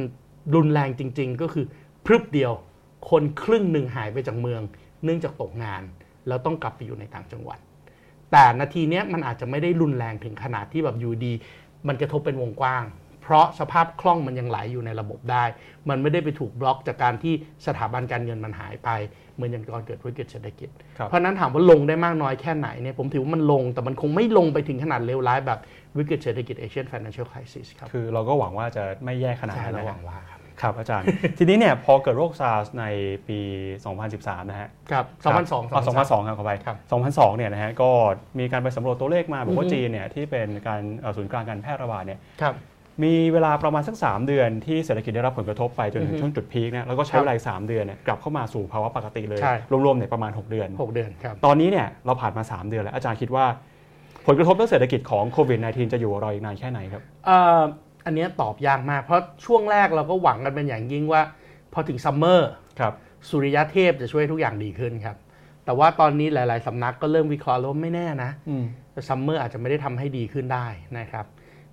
รุนแรงจริงๆก็คือพรึบเดียวคนครึ่งหนึ่งหายไปจากเมืองเนื่องจากตกงานแล้วต้องกลับไปอยู่ในต่างจังหวัดแต่นาทีนี้มันอาจจะไม่ได้รุนแรงถึงขนาดที่แบบอยู่ดีมันกระทบเป็นวงกว้างเพราะสภาพคล่องมันยังไหลอยู่ในระบบได้มันไม่ได้ไปถูกบล็อกจากการที่สถาบันการเงินมันหายไปเหมือนอย่างตอนเกิดวิกฤตเศรษฐกิจเพราะนั้นถามว่าลงได้มากน้อยแค่ไหนเนี่ยผมถือว่ามันลงแต่มันคงไม่ลงไปถึงขนาดเลวร้ายแบบวิกฤตเศรษฐกิจ Asian Financial Crisis ครับคือเราก็หวังว่าจะไม่แย่ขนาดนั้นหวังว่าครับครับอาจารย์ทีนี้เนี่ยพอเกิดโรค SARS ในปี สองพันสิบสาม นะฮะครับสองพันสองอ๋อสองพันสองครับขอไปสองพันสองเนี่ยนะฮะก็มีการไปสำรวจตัวเลขมาบอกว่าจีนเนี่ยที่เป็นการศูนย์กลางการแพร่ระบาดเนี่ยครับมีเวลาประมาณสักสามเดือนที่เศรษฐกิจได้รับผลกระทบไปจนถึงช่วงจุดพีคนะแล้วก็ใช้เวลาสามเดือนเนี่ยกลับเข้ามาสู่ภาวะปกติเลยรวมๆเนี่ยประมาณหกเดือนหกเดือนครับตอนนี้เนี่ยเราผ่านมาสามเดือนแล้วอาจารย์คิดว่าผลกระทบด้านเศรษฐกิจของโควิด สิบเก้า จะอยู่รออีกนานแค่ไหนครับเอ่ออันนี้ตอบยากมากเพราะช่วงแรกเราก็หวังกันเป็นอย่างยิ่งว่าพอถึงซัมเมอร์สุริยะเทพจะช่วยทุกอย่างดีขึ้นครับแต่ว่าตอนนี้หลายๆสำนักก็เริ่มวิเคราะห์แล้วไม่แน่นะซัมเมอร์อาจจะไม่ได้ทำให้ดีขึ้นได้นะครับ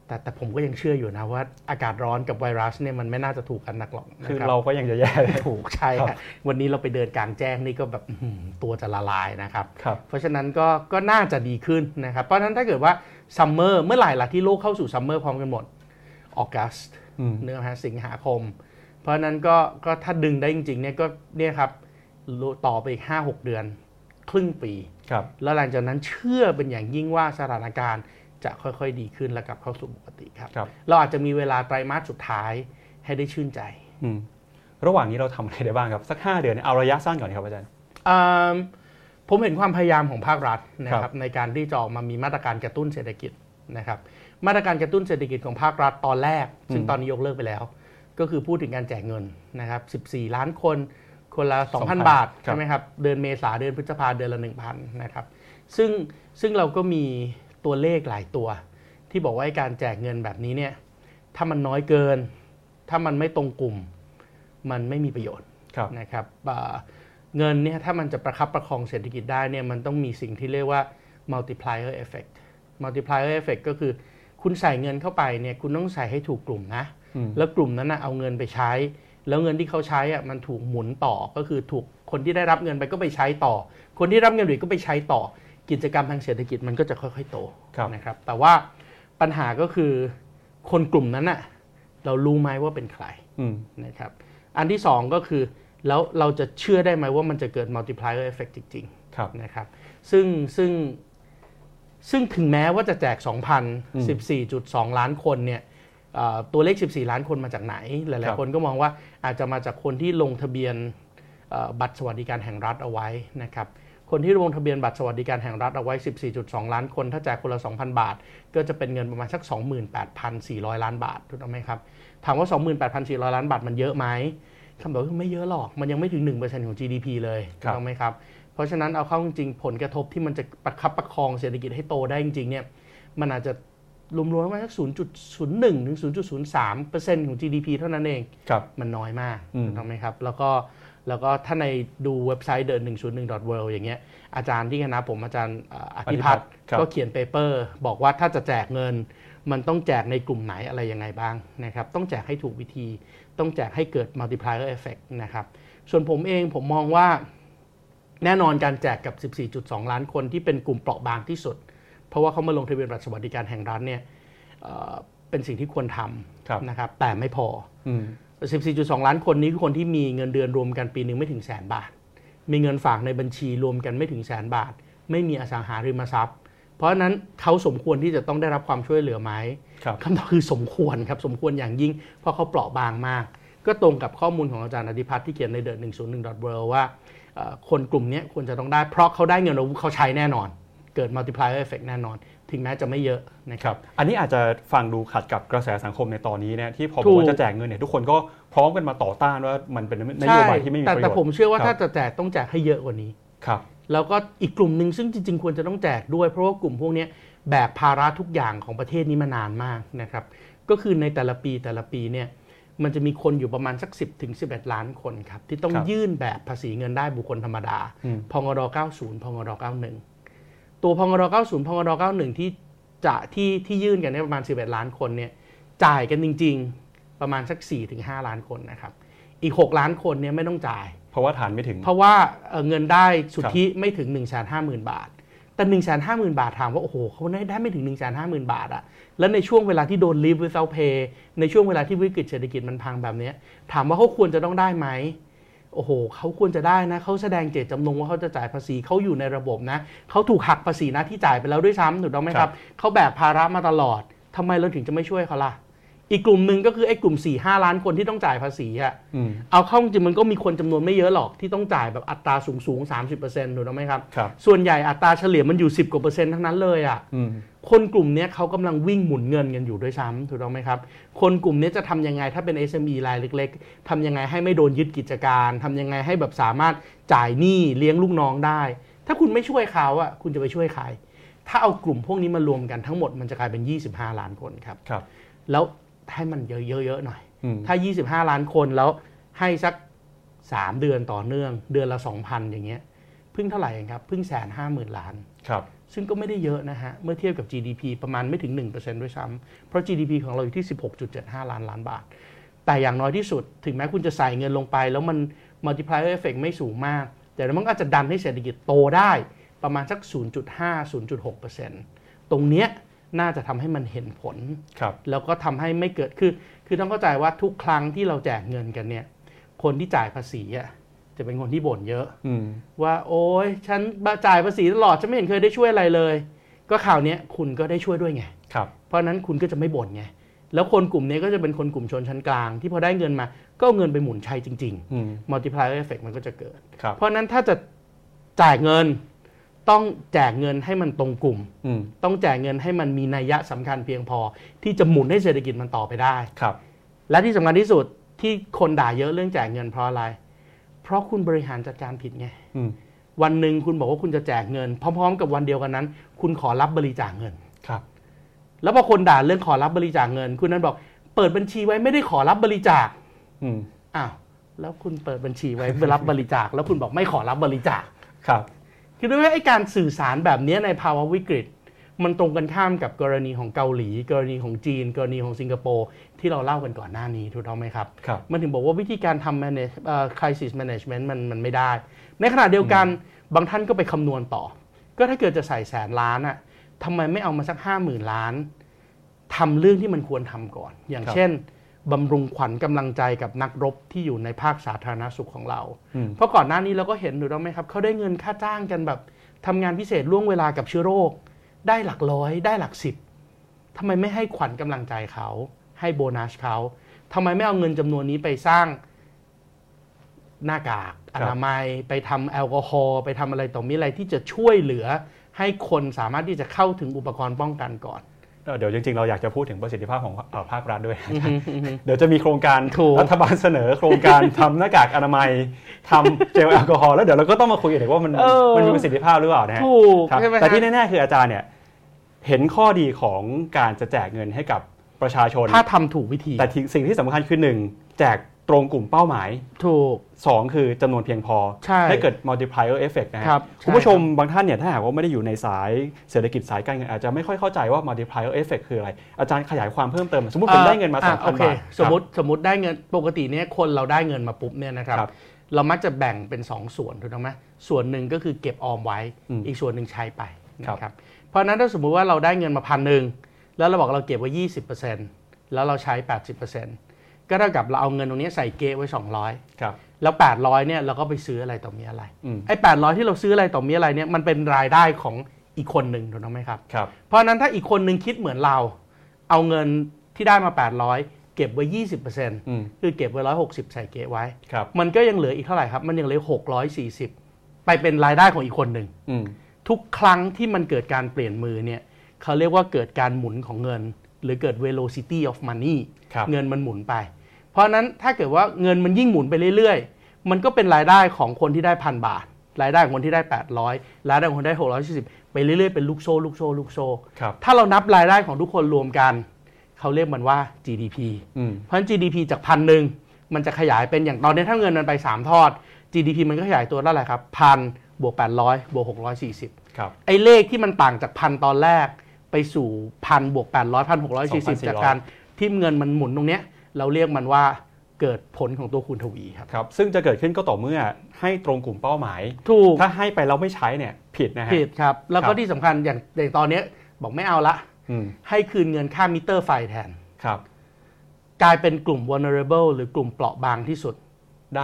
แต่แต่ผมก็ยังเชื่ออยู่นะว่าอากาศร้อนกับไวรัสเนี่ยมันไม่น่าจะถูกกันนักหรอกคือเราก็ยังจะแย่ถูกใช่ครับวันนี้เราไปเดินกลางแจ้งนี่ก็แบบตัวจะละลายนะครับเพราะฉะนั้นก็ก็น่าจะดีขึ้นนะครับเพราะฉะนั้นถ้าเกิดว่าซัมเมอร์เมื่อไหร่ล่ะที่โลกเข้าสู่ซัมเมอร์พร้อมกันหมดออกัสเนื้อฮะสิงหาคมเพราะนั้นก็ก็ถ้าดึงได้จริงๆเนี่ยก็เนี่ยครับต่อไปอีก ห้าหก เดือนครึ่งปีแล้วหลังจากนั้นเชื่อเป็นอย่างยิ่งว่าสถานการณ์จะค่อยๆดีขึ้นและกลับเข้าสู่ปกติครับเราอาจจะมีเวลาไตรมาสสุดท้ายให้ได้ชื่นใจระหว่างนี้เราทำอะไรได้บ้างครับสักห้าเดือนเอาระยะสั้นก่อนครับอาจารย์ผมเห็นความพยายามของภาครัฐนะครับในการที่จะออกมามีมาตรการกระตุ้นเศรษฐกิจนะครับมาตรการกระตุ้นเศรษฐกิจของภาครัฐตอนแรกซึ่งตอนนี้ยกเลิกไปแล้วก็คือพูดถึงการแจกเงินนะครับสิบสี่ล้านคนคนละ สองพัน บาทใช่ไหมครับเดือนเมษาเดือนพฤษภาเดือนละ หนึ่งพัน นะครับซึ่งซึ่งเราก็มี ตัวเลขหลายตัวที่บอกว่าการแจกเงินแบบนี้เนี่ยถ้ามันน้อยเกินถ้ามันไม่ตรงกลุ่มมันไม่มีประโยชน์นะครับเงินเนี่ยถ้ามันจะประคับประคองเศรษฐกิจได้เนี่ยมันต้องมีสิ่งที่เรียกว่า multiplier effect multiplier effect ก็คือคุณใส่เงินเข้าไปเนี่ยคุณต้องใส่ให้ถูกกลุ่มนะแล้วกลุ่มนั้นนะเอาเงินไปใช้แล้วเงินที่เขาใช้อ่ะมันถูกหมุนต่อก็คือถูกคนที่ได้รับเงินไปก็ไปใช้ต่อคนที่รับเงินอีกก็ไปใช้ต่อกิจกรรมทางเศรษฐกิจมันก็จะค่อยๆโตนะครับแต่ว่าปัญหาก็คือคนกลุ่มนั้นน่ะเรารู้ไหมว่าเป็นใครนะครับอันที่สองก็คือแล้วเราจะเชื่อได้ไหมว่ามันจะเกิด multiplier effect จริงๆนะครับซึ่งซึ่งซึ่งถึงแม้ว่าจะแจก สองพัน สิบสี่จุดสอง ล้านคนเนี่ยตัวเลขสิบสี่ล้านคนมาจากไหนหลายๆคนก็มองว่าอาจจะมาจากคนที่ลงทะเบียนบัตรสวัสดิการแห่งรัฐเอาไว้นะครับคนที่ลงทะเบียนบัตรสวัสดิการแห่งรัฐเอาไว้ สิบสี่จุดสอง ล้านคนถ้าแจกคนละ สองพัน บาทก็จะเป็นเงินประมาณสัก สองหมื่นแปดพันสี่ร้อย ล้านบาทถูกต้องไหมครับถามว่า สองหมื่นแปดพันสี่ร้อย ล้านบาทมันเยอะไหมคำตอบคือไม่เยอะหรอกมันยังไม่ถึง หนึ่งเปอร์เซ็นต์ ของ จี ดี พี เลยถูกต้องไหมครับเพราะฉะนั้นเอาเข้าจริงผลกระทบที่มันจะประคับประคองเศรษฐกิจให้โตได้จริงๆเนี่ยมันอาจจะรวมๆประมาณสัก ศูนย์จุดศูนย์หนึ่ง ถึง ศูนย์จุดศูนย์สาม เปอร์เซ็นต์ ของ จี ดี พี เท่านั้นเองมันน้อยมากถูกต้องไหมครับแล้วก็แล้วก็ถ้าในดูเว็บไซต์ เดอะ หนึ่งศูนย์หนึ่ง ดอท เวิลด์ อย่างเงี้ยอาจารย์ที่คณะผมอาจารย์อภิพัฒน์ก็เขียนเปเปอร์บอกว่าถ้าจะแจกเงินมันต้องแจกในกลุ่มไหนอะไรยังไงบ้างนะครับต้องแจกให้ถูกวิธีต้องแจกให้เกิด multiplier effect นะครับส่วนผมเองผมมองว่าแน่นอนการแจกกับ สิบสี่จุดสอง ล้านคนที่เป็นกลุ่มเปราะบางที่สุดเพราะว่าเขามาลงทะเบียนบัตรสวัสดิการแห่งรัฐเนี่ยเป็นสิ่งที่ควรทำนะครับแต่ไม่พอ สิบสี่จุดสอง ล้านคนนี้คือคนที่มีเงินเดือนรวมกันปีนึงไม่ถึงแสนบาทมีเงินฝากในบัญชีรวมกันไม่ถึงแสนบาทไม่มีอสังหาริมทรัพย์เพราะนั้นเขาสมควรที่จะต้องได้รับความช่วยเหลือไหมคำตอบคือสมควรครับสมควรอย่างยิ่งเพราะเขาเปราะบางมากก็ตรงกับข้อมูลของอาจารย์อธิพัฒน์ที่เขียนใน เดอะ หนึ่งศูนย์หนึ่ง ดอท เวิลด์ ว่าคนกลุ่มนี้ควรจะต้องได้เพราะเขาได้เงินแล้วเขาใช้แน่นอนเกิด multiplier effect แน่นอนถึงแม้จะไม่เยอะนะครับอันนี้อาจจะฟังดูขัดกับกระแสสังคมในตอนนี้เนี่ยที่พอบอกว่าจะแจกเงินเนี่ยทุกคนก็พร้อมกันมาต่อต้านว่ามันเป็นนโยบายที่ไม่มีประโยชน์แต่ผมเชื่อว่าถ้าจะแจกต้องแจกให้เยอะกว่านี้ครับแล้วก็อีกกลุ่มนึงซึ่งจริงๆควรจะต้องแจกด้วยเพราะว่ากลุ่มพวกนี้แบกภาระทุกอย่างของประเทศนี้มานานมากนะครับก็คือในแต่ละปีแต่ละปีเนี่ยมันจะมีคนอยู่ประมาณสัก สิบถึงสิบเอ็ด ล้านคนครับที่ต้องยื่นแบบภาษีเงินได้บุคคลธรรมดาพ.ง.ร.เก้าสิบ พ.ง.ร.เก้าสิบเอ็ดตัวพงร.เก้าสิบ พงร.เก้าสิบเอ็ดที่จะที่ที่ยื่นกันเนี่ยประมาณสิบเอ็ดล้านคนเนี่ยจ่ายกันจริงๆประมาณสัก สี่ถึงห้า ล้านคนนะครับอีกหกล้านคนเนี่ยไม่ต้องจ่ายเพราะว่าฐานไม่ถึงเพราะว่าเงินได้สุทธิไม่ถึง หนึ่งแสนห้าหมื่น บาทแต่ หนึ่งแสนห้าหมื่น บาทถามว่าโอ้โหเขาได้ไม่ถึง หนึ่งแสนห้าหมื่น บาทอะแล้วในช่วงเวลาที่โดน leave without pay ในช่วงเวลาที่วิกฤตเศรษฐกิจมันพังแบบนี้ถามว่าเขาควรจะต้องได้ไหมโอ้โหเขาควรจะได้นะเขาแสดงเจตจำนงว่าเขาจะจ่ายภาษีเขาอยู่ในระบบนะเขาถูกหักภาษีนะที่จ่ายไปแล้วด้วยซ้ำถูกต้องไหมครับเขาแบกภาระมาตลอดทำไมเราถึงจะไม่ช่วยเขาล่ะอีกกลุ่มนึงก็คือไอ้กลุ่ม สี่ถึงห้า ล้านคนที่ต้องจ่ายภาษีอะเอาเข้าจริงมันก็มีคนจำนวนไม่เยอะหรอกที่ต้องจ่ายแบบอัตราสูงสูง สามสิบเปอร์เซ็นต์ ถูกต้องไหมครับส่วนใหญ่อัตราเฉลี่ยมันอยู่สิบกว่าเปอร์เซ็นต์ทั้งนั้นเลยอะคนกลุ่มนี้เขากำลังวิ่งหมุนเงินกันอยู่ด้วยซ้ำถูกต้องไหมครับคนกลุ่มนี้จะทำยังไงถ้าเป็น เอส เอ็ม อี รายเล็กๆทำยังไงให้ไม่โดนยึดกิจการทำยังไงให้แบบสามารถจ่ายหนี้เลี้ยงลูกน้องได้ถ้าคุณไม่ช่วยเขาอะคุณจะไปช่วยใครถ้าเอากลุ่มพวกนี้มารวมกันทั้งหมดมันจะกลายเป็น ยี่สิบห้า ล้านคนครับแล้วให้มันเยอะๆหน่อยถ้ายี่สิบห้าล้านคนแล้วให้สักสามเดือนต่อเนื่องเดือนละ สองพัน อย่างเงี้ยพึ่งเท่าไหร่ครับพึ่ง หนึ่งแสนห้าหมื่น ล้านครับซึ่งก็ไม่ได้เยอะนะฮะเมื่อเทียบกับ จี ดี พี ประมาณไม่ถึง หนึ่งเปอร์เซ็นต์ ด้วยซ้ำเพราะ จี ดี พี ของเราอยู่ที่ สิบหกจุดเจ็ดห้า ล้านล้านบาทแต่อย่างน้อยที่สุดถึงแม้คุณจะใส่เงินลงไปแล้วมัน multiplier effect ไม่สูงมากแต่มันก็จะดันให้เศรษฐกิจโตได้ประมาณสัก ศูนย์จุดห้า ศูนย์จุดหกเปอร์เซ็นต์ ตรงเนี้ยน่าจะทำให้มันเห็นผลแล้วก็ทำให้ไม่เกิดคือคือต้องเข้าใจว่าทุกครั้งที่เราแจกเงินกันเนี่ยคนที่จ่ายภาษีอ่ะจะเป็นคนที่บ่นเยอะว่าโอ๊ยฉันจ่ายภาษีตลอดฉันไม่เห็นเคยได้ช่วยอะไรเลยก็ข่าวนี้คุณก็ได้ช่วยด้วยไงเพราะนั้นคุณก็จะไม่บ่นไงแล้วคนกลุ่มนี้ก็จะเป็นคนกลุ่มชนชั้นกลางที่พอได้เงินมาก็เอาเงินไปหมุนใช้จริงๆ multiplier effect มันก็จะเกิดเพราะนั้นถ้าจะจ่ายเงินต้องแจกเงินให้มันตรงกลุ่มต้องแจกเงินให้มันมีนัยยะสำคัญเพียงพอที่จะหมุนให้เศรษฐกิจมันต่อไปได้และที่สำคัญที่สุดที่คนด่าเยอะเรื่องแจกเงินเพราะอะไรเพราะคุณบริหารจัดการผิดไงวันหนึ่งคุณบอกว่าคุณจะแจกเงินพร้อมๆกับวันเดียวกันนั้นคุณขอรับบริจาคเงิน แล้วพอคนด่าเรื่องขอรับบริจาคเงินคุณนั้นบอกเปิดบัญชีไว้ไม่ได้ขอรับบริจาคอืมอ้าวแล้วคุณเปิดบัญชีไว้รับบริจาคแล้วคุณบอกไม่ขอรับบริจาคครับคิดดูว่าไอ้การสื่อสารแบบนี้ในภาวะวิกฤตมันตรงกันข้ามกับกรณีของเกาหลีกรณีของจีนกรณีของสิงคโปร์ที่เราเล่ากันก่อนหน้านี้ถูกต้องไหมครับมันถึงบอกว่าวิธีการทำ manage เอ่อ crisis management มันมันไม่ได้ในขณะเดียวกันบางท่านก็ไปคำนวณต่อก็ถ้าเกิดจะใส่แสนล้านอ่ะทำไมไม่เอามาสักห้าหมื่นล้านทำเรื่องที่มันควรทำก่อนอย่างเช่นบำรุงขวัญกำลังใจกับนักรบที่อยู่ในภาคสาธารณสุขของเราเพราะก่อนหน้านี้เราก็เห็นถูกต้องไหมครับเขาได้เงินค่าจ้างกันแบบทำงานพิเศษล่วงเวลากับเชื้อโรคได้หลักร้อยได้หลักสิบทำไมไม่ให้ขวัญกำลังใจเขาให้โบนัสเขาทำไมไม่เอาเงินจำนวนนี้ไปสร้างหน้ากากอนามัยไปทำแอลกอฮอล์ไปทำอะไรต่อมีอะไรที่จะช่วยเหลือให้คนสามารถที่จะเข้าถึงอุปกรณ์ป้องกันก่อนเดี๋ยวจริงๆเราอยากจะพูดถึงประสิทธิภาพของภาครัฐด้วยเดี๋ยวจะมีโครงการรัฐบาลเสนอโครงการทำหน้ากากอนามัยทำเจลแอลกอฮอล์แล้วเดี๋ยวเราก็ต้องมาคุยกันว่ามันมันมีประสิทธิภาพหรือเปล่านะฮะแต่ที่แน่ๆคืออาจารย์เนี่ยเห็นข้อดีของการจะแจกเงินให้กับประชาชนถ้าทำถูกวิธีแต่สิ่งที่สำคัญคือหนึ่งแจกตรงกลุ่มเป้าหมายถูกสองคือจำนวนเพียงพอให้เกิด multiplier effect นะครับคุณผู้ชมบางท่านเนี่ยถ้าหากว่าไม่ได้อยู่ในสายเศรษฐกิจสายการเงินอาจจะไม่ค่อยเข้าใจว่า multiplier effect คืออะไรอาจารย์ขยายความเพิ่มเติมสมมุติผมได้เงินมา สามพัน บาทสมมุติสมมุติได้เงินปกติเนี่ยคนเราได้เงินมาปุ๊บเนี่ยนะครับเรามักจะแบ่งเป็นสองส่วนถูกต้องมั้ยส่วนหนึ่งก็คือเก็บออมไว้อีกส่วนนึงใช้ไปนะครับเพราะนั้นถ้าสมมุติว่าเราได้เงินมา หนึ่งพัน นึงแล้วเราบอกเราเก็บไว้ ยี่สิบเปอร์เซ็นต์ แล้วเราใช้ แปดสิบเปอร์เซ็นต์ก็เท่ากับเราเอาเงินตรงนี้ใส่เก๊ไว้สองร้อยครับแล้วแปดร้อยเนี่ยเราก็ไปซื้ออะไรต่อมีอะไรไอ้แปดร้อยที่เราซื้ออะไรต่อมีอะไรเนี่ยมันเป็นรายได้ของอีกคนนึงถูกต้องมั้ยครับครับเพราะฉะนั้นถ้าอีกคนนึงคิดเหมือนเราเอาเงินที่ได้มาแปดร้อยเก็บไว้ ยี่สิบเปอร์เซ็นต์ คือเก็บไว้หนึ่งร้อยหกสิบใส่เก๊ไว้มันก็ยังเหลืออีกเท่าไหร่ครับมันยังเหลือหกร้อยสี่สิบไปเป็นรายได้ของอีกคนนึงทุกครั้งที่มันเกิดการเปลี่ยนมือเนี่ยเขาเรียกว่าเกิดการหมุนของเงินหรือเกิด velocity of money เงินมันหมุนไปเพราะนั้นถ้าเกิดว่าเงินมันยิ่งหมุนไปเรื่อยๆมันก็เป็นรายได้ของคนที่ได้พันบาทรายได้ของคนที่ได้แปดร้อยรายได้ของคนได้หกร้อยสี่สิบไปเรื่อยๆเป็นลูกโซ่ลูกโซ่ลูกโซ่ถ้าเรานับรายได้ของทุกคนรวมกันเขาเรียกมันว่า จี ดี พี เพราะฉะนั้น จี ดี พี จาก หนึ่งพัน มันจะขยายเป็นอย่างตอนนี้ถ้าเงินมันไปสามทอด จี ดี พี มันก็ขยายตัวเท่าไหร่ครับ หนึ่งพัน บวกแปดร้อยบวกหกร้อยสี่สิบครับไอ้เลขที่มันต่างจาก หนึ่งพัน ตอนแรกไปสู่ หนึ่งพัน บวกแปดร้อย หนึ่งพันหกร้อยสี่สิบ จากการที่เงินมันหมุนตรงเนี้ยเราเรียกมันว่าเกิดผลของตัวคูณทวีครับครับซึ่งจะเกิดขึ้นก็ต่อเมื่อให้ตรงกลุ่มเป้าหมายถูกถ้าให้ไปเราไม่ใช้เนี่ยผิดนะฮะผิดครับแล้วก็ที่สำคัญอย่างในตอนนี้บอกไม่เอาละให้คืนเงินค่ามิเตอร์ไฟแทนครับกลายเป็นกลุ่ม vulnerable หรือกลุ่มเปราะบางที่สุด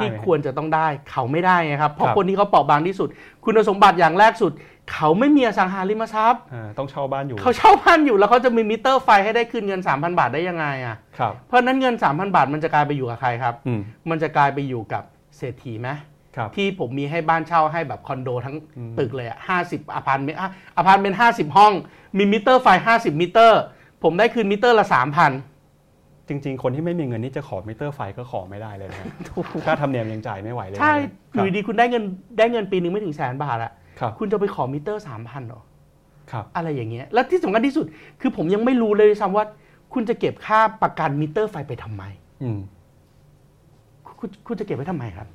ที่ควรจะต้องได้เขาไม่ได้ไงครับเพราะคนที่เขาเปราะบางที่สุดคุณสมบัติอย่างแรกสุดเขาไม่มีอสังหาริมทรัพย์ต้องเช่าบ้านอยู่เขาเช่าบ้านอยู่แล้วเขาจะมีมิเตอร์ไฟให้ได้คืนเงิน สามพัน บาทได้ยังไงอ่ะครับเพราะนั้นเงิน สามพัน บาทมันจะกลายไปอยู่กับใครครับมันจะกลายไปอยู่กับเศรษฐีมั้ยที่ผมมีให้บ้านเช่าให้แบบคอนโดทั้งตึกเลยอ่ะห้าสิบอพาร์ตเมนต์อ่ะอพาร์ตเมนต์ห้าสิบห้องมีมิเตอร์ไฟห้าสิบมิเตอร์ผมได้คืนมิเตอร์ละ สามพันจริงๆคนที่ไม่มีเงินนี่จะขอมิเตอร์ไฟก็ขอไม่ได้เลยนะค่าธรรมเนียมยังจ่ายไม่ไหวเลยใช่อยู่ดีคุณได้เงินได้เงินปีนึงไม่ถึงแสนบาทอ่ะคุณจะไปขอมิเตอร์ สามพัน หรอครับอะไรอย่างเงี้ยแล้วที่สำคัญที่สุดคือผมยังไม่รู้เลยซ้ำว่าคุณจะเก็บค่าประกันมิเตอร์ไฟไปทำไมอืมคุณคุณจะเก็บไว้ทำไมครับ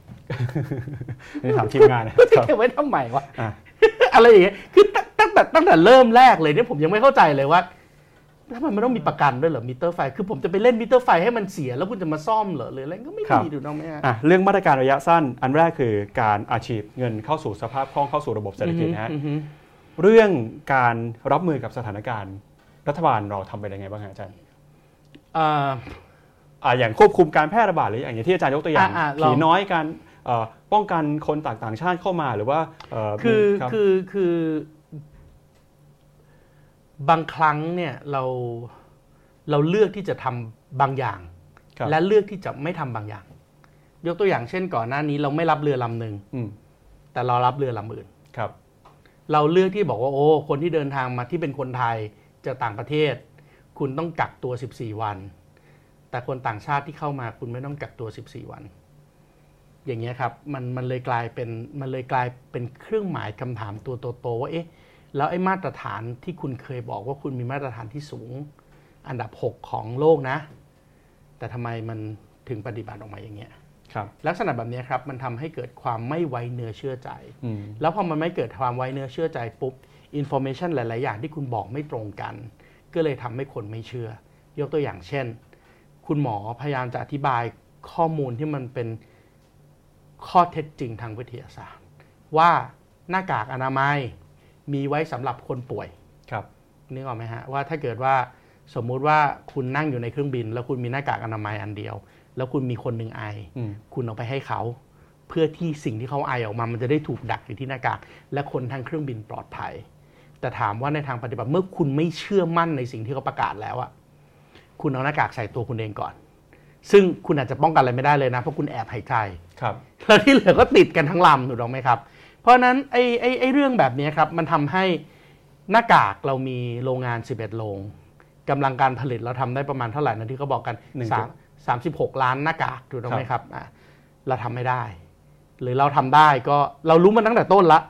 นี่ถามทีมงานนะครับจะเก็บไว้ทำไมวะอะไรอย่างเงี้ยคือตั้งแต่ตั้งแต่เริ่มแรกเลยเนี่ยผมยังไม่เข้าใจเลยว่าถ้ามันไม่ต้องมีประกันด้วยเหรอมิเตอร์ไฟคือผมจะไปเล่นมิเตอร์ไฟให้มันเสียแล้วคุณจะมาซ่อมเหรอหรืออะไรก็ไม่ดีดูน้องแม่อ่ะเรื่องมาตรการระยะสั้นอันแรกคือการอัดฉีดเงินเข้าสู่สภาพคล่องเข้าสู่ระบบเศรษฐกิจนะฮะเรื่องการรับมือกับสถานการณ์รัฐบาลเราทำไปยังไงบ้างอาจารย์อ่าอ่าอย่างควบคุมการแพร่ระบาดหรืออย่างที่อาจารย์ยกตัวอย่างผีน้อยการป้องกันคนต่างชาติเข้ามาหรือว่าคือคือคือบางครั้งเนี่ยเราเราเลือกที่จะทำบางอย่างและเลือกที่จะไม่ทำบางอย่างยกตัวอย่างเช่นก่อนหน้านี้เราไม่รับเรือลำหนึ่งแต่เรารับเรือลำอื่นเราเลือกที่บอกว่าโอ้คนที่เดินทางมาที่เป็นคนไทยจากต่างประเทศคุณต้องกักตัวสิบสี่วันแต่คนต่างชาติที่เข้ามาคุณไม่ต้องกักตัวสิบสี่วันอย่างเงี้ยครับมันมันเลยกลายเป็นมันเลยกลายเป็นเครื่องหมายคำถามตัวโตๆว่าเอ๊ะ แล้วไอ้มาตรฐานที่คุณเคยบอกว่าคุณมีมาตรฐานที่สูงอันดับหกของโลกนะแต่ทำไมมันถึงปฏิบัติออกมาอย่างเงี้ยลักษณะแบบนี้ครับมันทำให้เกิดความไม่ไว้เนื้อเชื่อใจแล้วพอมันไม่เกิดความไว้เนื้อเชื่อใจปุ๊บอินโฟเมชันหลายๆอย่างที่คุณบอกไม่ตรงกันก็เลยทำให้คนไม่เชื่อยกตัวอย่างเช่นคุณหมอพยายามจะอธิบายข้อมูลที่มันเป็นข้อเท็จจริงทางวิทยาศาสตร์ว่าหน้ากากอนามัยมีไว้สำหรับคนป่วยครับนึกออกไหมฮะว่าถ้าเกิดว่าสมมุติว่าคุณนั่งอยู่ในเครื่องบินแล้วคุณมีหน้ากากอนามัยอันเดียวแล้วคุณมีคนหนึ่งไอคุณเอาไปให้เขาเพื่อที่สิ่งที่เขาไอออกมามันจะได้ถูกดักอยู่ที่หน้ากากและคนทางเครื่องบินปลอดภัยแต่ถามว่าในทางปฏิบัติเมื่อคุณไม่เชื่อมั่นในสิ่งที่เขาประกาศแล้วอ่ะคุณเอาหน้ากากใส่ตัวคุณเองก่อนซึ่งคุณอาจจะป้องกันอะไรไม่ได้เลยนะเพราะคุณแอบหายใจครับแล้วที่เหลือก็ติดกันทั้งลำถูกต้องไหมครับเพราะนั้นไอ้ไอ้ไอ้เรื่องแบบนี้ครับมันทำให้หน้ากากเรามีโรงงานสิบเอ็ดโรงกำลังการผลิตเราทำได้ประมาณเท่าไหร่นะที่เขาบอกกันสามสิบหกล้านหน้ากากถูกต้องไหมครับอ่ะเราทำไม่ได้หรือเราทำได้ก็เรารู้มันตั้งแต่ต้นละ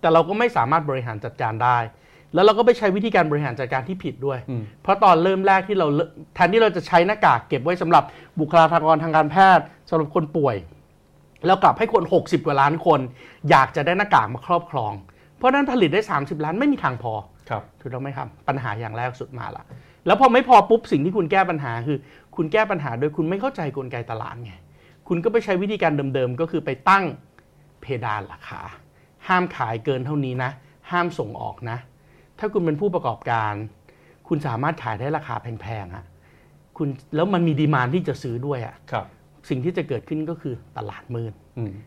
แต่เราก็ไม่สามารถบริหารจัดการได้แล้วเราก็ไปใช้วิธีการบริหารจัดการที่ผิดด้วยเพราะตอนเริ่มแรกที่เราแทนที่เราจะใช้หน้ากากเก็บไว้สำหรับบุคลากรทางการแพทย์สำหรับคนป่วยแล้วกลับให้คนหกสิบกว่าล้านคนอยากจะได้หน้ากากมาครอบครองเพราะนั้นผลิตได้สามสิบล้านไม่มีทางพอถูกต้องไหมครับปัญหาอย่างแรกสุดมาละแล้วพอไม่พอปุ๊บสิ่งที่คุณแก้ปัญหาคือคุณแก้ปัญหาโดยคุณไม่เข้าใจกลไกตลาดไงคุณก็ไปใช้วิธีการเดิมๆก็คือไปตั้งเพดานราคาห้ามขายเกินเท่านี้นะห้ามส่งออกนะถ้าคุณเป็นผู้ประกอบการคุณสามารถขายได้ราคาแพงๆอ่ะคุณแล้วมันมีดีมานด์ที่จะซื้อด้วยอ่ะสิ่งที่จะเกิดขึ้นก็คือตลาดมืด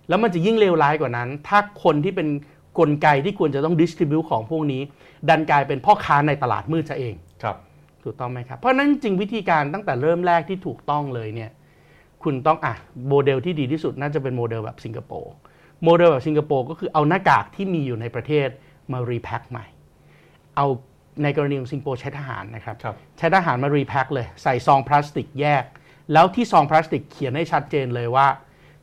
แล้วมันจะยิ่งเลวร้ายกว่านั้นถ้าคนที่เป็นกลไกที่ควรจะต้องดิสทริบิวต์ของพวกนี้ดันกลายเป็นพ่อค้าในตลาดมืดซะเองถูกต้องไหมครับเพราะนั้นจริงวิธีการตั้งแต่เริ่มแรกที่ถูกต้องเลยเนี่ยคุณต้องอ่ะโมเดลที่ดีที่สุดน่าจะเป็นโมเดลแบบสิงคโปร์โมเดลแบบสิงคโปร์ก็คือเอาหน้ากากที่มีอยู่ในประเทศมารีแพ็คใหม่เอาในกรณีของสิงคโปร์ใช้ทหารนะครับใช้ทหารมารีแพ็คเลยใส่ซองพลาสติกแยกแล้วที่ซองพลาสติกเขียนให้ชัดเจนเลยว่า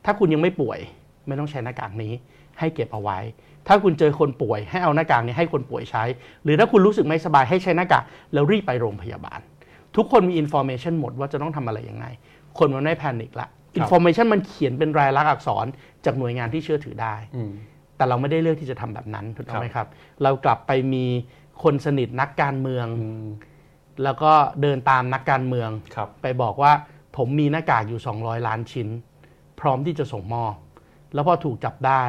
ถ้าคุณยังไม่ป่วยไม่ต้องใช้หน้ากากนี้ให้เก็บเอาไว้ถ้าคุณเจอคนป่วยให้เอาหน้ากากนี้ให้คนป่วยใช้หรือถ้าคุณรู้สึกไม่สบายให้ใช้หน้ากากแล้วรีบไปโรงพยาบาลทุกคนมีอินฟอร์เมชันหมดว่าจะต้องทำอะไรยังไงคนมันไม่แพนิคละอินฟอร์เมชันมันเขียนเป็นรายลักษณ์อักษรจากหน่วยงานที่เชื่อถือได้แต่เราไม่ได้เลือกที่จะทำแบบนั้นถูกต้องไหมครับเรากลับไปมีคนสนิทนักการเมืองแล้วก็เดินตามนักการเมืองไปบอกว่าผมมีหน้ากากอยู่สองร้อยล้านชิ้นพร้อมที่จะส่งมอบแล้วพอถูกจับได้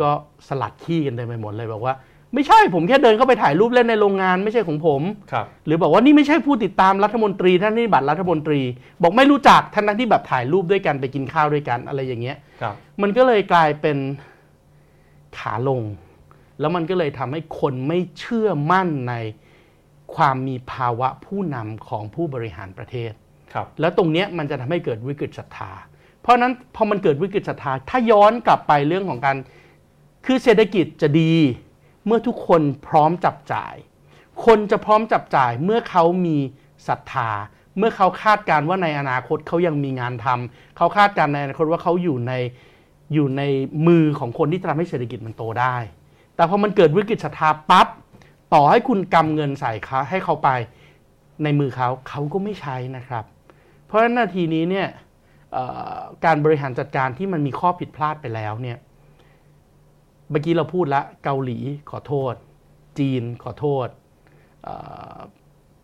ก็สลัดขี้กันเต็มไปหมดเลยบอกว่าไม่ใช่ผมแค่เดินเข้าไปถ่ายรูปเล่นในโรงงานไม่ใช่ของผมหรือบอกว่านี่ไม่ใช่ผู้ติดตามรัฐมนตรีท่านนี่บัตรรัฐมนตรีบอกไม่รู้จักท่านนั้นที่แบบถ่ายรูปด้วยกันไปกินข้าวด้วยกันอะไรอย่างเงี้ยมันก็เลยกลายเป็นขาลงแล้วมันก็เลยทำให้คนไม่เชื่อมั่นในความมีภาวะผู้นำของผู้บริหารประเทศแล้วตรงเนี้ยมันจะทำให้เกิดวิกฤตศรัทธาเพราะนั้นพอมันเกิดวิกฤตศรัทธาถ้าย้อนกลับไปเรื่องของการคือเศรษฐกิจจะดีเมื่อทุกคนพร้อมจับจ่ายคนจะพร้อมจับจ่ายเมื่อเขามีศรัทธาเมื่อเขาคาดการว่าในอนาคตเขายังมีงานทำเขาคาดการในอนาคตว่าเขาอยู่ในอยู่ในมือของคนที่ทำให้เศรษฐกิจมันโตได้แต่พอมันเกิดวิกฤตศรัทธาปั๊บต่อให้คุณกำเงินใส่เขาให้เขาไปในมือเขาเขาก็ไม่ใช้นะครับเพราะฉะนั้นนาทีนี้เนี่ยการบริหารจัดการที่มันมีข้อผิดพลาดไปแล้วเนี่ยเมื่อกี้เราพูดละเกาหลีขอโทษจีนขอโทษ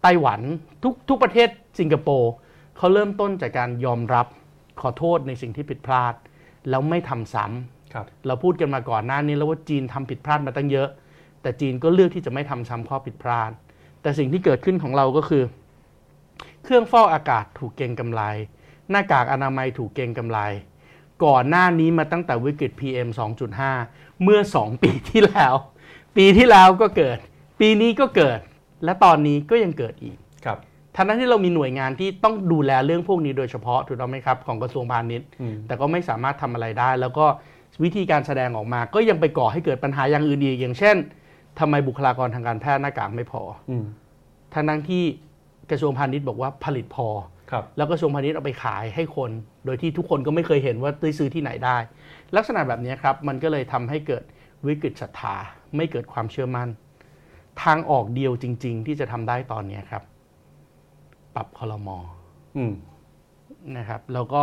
ไต้หวันทุกทุกประเทศสิงคโปร์เขาเริ่มต้นจากการยอมรับขอโทษในสิ่งที่ผิดพลาดแล้วไม่ทำซ้ำเราพูดกันมาก่อนหน้านี้แล้วว่าจีนทำผิดพลาดมาตั้งเยอะแต่จีนก็เลือกที่จะไม่ทำซ้ำข้อผิดพลาดแต่สิ่งที่เกิดขึ้นของเราก็คือเครื่องฟอกอากาศถูกเก็งกำไรหน้ากากอนามัยถูกเก็งกำไรก่อนหน้านี้มาตั้งแต่วิกฤต พี เอ็ม สองจุดห้า เมื่อสองปีที่แล้วปีที่แล้วก็เกิดปีนี้ก็เกิดและตอนนี้ก็ยังเกิดอีกครับทั้งที่เรามีหน่วยงานที่ต้องดูแลเรื่องพวกนี้โดยเฉพาะถูกต้องไหมครับของกระทรวงพาณิชย์แต่ก็ไม่สามารถทำอะไรได้แล้วก็วิธีการแสดงออกมาก็ยังไปก่อให้เกิดปัญหาอย่างอื่นอีกอย่างเช่นทำไมบุคลากรทางการแพทย์หน้ากากไม่พอทั้งที่กระทรวงพาณิชย์บอกว่าผลิตพอแล้วกระทรวงพาณิชย์เอาไปขายให้คนโดยที่ทุกคนก็ไม่เคยเห็นว่าได้ซื้อที่ไหนได้ลักษณะแบบนี้ครับมันก็เลยทำให้เกิดวิกฤตศรัทธาไม่เกิดความเชื่อมั่น ทางออกเดียวจริงๆที่จะทำได้ตอนนี้ครับปรับครม.นะครับแล้วก็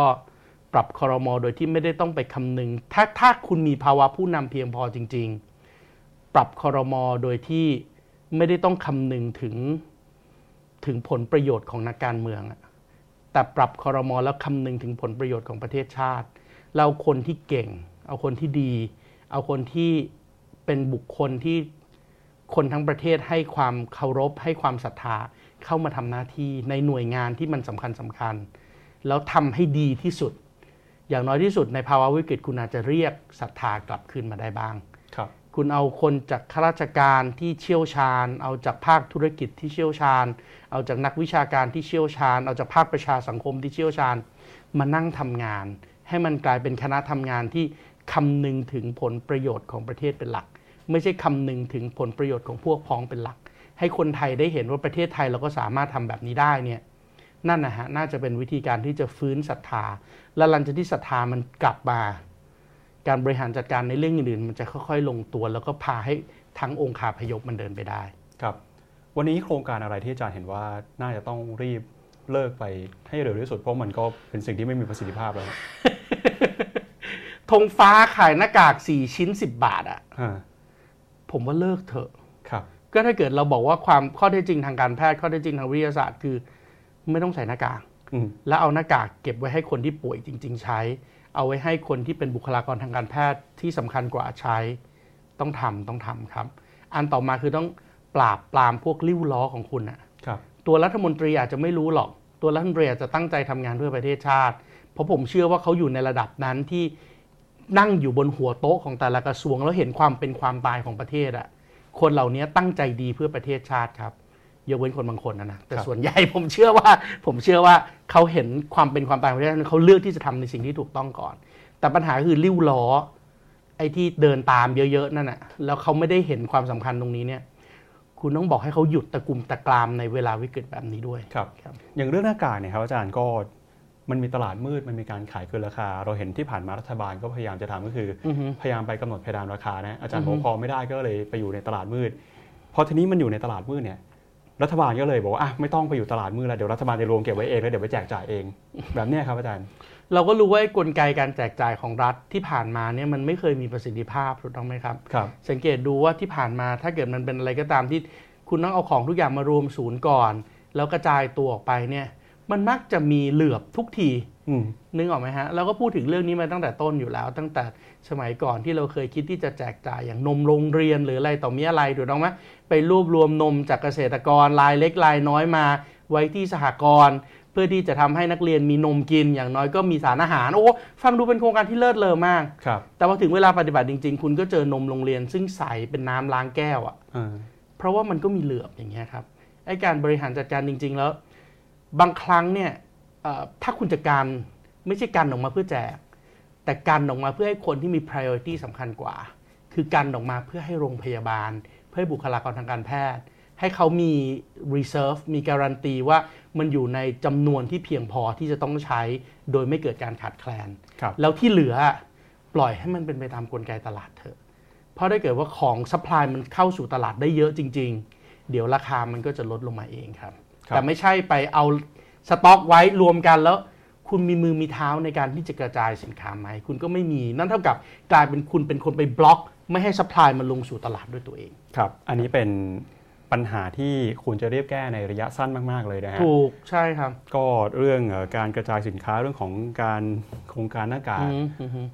ปรับครม.โดยที่ไม่ได้ต้องไปคำนึงถ้าถ้าคุณมีภาวะผู้นำเพียงพอจริงๆปรับครม.โดยที่ไม่ได้ต้องคำนึงถึงถึงผลประโยชน์ของนักการเมืองแต่ปรับครม.แล้วคำนึงถึงผลประโยชน์ของประเทศชาติเราคนที่เก่งเอาคนที่ดีเอาคนที่เป็นบุคคลที่คนทั้งประเทศให้ความเคารพให้ความศรัทธาเข้ามาทำหน้าที่ในหน่วยงานที่มันสำคัญสำคัญแล้วทำให้ดีที่สุดอย่างน้อยที่สุดในภาวะวิกฤตคุณอาจจะเรียกศรัทธากลับคืนมาได้บ้างครับคุณเอาคนจากข้าราชการที่เชี่ยวชาญเอาจากภาคธุรกิจที่เชี่ยวชาญเอาจากนักวิชาการที่เชี่ยวชาญเอาจากภาคประชาสังคมที่เชี่ยวชาญมานั่งทำงานให้มันกลายเป็นคณะทำงานที่คำนึงถึงผลประโยชน์ของประเทศเป็นหลักไม่ใช่คำนึงถึงผลประโยชน์ของพวกพ้องเป็นหลักให้คนไทยได้เห็นว่าประเทศไทยเราก็สามารถทำแบบนี้ได้เนี่ยนั่นนะฮะน่าจะเป็นวิธีการที่จะฟื้นศรัทธาและหลังจากที่ศรัทธามันกลับมาการบริหารจัดการในเรื่องอื่นๆมันจะค่อยๆลงตัวแล้วก็พาให้ทั้งองค์คาพยพมันเดินไปได้ครับวันนี้โครงการอะไรที่อาจารย์เห็นว่าน่าจะต้องรีบเลิกไปให้เร็วที่สุดเพราะมันก็เป็นสิ่งที่ไม่มีประสิทธิภาพแล้ว ธงฟ้าขายหน้ากากสี่ชิ้นสิบบาทอ่ะผมว่าเลิกเถอะครับก็ถ้าเกิดเราบอกว่าความข้อเท็จจริงทางการแพทย์ข้อเท็จจริงทางวิทยาศาสตร์คือไม่ต้องใส่หน้ากากแล้วเอาหน้ากากเก็บไว้ให้คนที่ป่วยจริงๆใช้เอาไว้ให้คนที่เป็นบุคลากรทางการแพทย์ที่สำคัญกว่าใช้ต้องทำต้องทำครับอันต่อมาคือต้องปราบปรามพวกลิ้วล้อของคุณอ่ะตัวรัฐมนตรีอาจจะไม่รู้หรอกตัวรัฐมนตรีอาจจะตั้งใจทำงานเพื่อประเทศชาติเพราะผมเชื่อว่าเขาอยู่ในระดับนั้นที่นั่งอยู่บนหัวโต๊ะของแต่ละกระทรวงแล้วเห็นความเป็นความตายของประเทศอ่ะคนเหล่านี้ตั้งใจดีเพื่อประเทศชาติครับยกเว้นคนบางคนนะนะแต่ส่วนใหญ่ผมเชื่อว่าผมเชื่อว่าเขาเห็นความเป็นความตายของประเทศเขาเลือกที่จะทำในสิ่งที่ถูกต้องก่อนแต่ปัญหาคือลิ้วล้อไอ้ที่เดินตามเยอะๆนั่นน่ะแล้วเขาไม่ได้เห็นความสำคัญตรงนี้เนี่ยคุณต้องบอกให้เขาหยุดตะกุมตะกรามในเวลาวิกฤตแบบนี้ด้วยครับอย่างเรื่องหน้ากากเนี่ยครับอาจารย์ก็มันมีตลาดมืดมันมีการขายเกินราคาเราเห็นที่ผ่านมารัฐบาลก็พยายามจะทำก็คือ uh-huh. พยายามไปกำหนดเพดานราคานะอาจารย์บอกพอไม่ได้ก็เลยไปอยู่ในตลาดมืดพอทีนี้มันอยู่ในตลาดมืดเนี่ยรัฐบาลก็เลยบอกว่าอ่ะไม่ต้องไปอยู่ตลาดมืดแล้วเดี๋ยวรัฐบาลจะรวมเก็บไว้เองแล้วเดี๋ยวไปแจกจ่ายเอง แบบนี้ครับอาจารย์เราก็รู้ว่ากลไกการแจกจ่ายของรัฐที่ผ่านมาเนี่ยมันไม่เคยมีประสิทธิภาพถูกต้องไหมครับครับสังเกตดูว่าที่ผ่านมาถ้าเกิดมันเป็นอะไรก็ตามที่คุณต้องเอาของทุกอย่างมารวมศูนย์ก่อนแล้วกระจายตัวออกไปเนี่ยมันมักจะมีเหลือบทุกทีนึกออกไหมฮะเราก็พูดถึงเรื่องนี้มาตั้งแต่ต้นอยู่แล้วตั้งแต่สมัยก่อนที่เราเคยคิดที่จะแจกจ่ายอย่างนมโรงเรียนหรืออะไรต่อมีอะไรถูกต้องไหมไปรวบรวมนมจากเกษตรกรรายเล็กรายน้อยมาไว้ที่สหกรณ์เพื่อที่จะทำให้นักเรียนมีนมกินอย่างน้อยก็มีสารอาหารโอ้ฟังดูเป็นโครงการที่เลิศเลอมากแต่พอถึงเวลาปฏิบัติจริงๆคุณก็เจอนมโรงเรียนซึ่งใสเป็นน้ำล้างแก้วอ่ะเพราะว่ามันก็มีเหลือบอย่างเงี้ยครับไอ้การบริหารจัดการจริงๆแล้วบางครั้งเนี่ยถ้าคุณจะการไม่ใช่การออกมาเพื่อแจกแต่การออกมาเพื่อให้คนที่มี priority สำคัญกว่าคือการออกมาเพื่อให้โรงพยาบาลเพื่อให้บุคลากรทางการแพทย์ให้เขามี reserve มีการันตีว่ามันอยู่ในจำนวนที่เพียงพอที่จะต้องใช้โดยไม่เกิดการขาดแคลนแล้วที่เหลือปล่อยให้มันเป็นไปตามกลไกตลาดเถอะเพราะถ้าเกิดว่าของ supply มันเข้าสู่ตลาดได้เยอะจริงๆเดี๋ยวราคามันก็จะลดลงมาเองครับแต่ไม่ใช่ไปเอาสต็อกไว้รวมกันแล้วคุณมีมือมีเท้าในการที่จะกระจายสินค้าไหมคุณก็ไม่มีนั่นเท่ากับกลายเป็นคุณเป็นคนไปบล็อกไม่ให้ซัพพลายมันลงสู่ตลาดด้วยตัวเองครับอันนี้เป็นปัญหาที่คุณจะเรียบแก้ในระยะสั้นมากๆเลยนะฮะถูกใช่ครับก็เรื่องการกระจายสินค้าเรื่องของการโครงการหน้ากาก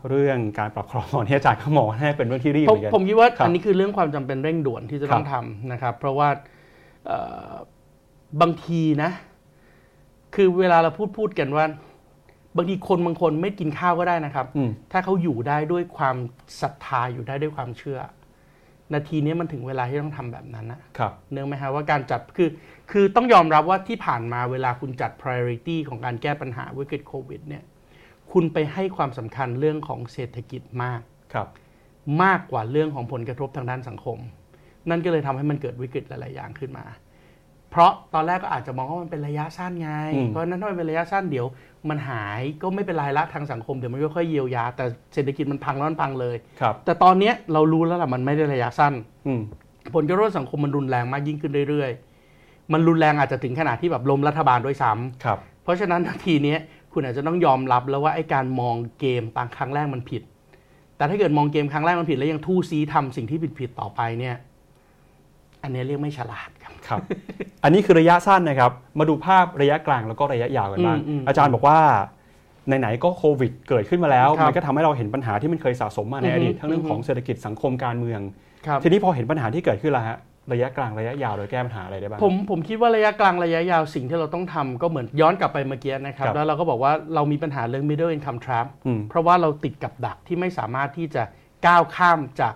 เรื่องการปรับครองเนี่ยอาจารย์ก็มองให้เป็นเรื่องที่รีบเหมือนกันผมคิดว่าอันนี้คือเรื่องความจำเป็นเร่งด่วนที่จะต้องทำนะครับเพราะว่าบางทีนะคือเวลาเราพูดพูดกันว่าบางทีคนบางคนไม่กินข้าวก็ได้นะครับถ้าเขาอยู่ได้ด้วยความศรัทธาอยู่ได้ด้วยความเชื่อนาทีนี้มันถึงเวลาที่ต้องทำแบบนั้นนะครับเนื่องไหมฮะว่าการจัดคือคือต้องยอมรับว่าที่ผ่านมาเวลาคุณจัด priority ของการแก้ปัญหาวิกฤตโควิดเนี่ยคุณไปให้ความสำคัญเรื่องของเศรษฐกิจมากครับมากกว่าเรื่องของผลกระทบทางด้านสังคมนั่นก็เลยทำให้มันเกิดวิกฤตหลายๆอย่างขึ้นมาเพราะตอนแรกก็อาจจะมองว่ามันเป็นระยะสั้นไงเพราะนั้นถ้ามันเป็นระยะสั้นเดี๋ยวมันหายก็ไม่เป็นไรละทางสังคมเดี๋ยวมันค่อยๆเยียวยาแต่เศรษฐกิจมันพังแล้วมันพังเลยแต่ตอนนี้เรารู้แล้วล่ะมันไม่ได้ระยะสั้น ผลกระทบสังคมมันรุนแรงมากยิ่งขึ้นเรื่อยๆมันรุนแรงอาจจะถึงขนาดที่แบบล้มรัฐบาลด้วยซ้ำเพราะฉะนั้นนาทีนี้คุณอาจจะต้องยอมรับแล้วว่าไอ้การมองเกมตามครั้งแรกมันผิดแต่ถ้าเกิดมองเกมครั้งแรกมันผิดแล้วยังทู่ซีทำสิ่งที่ผิดๆต่อไปเนี่ยอันนี้เรียกไม่ฉลาดครับครับ อันนี้คือระยะสั้นนะครับมาดูภาพระยะกลางแล้วก็ระยะยาวกันบ้างอาจารย์บอกว่าไหนๆก็โควิดเกิดขึ้นมาแล้วมันก็ทำให้เราเห็นปัญหาที่มันเคยสะสมมาในอดีตทั้งเรื่องของเศรษฐกิจสังคมการเมืองทีนี้พอเห็นปัญหาที่เกิดขึ้นแล้วฮะระยะกลางระยะยาวโดยแก้ปัญหาอะไรได้บ้างผมผมคิดว่าระยะกลางระยะยาวสิ่งที่เราต้องทำก็เหมือนย้อนกลับไปเมื่อกี้นะครับแล้วเราก็บอกว่าเรามีปัญหาเรื่อง middle income trap เพราะว่าเราติดกับดักที่ไม่สามารถที่จะก้าวข้ามจาก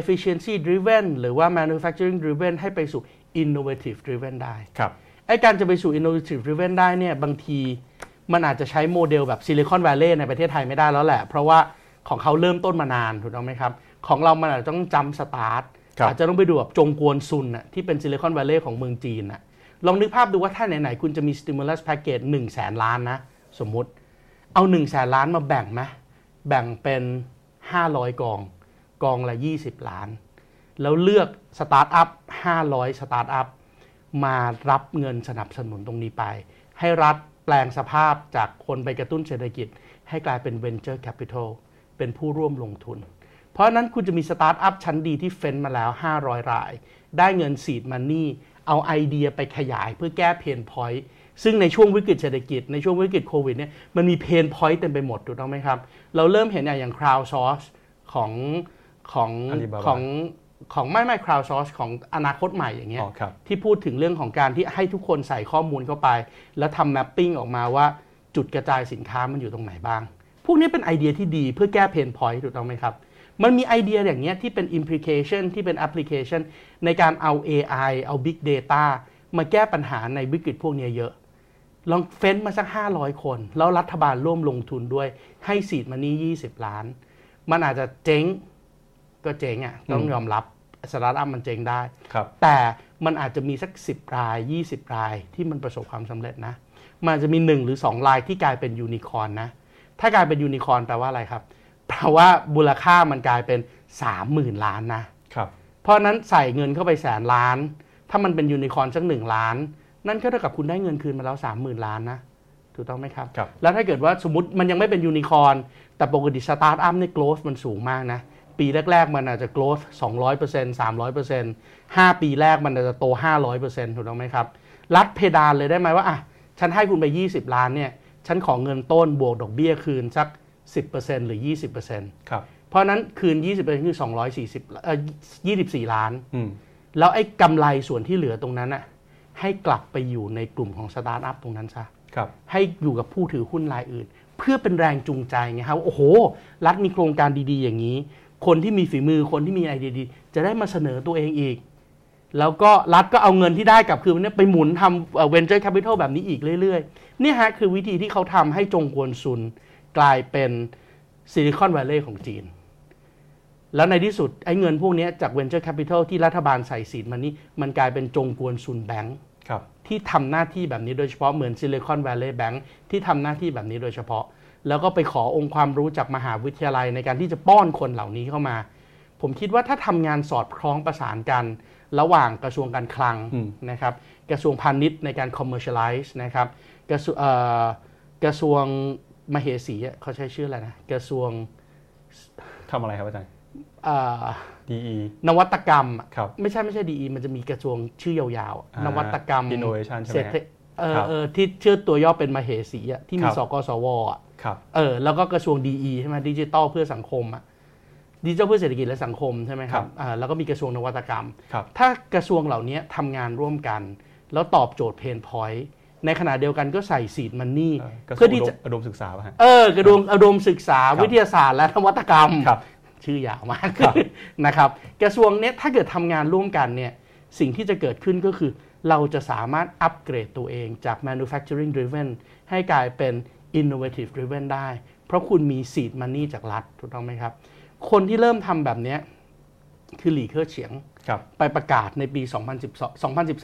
efficiency driven หรือว่า manufacturing driven ให้ไปสู่ innovative driven ได้ครับไอ้การจะไปสู่ innovative driven ได้เนี่ยบางทีมันอาจจะใช้โมเดลแบบ Silicon Valley ในประเทศไทยไม่ได้แล้วแหละเพราะว่าของเขาเริ่มต้นมานานถูกต้องไหมครับของเรามันอาจจะต้องจำสตาร์ทอาจจะต้องไปดูแบบจงกวนซุนน่ะที่เป็น Silicon Valley ของเมืองจีนน่ะลองนึกภาพดูว่าถ้าไหนๆคุณจะมี stimulus package หนึ่งแสนล้านนะสมมุติเอาหนึ่งแสนล้านมาแบ่งมั้ยแบ่งเป็นห้าร้อยกองกองละยี่สิบล้านแล้วเลือกสตาร์ทอัพห้าร้อยสตาร์ทอัพมารับเงินสนับสนุนตรงนี้ไปให้รัฐแปลงสภาพจากคนไปกระตุ้นเศรษฐกิจให้กลายเป็น venture capital เป็นผู้ร่วมลงทุนเพราะนั้นคุณจะมีสตาร์ทอัพชั้นดีที่เฟ้นมาแล้วห้าร้อยรายได้เงิน seed money เอาไอเดียไปขยายเพื่อแก้เพนพอยต์ซึ่งในช่วงวิกฤตเศรษฐกิจในช่วงวิกฤตโควิดเนี่ยมันมีเพนพอยต์เต็มไปหมดถูกต้องไหมครับเราเริ่มเห็นอย่าง crowd source ของของของของไม่ไม่ crowd source ของอนาคตใหม่อย่างเงี้ยที่พูดถึงเรื่องของการที่ให้ทุกคนใส่ข้อมูลเข้าไปแล้วทำ mapping ออกมาว่าจุดกระจายสินค้ามันอยู่ตรงไหนบ้างพวกนี้เป็นไอเดียที่ดีเพื่อแก้เพนพอยต์ถูกต้องไหมครับมันมีไอเดียอย่างเงี้ยที่เป็น implication ที่เป็น application ในการเอา เอ ไอ เอา big data มาแก้ปัญหาในวิกฤตพวกนี้เยอะลองเฟ้นมาสักห้าร้อยคนแล้วรัฐบาลร่วมลงทุนด้วยให้ seed money ยี่สิบล้านมันอาจจะเจ๊งก็เจ๊งอ่ะต้องยอมรับสตาร์ทอัพมันเจ๊งได้แต่มันอาจจะมีสักสิบรายยี่สิบรายที่มันประสบความสำเร็จนะมันจะมีหนึ่งหรือสองรายที่กลายเป็นยูนิคอร์นนะถ้ากลายเป็นยูนิคอร์นแปลว่าอะไรครับแปลว่ามูลค่ามันกลายเป็น สามหมื่น ล้านนะครับเพราะนั้นใส่เงินเข้าไปแสนล้านถ้ามันเป็นยูนิคอร์นสักหนึ่งล้านนั่นก็เท่ากับคุณได้เงินคืนมาแล้ว สามหมื่น ล้านนะถูกต้องไหมครับแล้วถ้าเกิดว่าสมมติมันยังไม่เป็นยูนิคอร์นแต่ปกติสตาร์ทอัพเนี่ยโกรธมันสูงมากนะปีแรกๆมันอาจจะ growth สองร้อยเปอร์เซ็นต์ สามร้อยเปอร์เซ็นต์ ห้าปีแรกมันอาจจะโต ห้าร้อยเปอร์เซ็นต์ ถูกต้องไหมครับลัดเพดานเลยได้ไหมว่าอ่ะฉันให้คุณไปยี่สิบล้านเนี่ยฉันขอเงินต้นบวกดอกเบี้ยคืนสัก สิบเปอร์เซ็นต์ หรือ ยี่สิบเปอร์เซ็นต์ ครับเพราะนั้นคืน ยี่สิบเปอร์เซ็นต์ คือสองร้อยสี่สิบเอ่อยี่สิบสี่ล้านอืมแล้วไอ้กำไรส่วนที่เหลือตรงนั้นน่ะให้กลับไปอยู่ในกลุ่มของสตาร์ทอัพตรงนั้นซะครับให้อยู่กับผู้ถือหุ้นรายอื่นเพื่อเป็นแรงจูงใจไงฮะโอ้โหรัฐมีโครงการดีๆอย่างนี้คนที่มีฝีมือคนที่มีไอเดียดีจะได้มาเสนอตัวเองอีกแล้วก็รัฐก็เอาเงินที่ได้กลับคืนไปหมุนทำ venture capital แบบนี้อีกเรื่อยๆนี่ฮะคือวิธีที่เขาทำให้จงกวนซุนกลายเป็น Silicon Valley ของจีนแล้วในที่สุดไอ้เงินพวกนี้จาก venture capital ที่รัฐบาลใส่สีมันนี่มันกลายเป็นจงกวนซุนแบงค์ที่ทำหน้าที่แบบนี้โดยเฉพาะเหมือน Silicon Valley Bank ที่ทำหน้าที่แบบนี้โดยเฉพาะแล้วก็ไปขอองค์ความรู้จากมหาวิทยาลัยในการที่จะป้อนคนเหล่านี้เข้ามาผมคิดว่าถ้าทำงานสอดคล้องประสานกันระหว่างกระทรวงการคลังนะครับกระทรวงพาณิชย์ในการ commercialize นะครับกระทรวงเอ่อกระทรวงมเหสีเขาใช้ชื่ออะไรนะกระทรวงทำอะไรครับอาจารย์เอ่อ ดี อี นวัตกรรมไม่ใช่ไม่ใช่ ดี อี มันจะมีกระทรวงชื่อยาวๆนวัตกรรม innovation ใช่มั้ยเออที่ชื่อตัวย่อเป็นมเหสีอ่ะที่มีสกสวอ่ะเออแล้วก็กระทรวง ดี อี ใช่มั้ยดิจิทัลเพื่อสังคมอ่ะดิจิทัลเพื่อเศรษฐกิจและสังคมใช่มั้ยครับอ่าแล้วก็มีกระทรวงนวัตกรรมถ้ากระทรวงเหล่านี้ทำงานร่วมกันแล้วตอบโจทย์เพนพอยต์ในขณะเดียวกันก็ใส่ซีดมันนี่เพื่อที่จะอุดมศึกษาป่ะฮะเออกระทรวงอุดมศึกษาวิทยาศาสตร์และนวัตกรรมชื่อยาวมากนะครับกระทรวงเนี้ยถ้าเกิดทำงานร่วมกันเนี่ยสิ่งที่จะเกิดขึ้นก็คือเราจะสามารถอัปเกรดตัวเองจาก manufacturing driven ให้กลายเป็น innovative driven ได้เพราะคุณมี seed money จากรัฐถูกต้องไหมครับคนที่เริ่มทำแบบนี้คือหลี่เค่อเฉียงไปประกาศในปีสองพันสิบสาม สองพันสิ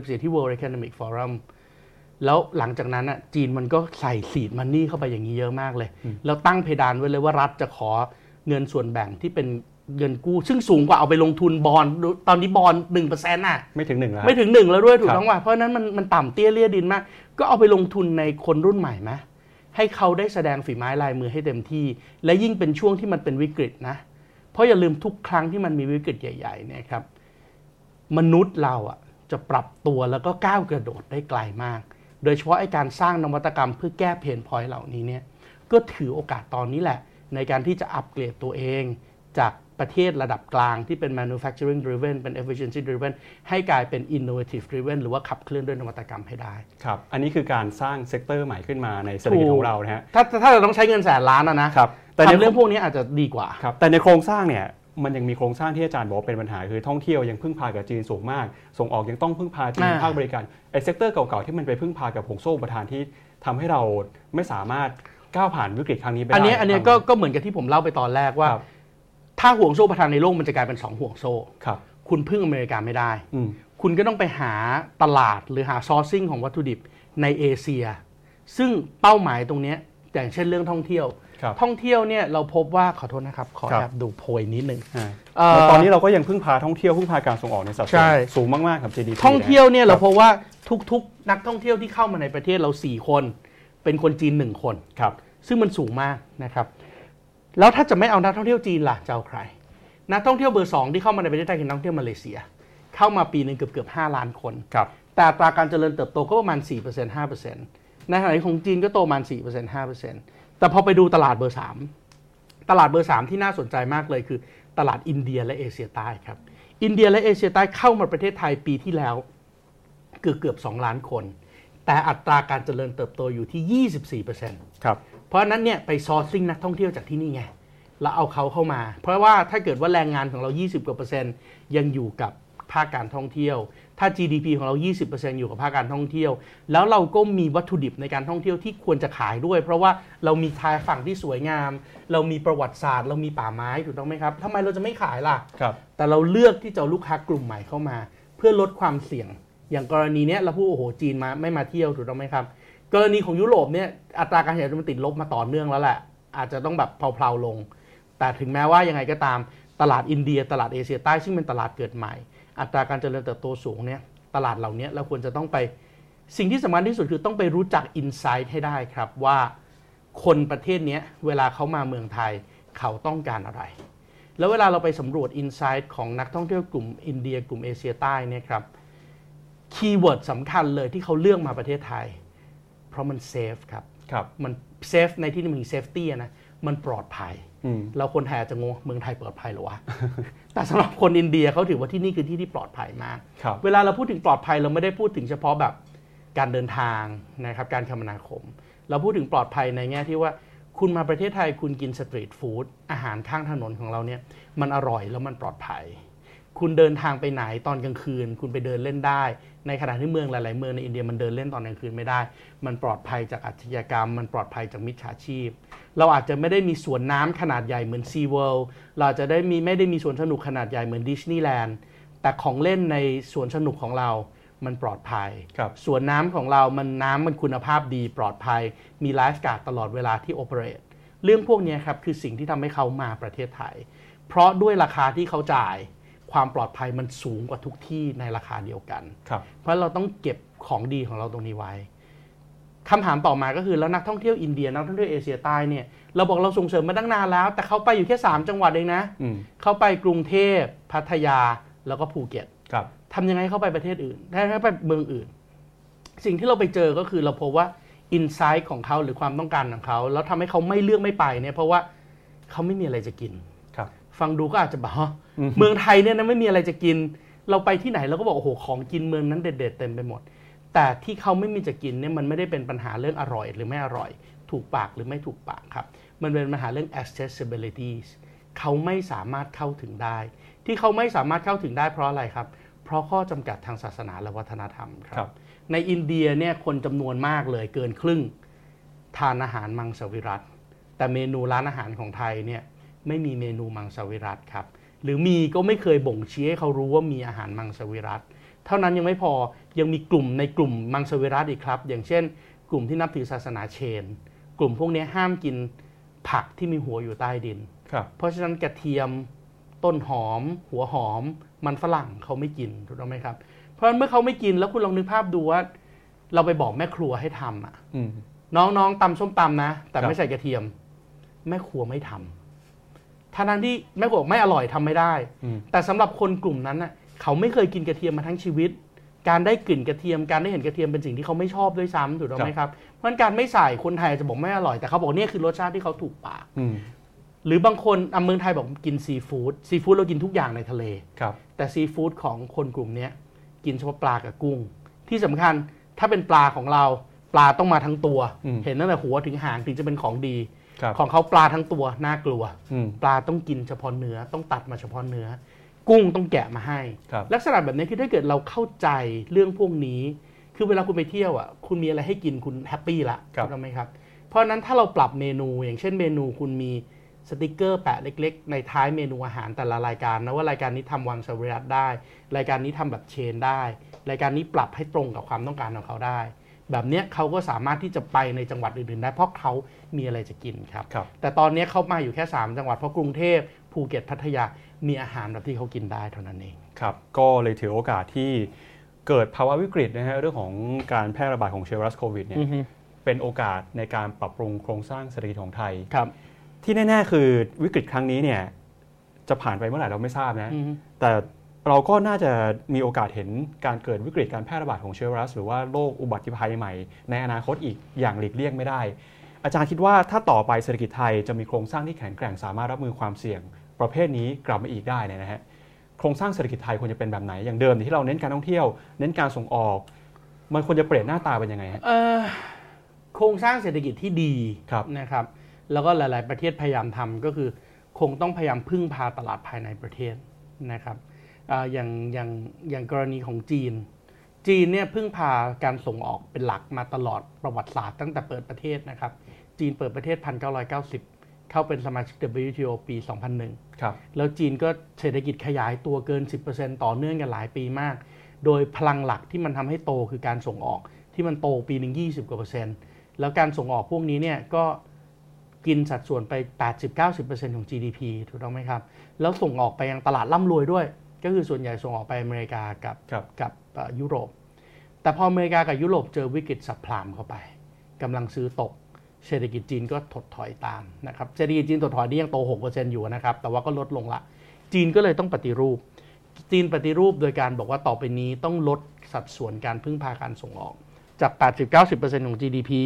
บสี่ที่ World Economic Forum แล้วหลังจากนั้นจีนมันก็ใส่ seed money เข้าไปอย่างนี้เยอะมากเลยแล้วตั้งเพดานไว้เลยว่ารัฐจะขอเงินส่วนแบ่งที่เป็น เงินกู้ซึ่งสูงกว่าเอาไปลงทุนบอนด์ตอนนี้บอนด์ หนึ่งเปอร์เซ็นต์ น่ะไม่ถึงหนึ่งแล้วไม่ถึงหนึ่งแล้วด้วยถูกต้องว่าเพราะนั้นมันมันต่ำเตี้ยเลี่ยดินมากก็เอาไปลงทุนในคนรุ่นใหม่มั้ยให้เขาได้แสดงฝีไม้ลายมือให้เต็มที่และยิ่งเป็นช่วงที่มันเป็นวิกฤตนะเพราะอย่าลืมทุกครั้งที่มันมีวิกฤตใหญ่ๆเนี่ยครับมนุษย์เราอ่ะจะปรับตัวแล้วก็ก้าวกระโดดได้ไกลมากโดยเฉพาะไอ้การสร้างนวัตกรรมเพื่อแก้เพนพอยต์เหล่านี้เนี่ยก็ถือโอกาสตอนนี้แหละในการที่จะอัปเกรดตัวเองจากประเทศระดับกลางที่เป็น manufacturing driven เป็น efficiency driven ให้กลายเป็น innovative driven หรือว่าขับเคลื่อนด้วยนวัตกรรมให้ได้ครับอันนี้คือการสร้างเซกเตอร์ใหม่ขึ้นมาในเศรษฐกิจของเรานะฮะถ้าถ้าเราต้องใช้เงินแสนล้านนะนะครับแต่ในเรื่องพวกนี้อาจจะดีกว่าครับแต่ในโครงสร้างเนี่ยมันยังมีโครงสร้างที่อาจารย์บอกเป็นปัญหาคือท่องเที่ยวยังพึ่งพากับจีนสูงมากส่งออกยังต้องพึ่งพาจีนภาคบริการไอ้เซกเตอร์เก่าๆที่มันไปพึ่งพากับห่วงโซ่อุปทานที่ทำให้เราไม่สามารถก้าวผ่านวิกฤตครั้งนี้ไปได้อันนี้อันนี้ก็ก็เหมือนกับที่ผมเล่าไปตอนแรกว่าถ้าห่วงโซ่ประทานในโลกมันจะกลายเป็นสองห่วงโซ่ครับคุณพึ่งอเมริกาไม่ได้คุณก็ต้องไปหาตลาดหรือหาซอร์ซิ่งของวัตถุดิบในเอเชียซึ่งเป้าหมายตรงนี้อย่างเช่นเรื่องท่องเที่ยวท่องเที่ยวเนี่ยเราพบว่าขอโทษนะครับขอแอบดูโพยนิดนึงตอนนี้เราก็ยังพึ่งพาท่องเที่ยวพึ่งพาการส่งออกในสัดส่วนสูงมากๆครับ จี ดี พี ท่องเที่ยวเนี่ยเราพบว่าทุกๆนักท่องเที่ยวที่เข้ามาในประเทศเราสี่คนเป็นคนจีนหนึ่งคนครับซึ่งมันสูงมากนะครับแล้วถ้าจะไม่เอานักท่องเที่ยวจีนล่ะจะเอาใครนักท่องเที่ยวเบอร์สองที่เข้ามาในประเทศไทยคือนักท่องเที่ยวมาเลเซียเข้ามาปีนึงเกือบๆห้าล้านคนครับแต่อัตราการเจริญเติบโตก็ประมาณ สี่เปอร์เซ็นต์ ห้าเปอร์เซ็นต์ ในขณะที่ของจีนก็โตประมาณ สี่เปอร์เซ็นต์ ห้าเปอร์เซ็นต์ แต่พอไปดูตลาดเบอร์สามตลาดเบอร์สามที่น่าสนใจมากเลยคือตลาดอินเดียและเอเชียใต้ครับอินเดียและเอเชียใต้เข้ามาประเทศไทยปีที่แล้วเกือบๆสองล้านคนแต่อัตราการเจริญเติบโตอยู่ที่ ยี่สิบสี่เปอร์เซ็นต์ ครับเพราะนั้นเนี่ยไปซอร์ซิ่งนักท่องเที่ยวจากที่นี่ไงแล้วเอาเขาเข้ามาเพราะว่าถ้าเกิดว่าแรงงานของเรา ยี่สิบ กว่าเปอร์เซ็นต์ยังอยู่กับภาคการท่องเที่ยวถ้า จี ดี พี ของเรา ยี่สิบเปอร์เซ็นต์ อยู่กับภาคการท่องเที่ยวแล้วเราก็มีวัตถุดิบในการท่องเที่ยวที่ควรจะขายด้วยเพราะว่าเรามีชายฝั่งที่สวยงามเรามีประวัติศาสตร์เรามีป่าไม้ถูกต้องไหมครับทำไมเราจะไม่ขายล่ะแต่เราเลือกที่จะเอาลูกค้ากลุ่มใหม่เข้ามาเพื่อลดความเสี่ยงอย่างกรณีเนี้ยเราพูดโอ้โหจีนมาไม่มาเที่ยวถูกต้องไหมครับกรณีของยุโรปเนี่ยอัตราการเฉลี่ยมันติดลบมาต่อเนื่องแล้วแหละอาจจะต้องแบบเพลาๆลงแต่ถึงแม้ว่ายังไงก็ตามตลาดอินเดียตลาดเอเชียใต้ซึ่งเป็นตลาดเกิดใหม่อัตราการเจริญเติบโตสูงเนี่ยตลาดเหล่านี้เราควรจะต้องไปสิ่งที่สำคัญที่สุดคือต้องไปรู้จักอินไซต์ให้ได้ครับว่าคนประเทศนี้เวลาเขามาเมืองไทยเขาต้องการอะไรแล้วเวลาเราไปสำรวจอินไซต์ของนักท่องเที่ยวกลุ่มอินเดียกลุ่มเอเชียใต้เนี่ยครับคีย์เวิร์ดสำคัญเลยที่เขาเลือกมาประเทศไทยเพราะมันเซฟครับครับมันเซฟในที่นี้มันคือเซฟตี้นะมันปลอดภัยเราคนไทยอาจจะงงเมืองไทยปลอดภัยเหรอวะ แต่สำหรับคนอินเดียเขาถือว่าที่นี่คือที่ที่ปลอดภัยมากเวลาเราพูดถึงปลอดภัยเราไม่ได้พูดถึงเฉพาะแบบการเดินทางนะครับการคมนาคมเราพูดถึงปลอดภัยในแง่ที่ว่าคุณมาประเทศไทยคุณกินสตรีทฟู้ดอาหารข้างถนนของเราเนี่ยมันอร่อยแล้วมันปลอดภัยคุณเดินทางไปไหนตอนกลางคืนคุณไปเดินเล่นได้ในขณะที่เมืองหลายๆเมืองในอินเดียมันเดินเล่นตอนกลางคืนไม่ได้มันปลอดภัยจากอาชญากรรมมันปลอดภัยจากมิจฉาชีพเราอาจจะไม่ได้มีสวนน้ำขนาดใหญ่เหมือนซีเวิลด์เราจะได้มีไม่ได้มีสวนสนุกขนาดใหญ่เหมือนดิสนีย์แลนด์แต่ของเล่นในสวนสนุกของเรามันปลอดภัยสวนน้ำของเรามันน้ำมันคุณภาพดีปลอดภัยมีไลฟ์การ์ดตลอดเวลาที่โอเปเรตเรื่องพวกนี้ครับคือสิ่งที่ทำให้เขามาประเทศไทยเพราะด้วยราคาที่เขาจ่ายความปลอดภัยมันสูงกว่าทุกที่ในราคาเดียวกันเพราะเราต้องเก็บของดีของเราตรงนี้ไว้คำถามต่อมาก็คือแล้วนักท่องเที่ยวอินเดียนักท่องเที่ยวเอเชียใต้เนี่ยเราบอกเราส่งเสริมมาตั้งนานแล้วแต่เขาไปอยู่แค่สามจังหวัดเองนะเขาไปกรุงเทพพัทยาแล้วก็ภูเก็ตทำยังไงเข้าไปประเทศอื่นให้ไปเมืองอื่นสิ่งที่เราไปเจอก็คือเราพบว่าอินไซต์ของเขาหรือความต้องการของเขาแล้วทำให้เขาไม่เลือกไม่ไปเนี่ยเพราะว่าเขาไม่มีอะไรจะกินฟังดูก็อาจจะบอกเมืองไทยเนี่ยนะไม่มีอะไรจะกินเราไปที่ไหนเราก็บอกโอ้โหของกินเมืองนั้นเด็ดๆเต็มไปหมดแต่ที่เขาไม่มีจะกินเนี่ยมันไม่ได้เป็นปัญหาเรื่องอร่อยหรือไม่อร่อยถูกปากหรือไม่ถูกปากครับมันเป็นปัญหาเรื่อง accessibility เขาไม่สามารถเข้าถึงได้ที่เขาไม่สามารถเข้าถึงได้เพราะอะไรครับเพราะข้อจำกัดทางศาสนาและวัฒนธรรมครับในอินเดียเนี่ยคนจำนวนมากเลยเกินครึ่งทานอาหารมังสวิรัติแต่เมนูร้านอาหารของไทยเนี่ยไม่มีเมนูมังสวิรัติครับหรือมีก็ไม่เคยบ่งชี้ให้เขารู้ว่ามีอาหารมังสวิรัติเท่านั้นยังไม่พอยังมีกลุ่มในกลุ่มมังสวิรัติอีกครับอย่างเช่นกลุ่มที่นับถือศาสนาเชนกลุ่มพวกนี้ห้ามกินผักที่มีหัวอยู่ใต้ดินเพราะฉะนั้นกระเทียม ต้นหอมหัวหอมมันฝรั่งเขาไม่กินถูกต้องไหมครับเพราะฉะนั้นเมื่อเขาไม่กินแล้วคุณลองนึกภาพดูว่าเราไปบอกแม่ครัวให้ทำอ่ะน้องๆตำส้มตำนะแต่ไม่ใส่กระเทียมแม่ครัวไม่ทำทั้งที่แม่ครัวไม่อร่อยทำไม่ได้แต่สำหรับคนกลุ่มนั้นน่ะเขาไม่เคยกินกระเทียมมาทั้งชีวิตการได้กลิ่นกระเทียมการได้เห็นกระเทียมเป็นสิ่งที่เขาไม่ชอบด้วยซ้ำถูกต้องไหมครับเพราะการไม่ใส่คนไทยจะบอกไม่อร่อยแต่เขาบอกเนี่ยคือรสชาติที่เขาถูกปากหรือบางคนอ่ะเมืองไทยบอกกินซีฟู้ดซีฟู้ดเรากินทุกอย่างในทะเลแต่ซีฟู้ดของคนกลุ่มนี้กินเฉพาะปลากับกุ้งที่สำคัญถ้าเป็นปลาของเราปลาต้องมาทั้งตัวเห็นตั้งแต่หัวถึงหางถึงจะเป็นของดีของเขาปลาทั้งตัวน่ากลัวปลาต้องกินเฉพาะเนื้อต้องตัดมาเฉพาะเนื้อกุ้งต้องแกะมาให้ลักษณะแบบนี้คือถ้าเกิดเราเข้าใจเรื่องพวกนี้คือเวลาคุณไปเที่ยวอ่ะคุณมีอะไรให้กินคุณแฮปปี้ละใช่ไหมครับเพราะนั้นถ้าเราปรับเมนูอย่างเช่นเมนูคุณมีสติ๊กเกอร์แปะเล็กๆในท้ายเมนูอาหารแต่ละรายการนะว่ารายการนี้ทำวังสวิรัติได้รายการนี้ทำแบบเชนได้รายการนี้ปรับให้ตรงกับความต้องการของเขาได้แบบนี้เขาก็สามารถที่จะไปในจังหวัดอื่นๆได้เพราะเขามีอะไรจะกินครับแต่ตอนนี้เขามาอยู่แค่สามจังหวัดเพราะกรุงเทพภูเก็ตพัทยามีอาหารแบบที่เขากินได้เท่านั้นเองครับก็เลยถือโอกาสที่เกิดภาวะวิกฤตนะฮะเรื่องของการแพร่ระบาดของเชื้อไวรัสโควิดเนี่ยเป็นโอกาสในการปรับปรุงโครงสร้างเศรษฐกิจของไทยครับที่แน่ๆคือวิกฤตครั้งนี้เนี่ยจะผ่านไปเมื่อไหร่เราไม่ทราบนะแต่เราก็น่าจะมีโอกาสเห็นการเกิดวิกฤตการแพร่ระบาดของเชื้อไวรัสหรือว่าโรคอุบัติภัยใหม่ในอนาคตอีกอย่างหลีกเลี่ยงไม่ได้อาจารย์คิดว่าถ้าต่อไปเศรษฐกิจไทยจะมีโครงสร้างที่แข็งแกร่งสามารถรับมือความเสี่ยงประเภทนี้กลับมาอีกได้เนี่ยนะฮะโครงสร้างเศรษฐกิจไทยควรจะเป็นแบบไหนอย่างเดิมที่เราเน้นการท่องเที่ยวเน้นการส่งออกมันควรจะเปลี่ยนหน้าตาเป็นยังไงฮะโครงสร้างเศรษฐกิจที่ดีนะครับแล้วก็หลายๆประเทศพยายามทำก็คือคงต้องพยายามพึ่งพาตลาดภายในประเทศนะครับอย่างอย่างอย่างกรณีของจีนจีนเนี่ยพึ่งพาการส่งออกเป็นหลักมาตลอดประวัติศาสตร์ตั้งแต่เปิดประเทศนะครับจีนเปิดประเทศหนึ่งเก้าเก้าศูนย์เข้าเป็นสมาชิก ดับเบิลยู ที โอ ปีสองพันหนึ่งครับแล้วจีนก็เศรษฐกิจขยายตัวเกิน สิบเปอร์เซ็นต์ ต่อเนื่องกันหลายปีมากโดยพลังหลักที่มันทำให้โตคือการส่งออกที่มันโตปีนึงยี่สิบกว่าเปอร์เซ็นต์แล้วการส่งออกพวกนี้เนี่ยก็กินสัดส่วนไป แปดสิบถึงเก้าสิบเปอร์เซ็นต์ ของ จี ดี พี ถูกต้องไหมครับแล้วส่งออกไปยังตลาดร่ำรวยด้วยก็คือส่วนใหญ่ส่งออกไปอเมริกากับกับยุโรปแต่พออเมริกากับยุโรปเจอวิกฤตซับไพรม์เข้าไปกำลังซื้อตกเศรษฐกิจจีนก็ถดถอยตามนะครับเศรษฐกิจจีนถดถอยนี่ยังโต หกเปอร์เซ็นต์ อยู่นะครับแต่ว่าก็ลดลงละจีนก็เลยต้องปฏิรูปจีนปฏิรูปโดยการบอกว่าต่อไปนี้ต้องลดสัดส่วนการพึ่งพาการส่งออกจาก แปดสิบถึงเก้าสิบเปอร์เซ็นต์ ของ จี ดี พี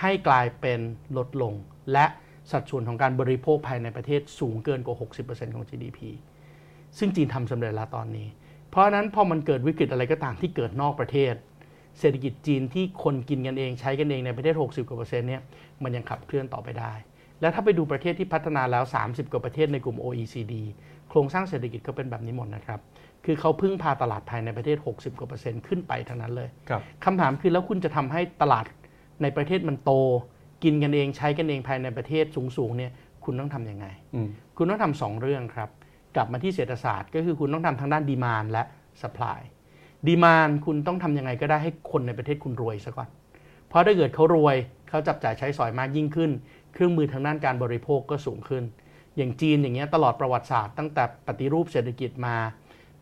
ให้กลายเป็นลดลงและสัดส่วนของการบริโภคภายในประเทศสูงเกินกว่า หกสิบเปอร์เซ็นต์ ของ จี ดี พี ซึ่งจีนทำสำเร็จแล้วตอนนี้เพราะฉะนั้นพอมันเกิดวิกฤตอะไรก็ตามที่เกิดนอกประเทศเศรษฐกิจจีนที่คนกินกันเองใช้กันเองในประเทศหกสิบกว่าเปอร์เซ็นต์เนี่ยมันยังขับเคลื่อนต่อไปได้และถ้าไปดูประเทศที่พัฒนาแล้วสามสิบกว่าประเทศในกลุ่ม โอ อี ซี ดี โครงสร้างเศรษฐกิจก็เป็นแบบนี้หมดนะครับคือเขาพึ่งพาตลาดภายในประเทศหกสิบกว่าเปอร์เซ็นต์ขึ้นไปทั้งนั้นเลยคำถามคือแล้วคุณจะทำให้ตลาดในประเทศมันโตกินกันเองใช้กันเองภายในประเทศสูงๆเนี่ยคุณต้องทำยังไงคุณต้องทำสองเรื่องครับกลับมาที่เศรษฐศาสตร์ก็คือคุณต้องทำทางด้านดีมานด์และซัพพลายดีมานด์คุณต้องทำยังไงก็ได้ให้คนในประเทศคุณรวยซะก่อนเพราะถ้าเกิดเขารวยเขาจับจ่ายใช้สอยมากยิ่งขึ้นเครื่องมือทางด้านการบริโภคก็สูงขึ้นอย่างจีนอย่างเงี้ยตลอดประวัติศาสตร์ตั้งแต่ปฏิรูปเศรษฐกิจมา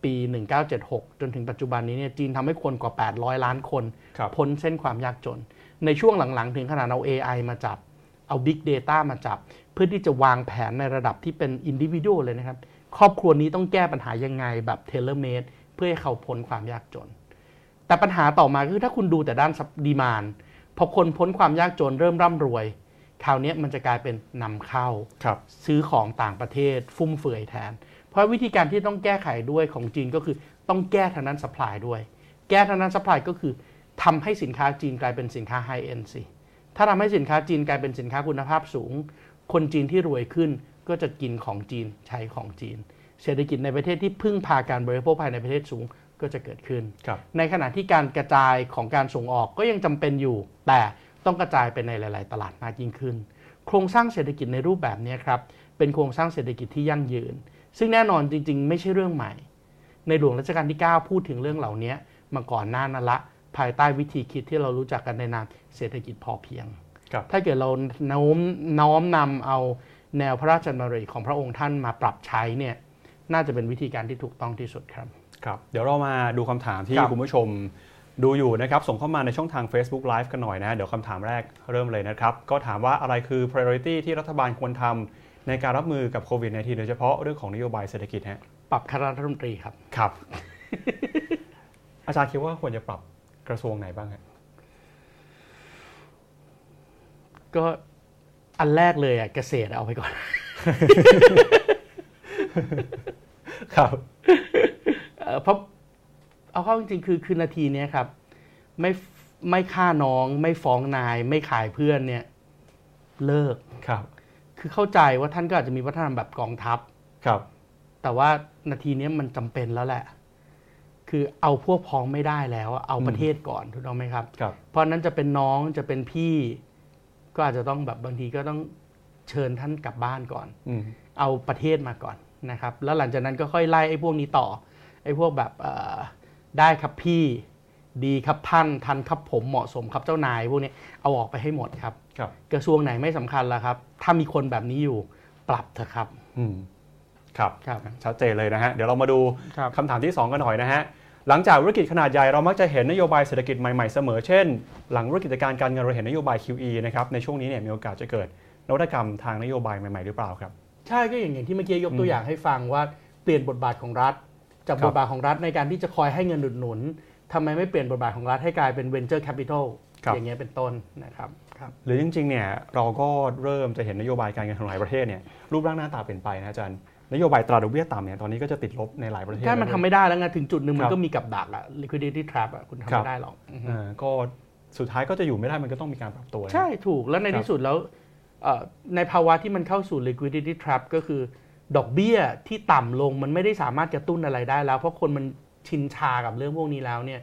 ปีหนึ่งเก้าเจ็ดหกจนถึงปัจจุบันนี้เนี่ยจีนทำให้คนกว่าแปดร้อยล้านคนพ้นเส้นความยากจนในช่วงหลังๆถึงขนาดเอา เอ ไอ มาจับเอา Big Data มาจับเพื่อที่จะวางแผนในระดับที่เป็น individual เลยนะครับครอบครัวนี้ต้องแก้ปัญหายังไงแบบ tailor made เพื่อให้เขาพ้นความยากจนแต่ปัญหาต่อมาคือถ้าคุณดูแต่ด้าน demand พอคนพ้นความยากจนเริ่มร่ำรวยคราวนี้มันจะกลายเป็นนำเข้าซื้อของต่างประเทศฟุ่มเฟือยแทนเพราะวิธีการที่ต้องแก้ไขด้วยของจีนก็คือต้องแก้ทางด้าน supply ด้วยแก้ทางด้าน supply ก็คือทำให้สินค้าจีนกลายเป็นสินค้า high end สิถ้าทำให้สินค้าจีนกลายเป็นสินค้าคุณภาพสูงคนจีนที่รวยขึ้นก็จะกินของจีนใช้ของจีนเศรษฐกิจในประเทศที่พึ่งพาการบริโภคภายในประเทศสูงก็จะเกิดขึ้นในขณะที่การกระจายของการส่งออกก็ยังจำเป็นอยู่แต่ต้องกระจายไปในหลายๆตลาดมากยิ่งขึ้นโครงสร้างเศรษฐกิจในรูปแบบนี้ครับเป็นโครงสร้างเศรษฐกิจที่ยั่งยืนซึ่งแน่นอนจริงๆไม่ใช่เรื่องใหม่ในหลวงรัชกาลที่เก้าพูดถึงเรื่องเหล่านี้มาก่อนหน้านั้นละภายใต้วิธีคิดที่เรารู้จักกันในนามเศรษฐกิจพอเพียงถ้าเกิดเราน้อมน้อมนำเอาแนวพระราชดำริของพระองค์ท่านมาปรับใช้เนี่ย น่าจะเป็นวิธีการที่ถูกต้องที่สุดครับครับเดี๋ยวเรามาดูคำถามที่คุณผู้ชมดูอยู่นะครับส่งเข้ามาในช่องทาง Facebook Live กันหน่อยนะเดี๋ยวคำถามแรกเริ่มเลยนะครับก็ถามว่าอะไรคือ priority ที่รัฐบาลควรทำในการรับมือกับโควิด สิบเก้า โดยเฉพาะเรื่องของนโยบายเศรษฐกิจฮะปรับคณะรัฐมนตรีครับครับ อาจารย์คิดว่าควรจะปรับกระทรวงไหนบ้างฮะก็อันแรกเลยอ่ะเกษตรเอาไปก่อน ครับเพราะเอาเข้าจริงๆคือคือนาทีนี้ครับไม่ไม่ฆ่าน้องไม่ฟ้องนายไม่ขายเพื่อนเนี่ยเลิกครับคือเข้าใจว่าท่านก็อาจจะมีวัฒนธรรมแบบกองทัพครับแต่ว่านาทีนี้มันจำเป็นแล้วแหละคือเอาพวกพ้องไม่ได้แล้วเอาประเทศก่อนถูกต้องไหมครับครับเพราะนั้นจะเป็นน้องจะเป็นพี่ก็อาจจะต้องแบบบางทีก็ต้องเชิญท่านกลับบ้านก่อนเอาประเทศมาก่อนนะครับแล้วหลังจากนั้นก็ค่อยไล่ไอ้พวกนี้ต่อไอ้พวกแบบได้ครับพี่ดีครับท่านทันครับผมเหมาะสมครับเจ้านายพวกนี้เอาออกไปให้หมดครับกระทรวงไหนไม่สำคัญละครับถ้ามีคนแบบนี้อยู่ปรับเถอะครับครับชัดเจนเลยนะฮะเดี๋ยวเรามาดูคำถามที่สองกันหน่อยนะฮะหลังจากวิกฤตขนาดใหญ่เรามักจะเห็นนโยบายเศรษฐกิจใหม่ๆเสมอเช่นหลังวิกฤตการการเงินเราเห็นนโยบาย คิว อี นะครับในช่วงนี้เนี่ยมีโอกาสจะเกิดนวัตกรรมทางนโยบายใหม่ๆหรือเปล่าครับใช่ก็อย่างที่เมื่อกี้ยกตัวอย่างให้ฟังว่าเปลี่ยนบทบาทของรัฐจากบทบาทของรัฐในการที่จะคอยให้เงินอุดหนุนทำไมไม่เปลี่ยนบทบาทของรัฐให้กลายเป็น Venture Capital อย่างเงี้ยเป็นต้นนะครับหรือจริงๆเนี่ยเราก็เริ่มจะเห็นนโยบายการเงินของหลายประเทศเนี่ยรูปร่างหน้าตาเปลี่ยนไปนะอาจารย์นโยบายตราดอกเบี้ยต่ำเนี่ยตอนนี้ก็จะติดลบในหลายประเทศใช่มันทำไม่ได้แล้วไงถึงจุดหนึ่งมันก็มีกับดักอะ liquidity trap อะคุณทำไม่ได้หรอกก็สุดท้ายก็จะอยู่ไม่ได้มันก็ต้องมีการปรับตัวใช่ถูกแล้วในที่สุดแล้วในภาวะที่มันเข้าสู่ liquidity trap ก็คือดอกเบี้ยที่ต่ำลงมันไม่ได้สามารถกระตุ้นอะไรได้แล้วเพราะคนมันชินชากับเรื่องพวกนี้แล้วเนี่ย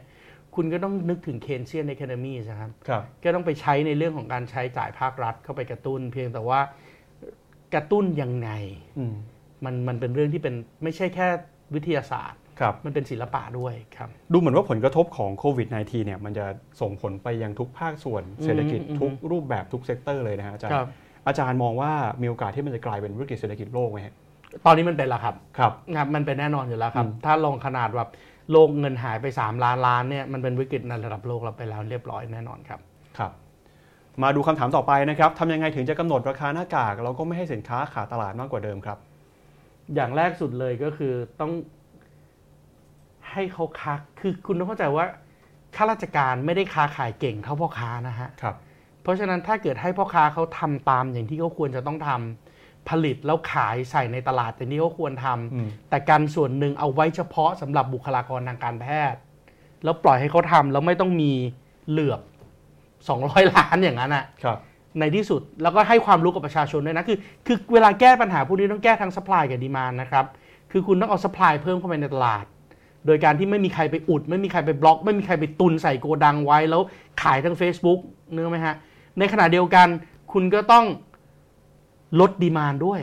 คุณก็ต้องนึกถึง Keynesian economy นะครับก็ต้องไปใช้ในเรื่องของการใช้จ่ายภาครัฐเข้าไปกระตุ้นเพียงแต่ว่ากระตุ้นยังไงมันมันเป็นเรื่องที่เป็นไม่ใช่แค่วิทยาศาสตร์มันเป็นศิลปะด้วยครับดูเหมือนว่าผลกระทบของโควิด สิบเก้า เนี่ยมันจะส่งผลไปยังทุกภาคส่วนเศรษฐกิจทุกรูปแบบทุกเซกเตอร์เลยนะฮะอาจารย์อาจารย์มองว่ามีโอกาสที่มันจะกลายเป็นวิกฤตเศรษฐกิจโลกไหมตอนนี้มันเป็นแล้วครับครับมันเป็นแน่นอนอยู่แล้วครับถ้าลงขนาดแบบโลกเงินหายไปสามล้านล้านเนี่ยมันเป็นวิกฤตในระดับโลกเราไปแล้วเรียบร้อยแน่นอนครับครับมาดูคำถามต่อไปนะครับทำยังไงถึงจะกำหนดราคาหน้ากากแล้วก็ไม่ให้สินค้าขาดตลาดมากกว่าเดิมครับอย่างแรกสุดเลยก็คือต้องให้เขาค้าคือคุณต้องเข้าใจว่าข้าราชการไม่ได้ค้าขายเก่งเท่าพ่อค้านะฮะครับเพราะฉะนั้นถ้าเกิดให้พ่อค้าเขาทำตามอย่างที่เขาควรจะต้องทำผลิตแล้วขายใส่ในตลาดอย่างที่เขาควรทำแต่การส่วนหนึ่งเอาไว้เฉพาะสำหรับบุคลากรทางการแพทย์แล้วปล่อยให้เขาทำแล้วไม่ต้องมีเหลือบสองร้อยล้านอย่างนั้นอ่ะในที่สุดแล้วก็ให้ความรู้กับประชาชนด้วยนะคือคือเวลาแก้ปัญหาพวกนี้ต้องแก้ทั้ง supply กับ demand นะครับคือคุณต้องเอา supply เพิ่มเข้าไปในตลาดโดยการที่ไม่มีใครไปอุดไม่มีใครไปบล็อกไม่มีใครไปตุนใส่โกดังไว้แล้วขายทั้ง Facebook นึกมั้ยฮะในขณะเดียวกันคุณก็ต้องลด demand ด้วย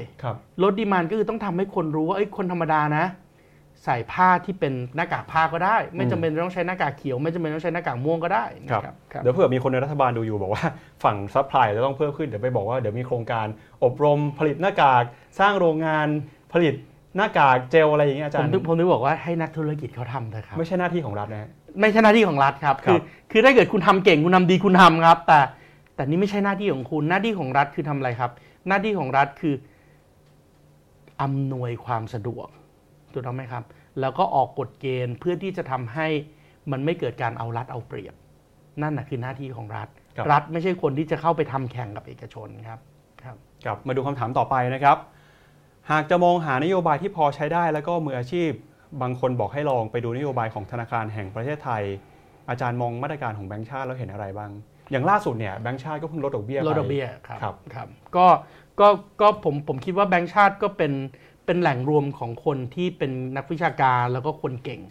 ลด demand ก็คือต้องทำให้คนรู้ว่าเอ้ยคนธรรมดานะใส่ผ้าที่เป็นหน้ากากผ้าก็ได้ไม่จำเป็นต้องใช้หน้ากากเขียวไม่จำเป็นต้องใช้หน้ากากม่วงก็ได้นะครับเดี๋ยวเผื่อมีคนในรัฐบาลดูอยู่บอกว่าฝั่งซัพพลายจะต้องเพิ่มขึ้นเดี๋ยวไปบอกว่าเดี๋ยวมีโครงการอบรมผลิตหน้ากากสร้างโรงงานผลิตหน้ากากเจลอะไรอย่างเงี้ยอาจารย์ผมผมนึกบอกว่าให้นักธุรกิจเขาทำนะครับไม่ใช่หน้าที่ของรัฐนะไม่ใช่หน้าที่ของรัฐครับคือคือถ้าเกิดคุณทำเก่งคุณทำดีคุณทำครับแต่แต่นี่ไม่ใช่หน้าที่ของคุณหน้าที่ของรัฐคือทำอะไรครับหน้าที่ของรัฐคืออำนวยความสะดวกถูกต้องไหมครับแล้วก็ออกกฎเกณฑ์เพื่อที่จะทำให้มันไม่เกิดการเอารัดเอาเปรียบนั่นนะคือหน้าที่ของรัฐรัฐไม่ใช่คนที่จะเข้าไปทำแข่งกับเอกชนครับครับครับมาดูคำถามต่อไปนะครับหากจะมองหานโยบายที่พอใช้ได้แล้วก็มืออาชีพบางคนบอกให้ลองไปดูนโยบายของธนาคารแห่งประเทศไทยอาจารย์มองมาตรการของแบงก์ชาติแล้วเห็นอะไรบ้างอย่างล่าสุดเนี่ยแบงก์ชาติก็เพิ่งลดดอกเบี้ยลดดอกเบี้ยครับครับก็ก็ก็ผมผมคิดว่าแบงก์ชาติก็เป็นเป็นแหล่งรวมของคนที่เป็นนักวิชาการแล้วก็คนเก่ง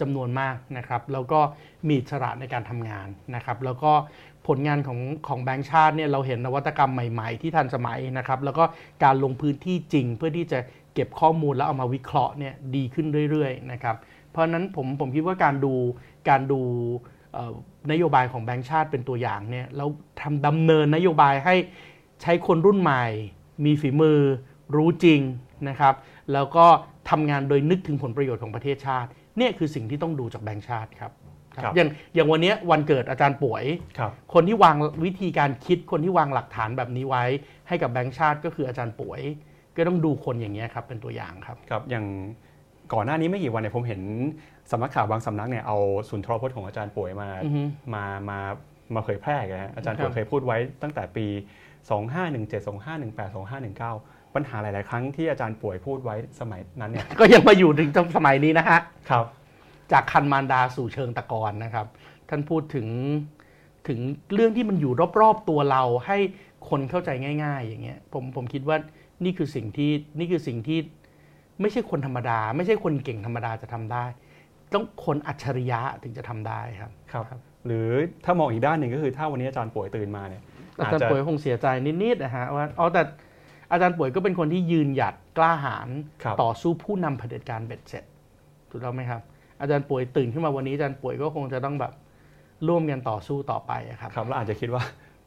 จำนวนมากนะครับแล้วก็มีอิสระในการทำงานนะครับแล้วก็ผลงานของของแบงก์ชาติเนี่ยเราเห็นนวัตกรรมใหม่ๆที่ทันสมัยนะครับแล้วก็การลงพื้นที่จริงเพื่อที่จะเก็บข้อมูลแล้วเอามาวิเคราะห์เนี่ยดีขึ้นเรื่อยๆนะครับเพราะนั้นผมผมคิดว่าการดูการดูนโยบายของแบงก์ชาติเป็นตัวอย่างเนี่ยแล้วทำดำเนินนโยบายให้ใช้คนรุ่นใหม่มีฝีมือรู้จริง นะครับแล้วก็ทำงานโดยนึกถึงผลประโยชน์ของประเทศชาติเนี่ยคือสิ่งที่ต้องดูจากแบงก์ชาติครับอย่างอย่างวันนี้วันเกิดอาจารย์ป่วย ค, คนที่วางวิธีการคิดคนที่วางหลักฐานแบบนี้ไว้ให้กับแบงก์ชาติก็คืออาจารย์ป่วยก็ต้องดูคนอย่างนี้ครับเป็นตัวอย่างครับครับอย่างก่อนหน้านี้ไม่กี่วันเนี่ยผมเห็นสำนักข่าวบางสำนักเนี่ยเอาสุนทรพจน์ของอาจารย์ป่วยมา mm-hmm. มามามาเผยแพร่กันนะอาจารย์ป่วยเคยพูดไว้ตั้งแต่ปีสองห้าหนึ่งเจ็ด สองห้าหนึ่งแปด สองห้าหนึ่งเก้าปัญหาหลายๆครั้งที่อาจารย์ป่วยพูดไว้สมัยนั้นเนี่ยก็ยังมาอยู่ถึงสมัยนี้นะฮะครับจากคันมารดาสู่เชิงตะกอนนะครับท่านพูดถึงถึงเรื่องที่มันอยู่รอบๆตัวเราให้คนเข้าใจง่ายๆอย่างเงี้ยผมผมคิดว่านี่คือสิ่งที่นี่คือสิ่งที่ไม่ใช่คนธรรมดาไม่ใช่คนเก่งธรรมดาจะทำได้ต้องคนอัจฉริยะถึงจะทำได้ครับครับหรือถ้ามองอีกด้านหนึ่งก็คือถ้าวันนี้อาจารย์ป่วยตื่นมาเนี่ยอาจารย์ป่วยคงเสียใจนิดๆนะฮะว่าอ๋อแต่อาจารย์ป่วยก็เป็นคนที่ยืนหยัดกล้าหาญต่อสู้ผู้นำเผด็จการเบ็ดเสร็จถูกต้องไหมครับอาจารย์ป่วยตื่นขึ้นมาวันนี้อาจารย์ป่วยก็คงจะต้องแบบร่วมกันต่อสู้ต่อไปครับครับแล้วอาจจะคิดว่า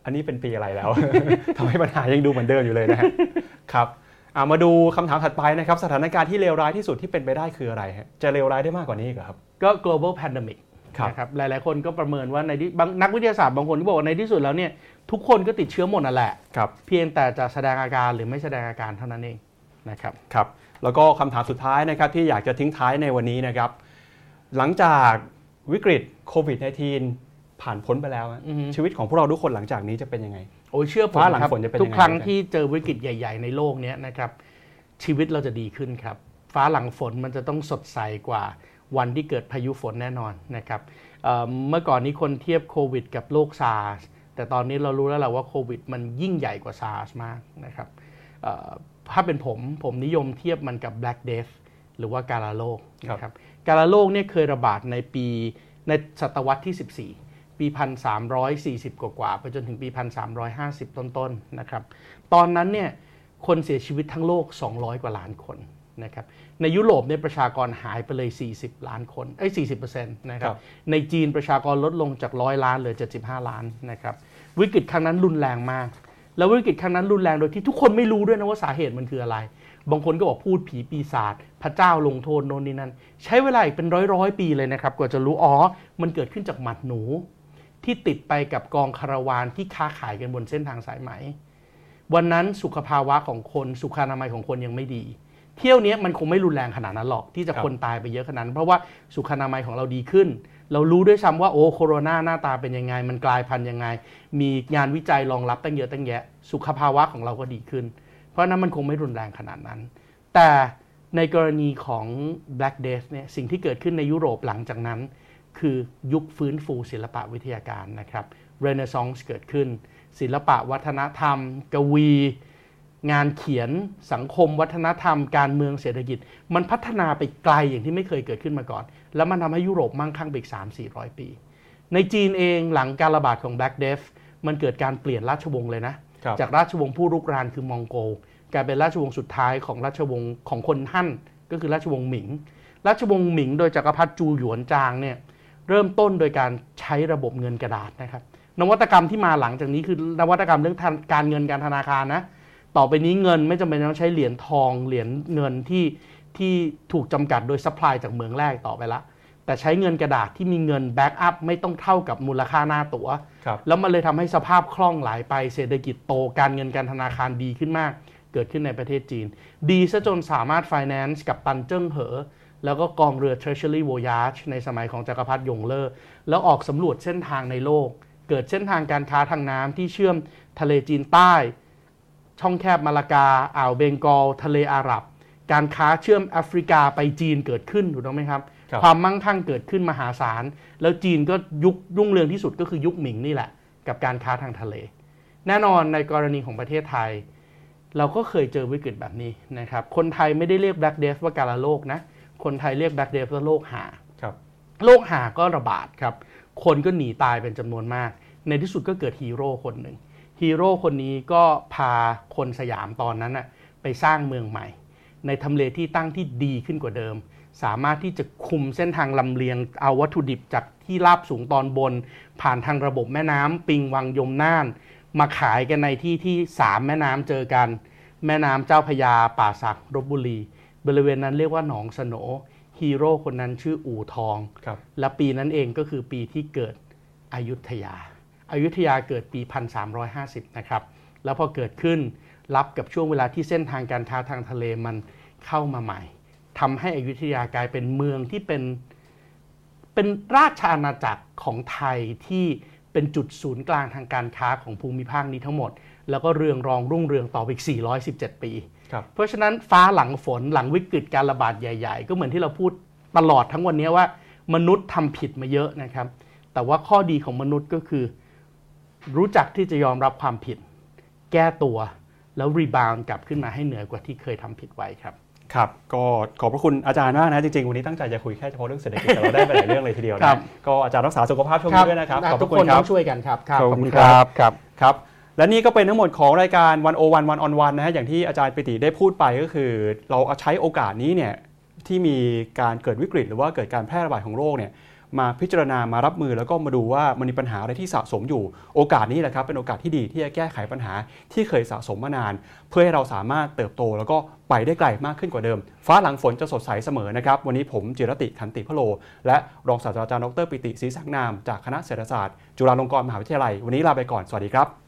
อันนี้เป็นปีอะไรแล้ว ทำให้ปัญหายังดูเหมือนเดิมอยู่เลยนะครับ ครับมาดูคำถามถัดไปนะครับสถานการณ์ที่เลวร้ายที่สุดที่เป็นไปได้คืออะไรจะเลวร้ายได้มากกว่านี้อีกครับก็ global pandemic นะครับหลายๆคนก็ประเมินว่าในนักวิทยาศาสตร์บางคนก็บอกว่าในที่สุดแล้วเนี่ยทุกคนก็ติดเชื้อหมดนั่นแหละเพียงแต่จะแสดงอาการหรือไม่แสดงอาการเท่านั้นเองนะครับครับแล้วก็คำถามสุดท้ายนะครับที่อยากจะทิ้งท้ายในวันนี้นะครับหลังจากวิกฤตโควิด สิบเก้า ผ่านพ้นไปแล้วชีวิตของพวกเราทุกคนหลังจากนี้จะเป็นยังไงโอ้ยเชื่อผมครับทุกครั้งที่เจอวิกฤตใหญ่ๆในโลกนี้นะครับชีวิตเราจะดีขึ้นครับฟ้าหลังฝนมันจะต้องสดใสกว่าวันที่เกิดพายุฝนแน่นอนนะครับเมื่อก่อนนี้คนเทียบโควิดกับโรค SARS แต่ตอนนี้เรารู้แล้วแหละว่าโควิดมันยิ่งใหญ่กว่า SARS มากนะครับถ้าเป็นผมผมนิยมเทียบมันกับ Black Death หรือว่ากาฬโรคนะครับกาฬโรคเนี่ยเคยระบาดในปีในศตวรรษที่สิบสี่ปี หนึ่งพันสามร้อยสี่สิบ กว่าๆไปจนถึงปี หนึ่งพันสามร้อยห้าสิบ ต้นๆนะครับตอนนั้นเนี่ยคนเสียชีวิตทั้งโลกสองร้อยกว่าล้านคนนะครับในยุโรปเนี่ยประชากรหายไปเลย40ล้านคนเอ้ย สี่สิบเปอร์เซ็นต์ นะครับในจีนประชากรลดลงจากหนึ่งร้อยล้านเหลือเจ็ดสิบห้าล้านนะครับวิกฤตครั้งนั้นรุนแรงมากแล้ววิกฤตครั้งนั้นรุนแรงโดยที่ทุกคนไม่รู้ด้วยนะว่าสาเหตุมันคืออะไรบางคนก็บอกพูดผีปีศาจพระเจ้าลงโทษโน่นนี่นั่นใช้เวลาอีกเป็นร้อยๆปีเลยนะครับกว่าจะรู้อ๋อมันเกิดขึ้นจากหมัดหนูที่ติดไปกับกองคาราวานที่ค้าขายกันบนเส้นทางสายไหมวันนั้นสุขภาวะของคนสุขอนามัยของคนยังไม่ดีเที่ยวนี้มันคงไม่รุนแรงขนาดนั้นหรอกที่จะคนตายไปเยอะขนาดนั้นเพราะว่าสุขอนามัยของเราดีขึ้นเรารู้ด้วยซ้ำว่าโอ้โคโรนาหน้าตาเป็นยังไงมันกลายพันธุ์ยังไงมีงานวิจัยรองรับตั้งเยอะตั้งแยะสุขภาวะของเราก็ดีขึ้นเพราะนั้นมันคงไม่รุนแรงขนาดนั้นแต่ในกรณีของ Black Death เนี่ยสิ่งที่เกิดขึ้นในยุโรปหลังจากนั้นคือยุคฟื้นฟูศิลปะวิทยาการนะครับเรเนซองส์เกิดขึ้นศิลปะวัฒนธรรมกวีงานเขียนสังคมวัฒนธรรมการเมืองเศรษฐกิจมันพัฒนาไปไกลอย่างที่ไม่เคยเกิดขึ้นมาก่อนแล้วมันทำให้ยุโรปมั่งคั่งไปอีก สามถึงสี่ร้อย ปีในจีนเองหลังการระบาดของ Black Death มันเกิดการเปลี่ยนราชวงศ์เลยนะจากราชวงศ์ผู้รุกรานคือมองโกลกลายเป็นราชวงศ์สุดท้ายของราชวงศ์ของคนฮั่นก็คือราชวงศ์หมิงราชวงศ์หมิงโดยจักรพรรดิจูหยวนจางเนี่ยเริ่มต้นโดยการใช้ระบบเงินกระดาษนะครับนวัตกรรมที่มาหลังจากนี้คือนวัตกรรมเรื่องการเงินการธนาคารนะต่อไปนี้เงินไม่จำเป็นต้องใช้เหรียญทองเหรียญเงินที่ที่ถูกจำกัดโดยซัพพลายจากเมืองแรกต่อไปละแต่ใช้เงินกระดาษที่มีเงินแบ็กอัพไม่ต้องเท่ากับมูลค่าหน้าตัวแล้วมันเลยทำให้สภาพคล่องไหลไปเศรษฐกิจโตการเงินการธนาคารดีขึ้นมากเกิดขึ้นในประเทศจีนดีซะจนสามารถ finance กับตันเจิ้งเหอแล้วก็กองเรือ Treasury Voyage ในสมัยของจักรพรรดิหยงเล่อแล้วออกสำรวจเส้นทางในโลกเกิดเส้นทางการค้าทางน้ำที่เชื่อมทะเลจีนใต้ช่องแคบมาลากาอ่าวเบงกอลทะเลอาหรับการค้าเชื่อมแอฟริกาไปจีนเกิดขึ้นถูกต้องไหมครับความมั่งคั่งเกิดขึ้นมหาศาลแล้วจีนก็ยุครุ่งเรืองที่สุดก็คือยุคหมิงนี่แหละกับการค้าทางทะเลแน่นอนในกรณีของประเทศไทยเราก็เคยเจอวิกฤตแบบนี้นะครับคนไทยไม่ได้เรียก Black Death ว่าการะโรคนะคนไทยเรียก Black Death ว่าโรคหาครับโรคหาก็ระบาดครับคนก็หนีตายเป็นจำนวนมากในที่สุดก็เกิดฮีโร่คนหนึ่งฮีโร่คนนี้ก็พาคนสยามตอนนั้นน่ะไปสร้างเมืองใหม่ในทำเลที่ตั้งที่ดีขึ้นกว่าเดิมสามารถที่จะคุมเส้นทางลำเลียงเอาวัตถุดิบจากที่ราบสูงตอนบนผ่านทางระบบแม่น้ำปิงวังยมน่านมาขายกันในที่ที่สามแม่น้ำเจอกัน แม่น้ำเจ้าพระยาป่าสักลพบุรีบริเวณนั้นเรียกว่าหนองสโนฮีโร่คนนั้นชื่ออู่ทองและปีนั้นเองก็คือปีที่เกิดอยุธยาอยุธยาเกิดปีหนึ่งพันสามร้อยห้าสิบนะครับแล้วพอเกิดขึ้นรับกับช่วงเวลาที่เส้นทางการค้าทางทะเลมันเข้ามาใหม่ทำให้อยุธยากลายเป็นเมืองที่เป็นเป็นราชอาณาจักรของไทยที่เป็นจุดศูนย์กลางทางการค้าของภูมิภาคนี้ทั้งหมดแล้วก็เรืองรองรุ่งเรืองต่ออีกสี่ร้อยสิบเจ็ดปีเพราะฉะนั้นฟ้าหลังฝนหลังวิกฤตการระบาดใหญ่ๆก็เหมือนที่เราพูดตลอดทั้งวันนี้ว่ามนุษย์ทำผิดมาเยอะนะครับแต่ว่าข้อดีของมนุษย์ก็คือรู้จักที่จะยอมรับความผิดแก้ตัวแล้วรีบาวด์กลับขึ้นมาให้เหนือกว่าที่เคยทำผิดไว้ครับครับก็ขอบพระคุณอาจารย์มากนะจริงๆวันนี้ตั้งใจจะคุยแค่เฉพาะเรื่องเศรษฐกิจแต่เราได้ไปหลายเรื่องเลยทีเดียวนะก็อาจารย์รักษาสุขภาพช่วงนี้ด้วยนะครับขอบพระคุณครับช่วยกันครับขอบคุณครับครับครับและนี่ก็เป็นทั้งหมดของรายการหนึ่งศูนย์หนึ่ง One on One นะฮะอย่างที่อาจารย์ปิติได้พูดไปก็คือเราใช้โอกาสนี้เนี่ยที่มีการเกิดวิกฤตหรือว่าเกิดการแพร่ระบาดของโรคเนี่ยมาพิจารณามารับมือแล้วก็มาดูว่ามันมีปัญหาอะไรที่สะสมอยู่โอกาสนี้แหละครับเป็นโอกาสที่ดีที่จะแก้ไขปัญหาที่เคยสะสมมานานเพื่อให้เราสามารถเติบโตแล้วก็ไปได้ไกลมากขึ้นกว่าเดิมฟ้าหลังฝนจะสดใสเสมอนะครับวันนี้ผมจิรติขันติพโลและรองศาสตราจารย์ดรปิติศรีสังนามจากคณะเศรษฐศาสตร์จุฬาลงกรณ์มหาวิทยาลัยวันนี้ลาไปก่อนสวัสดีครับ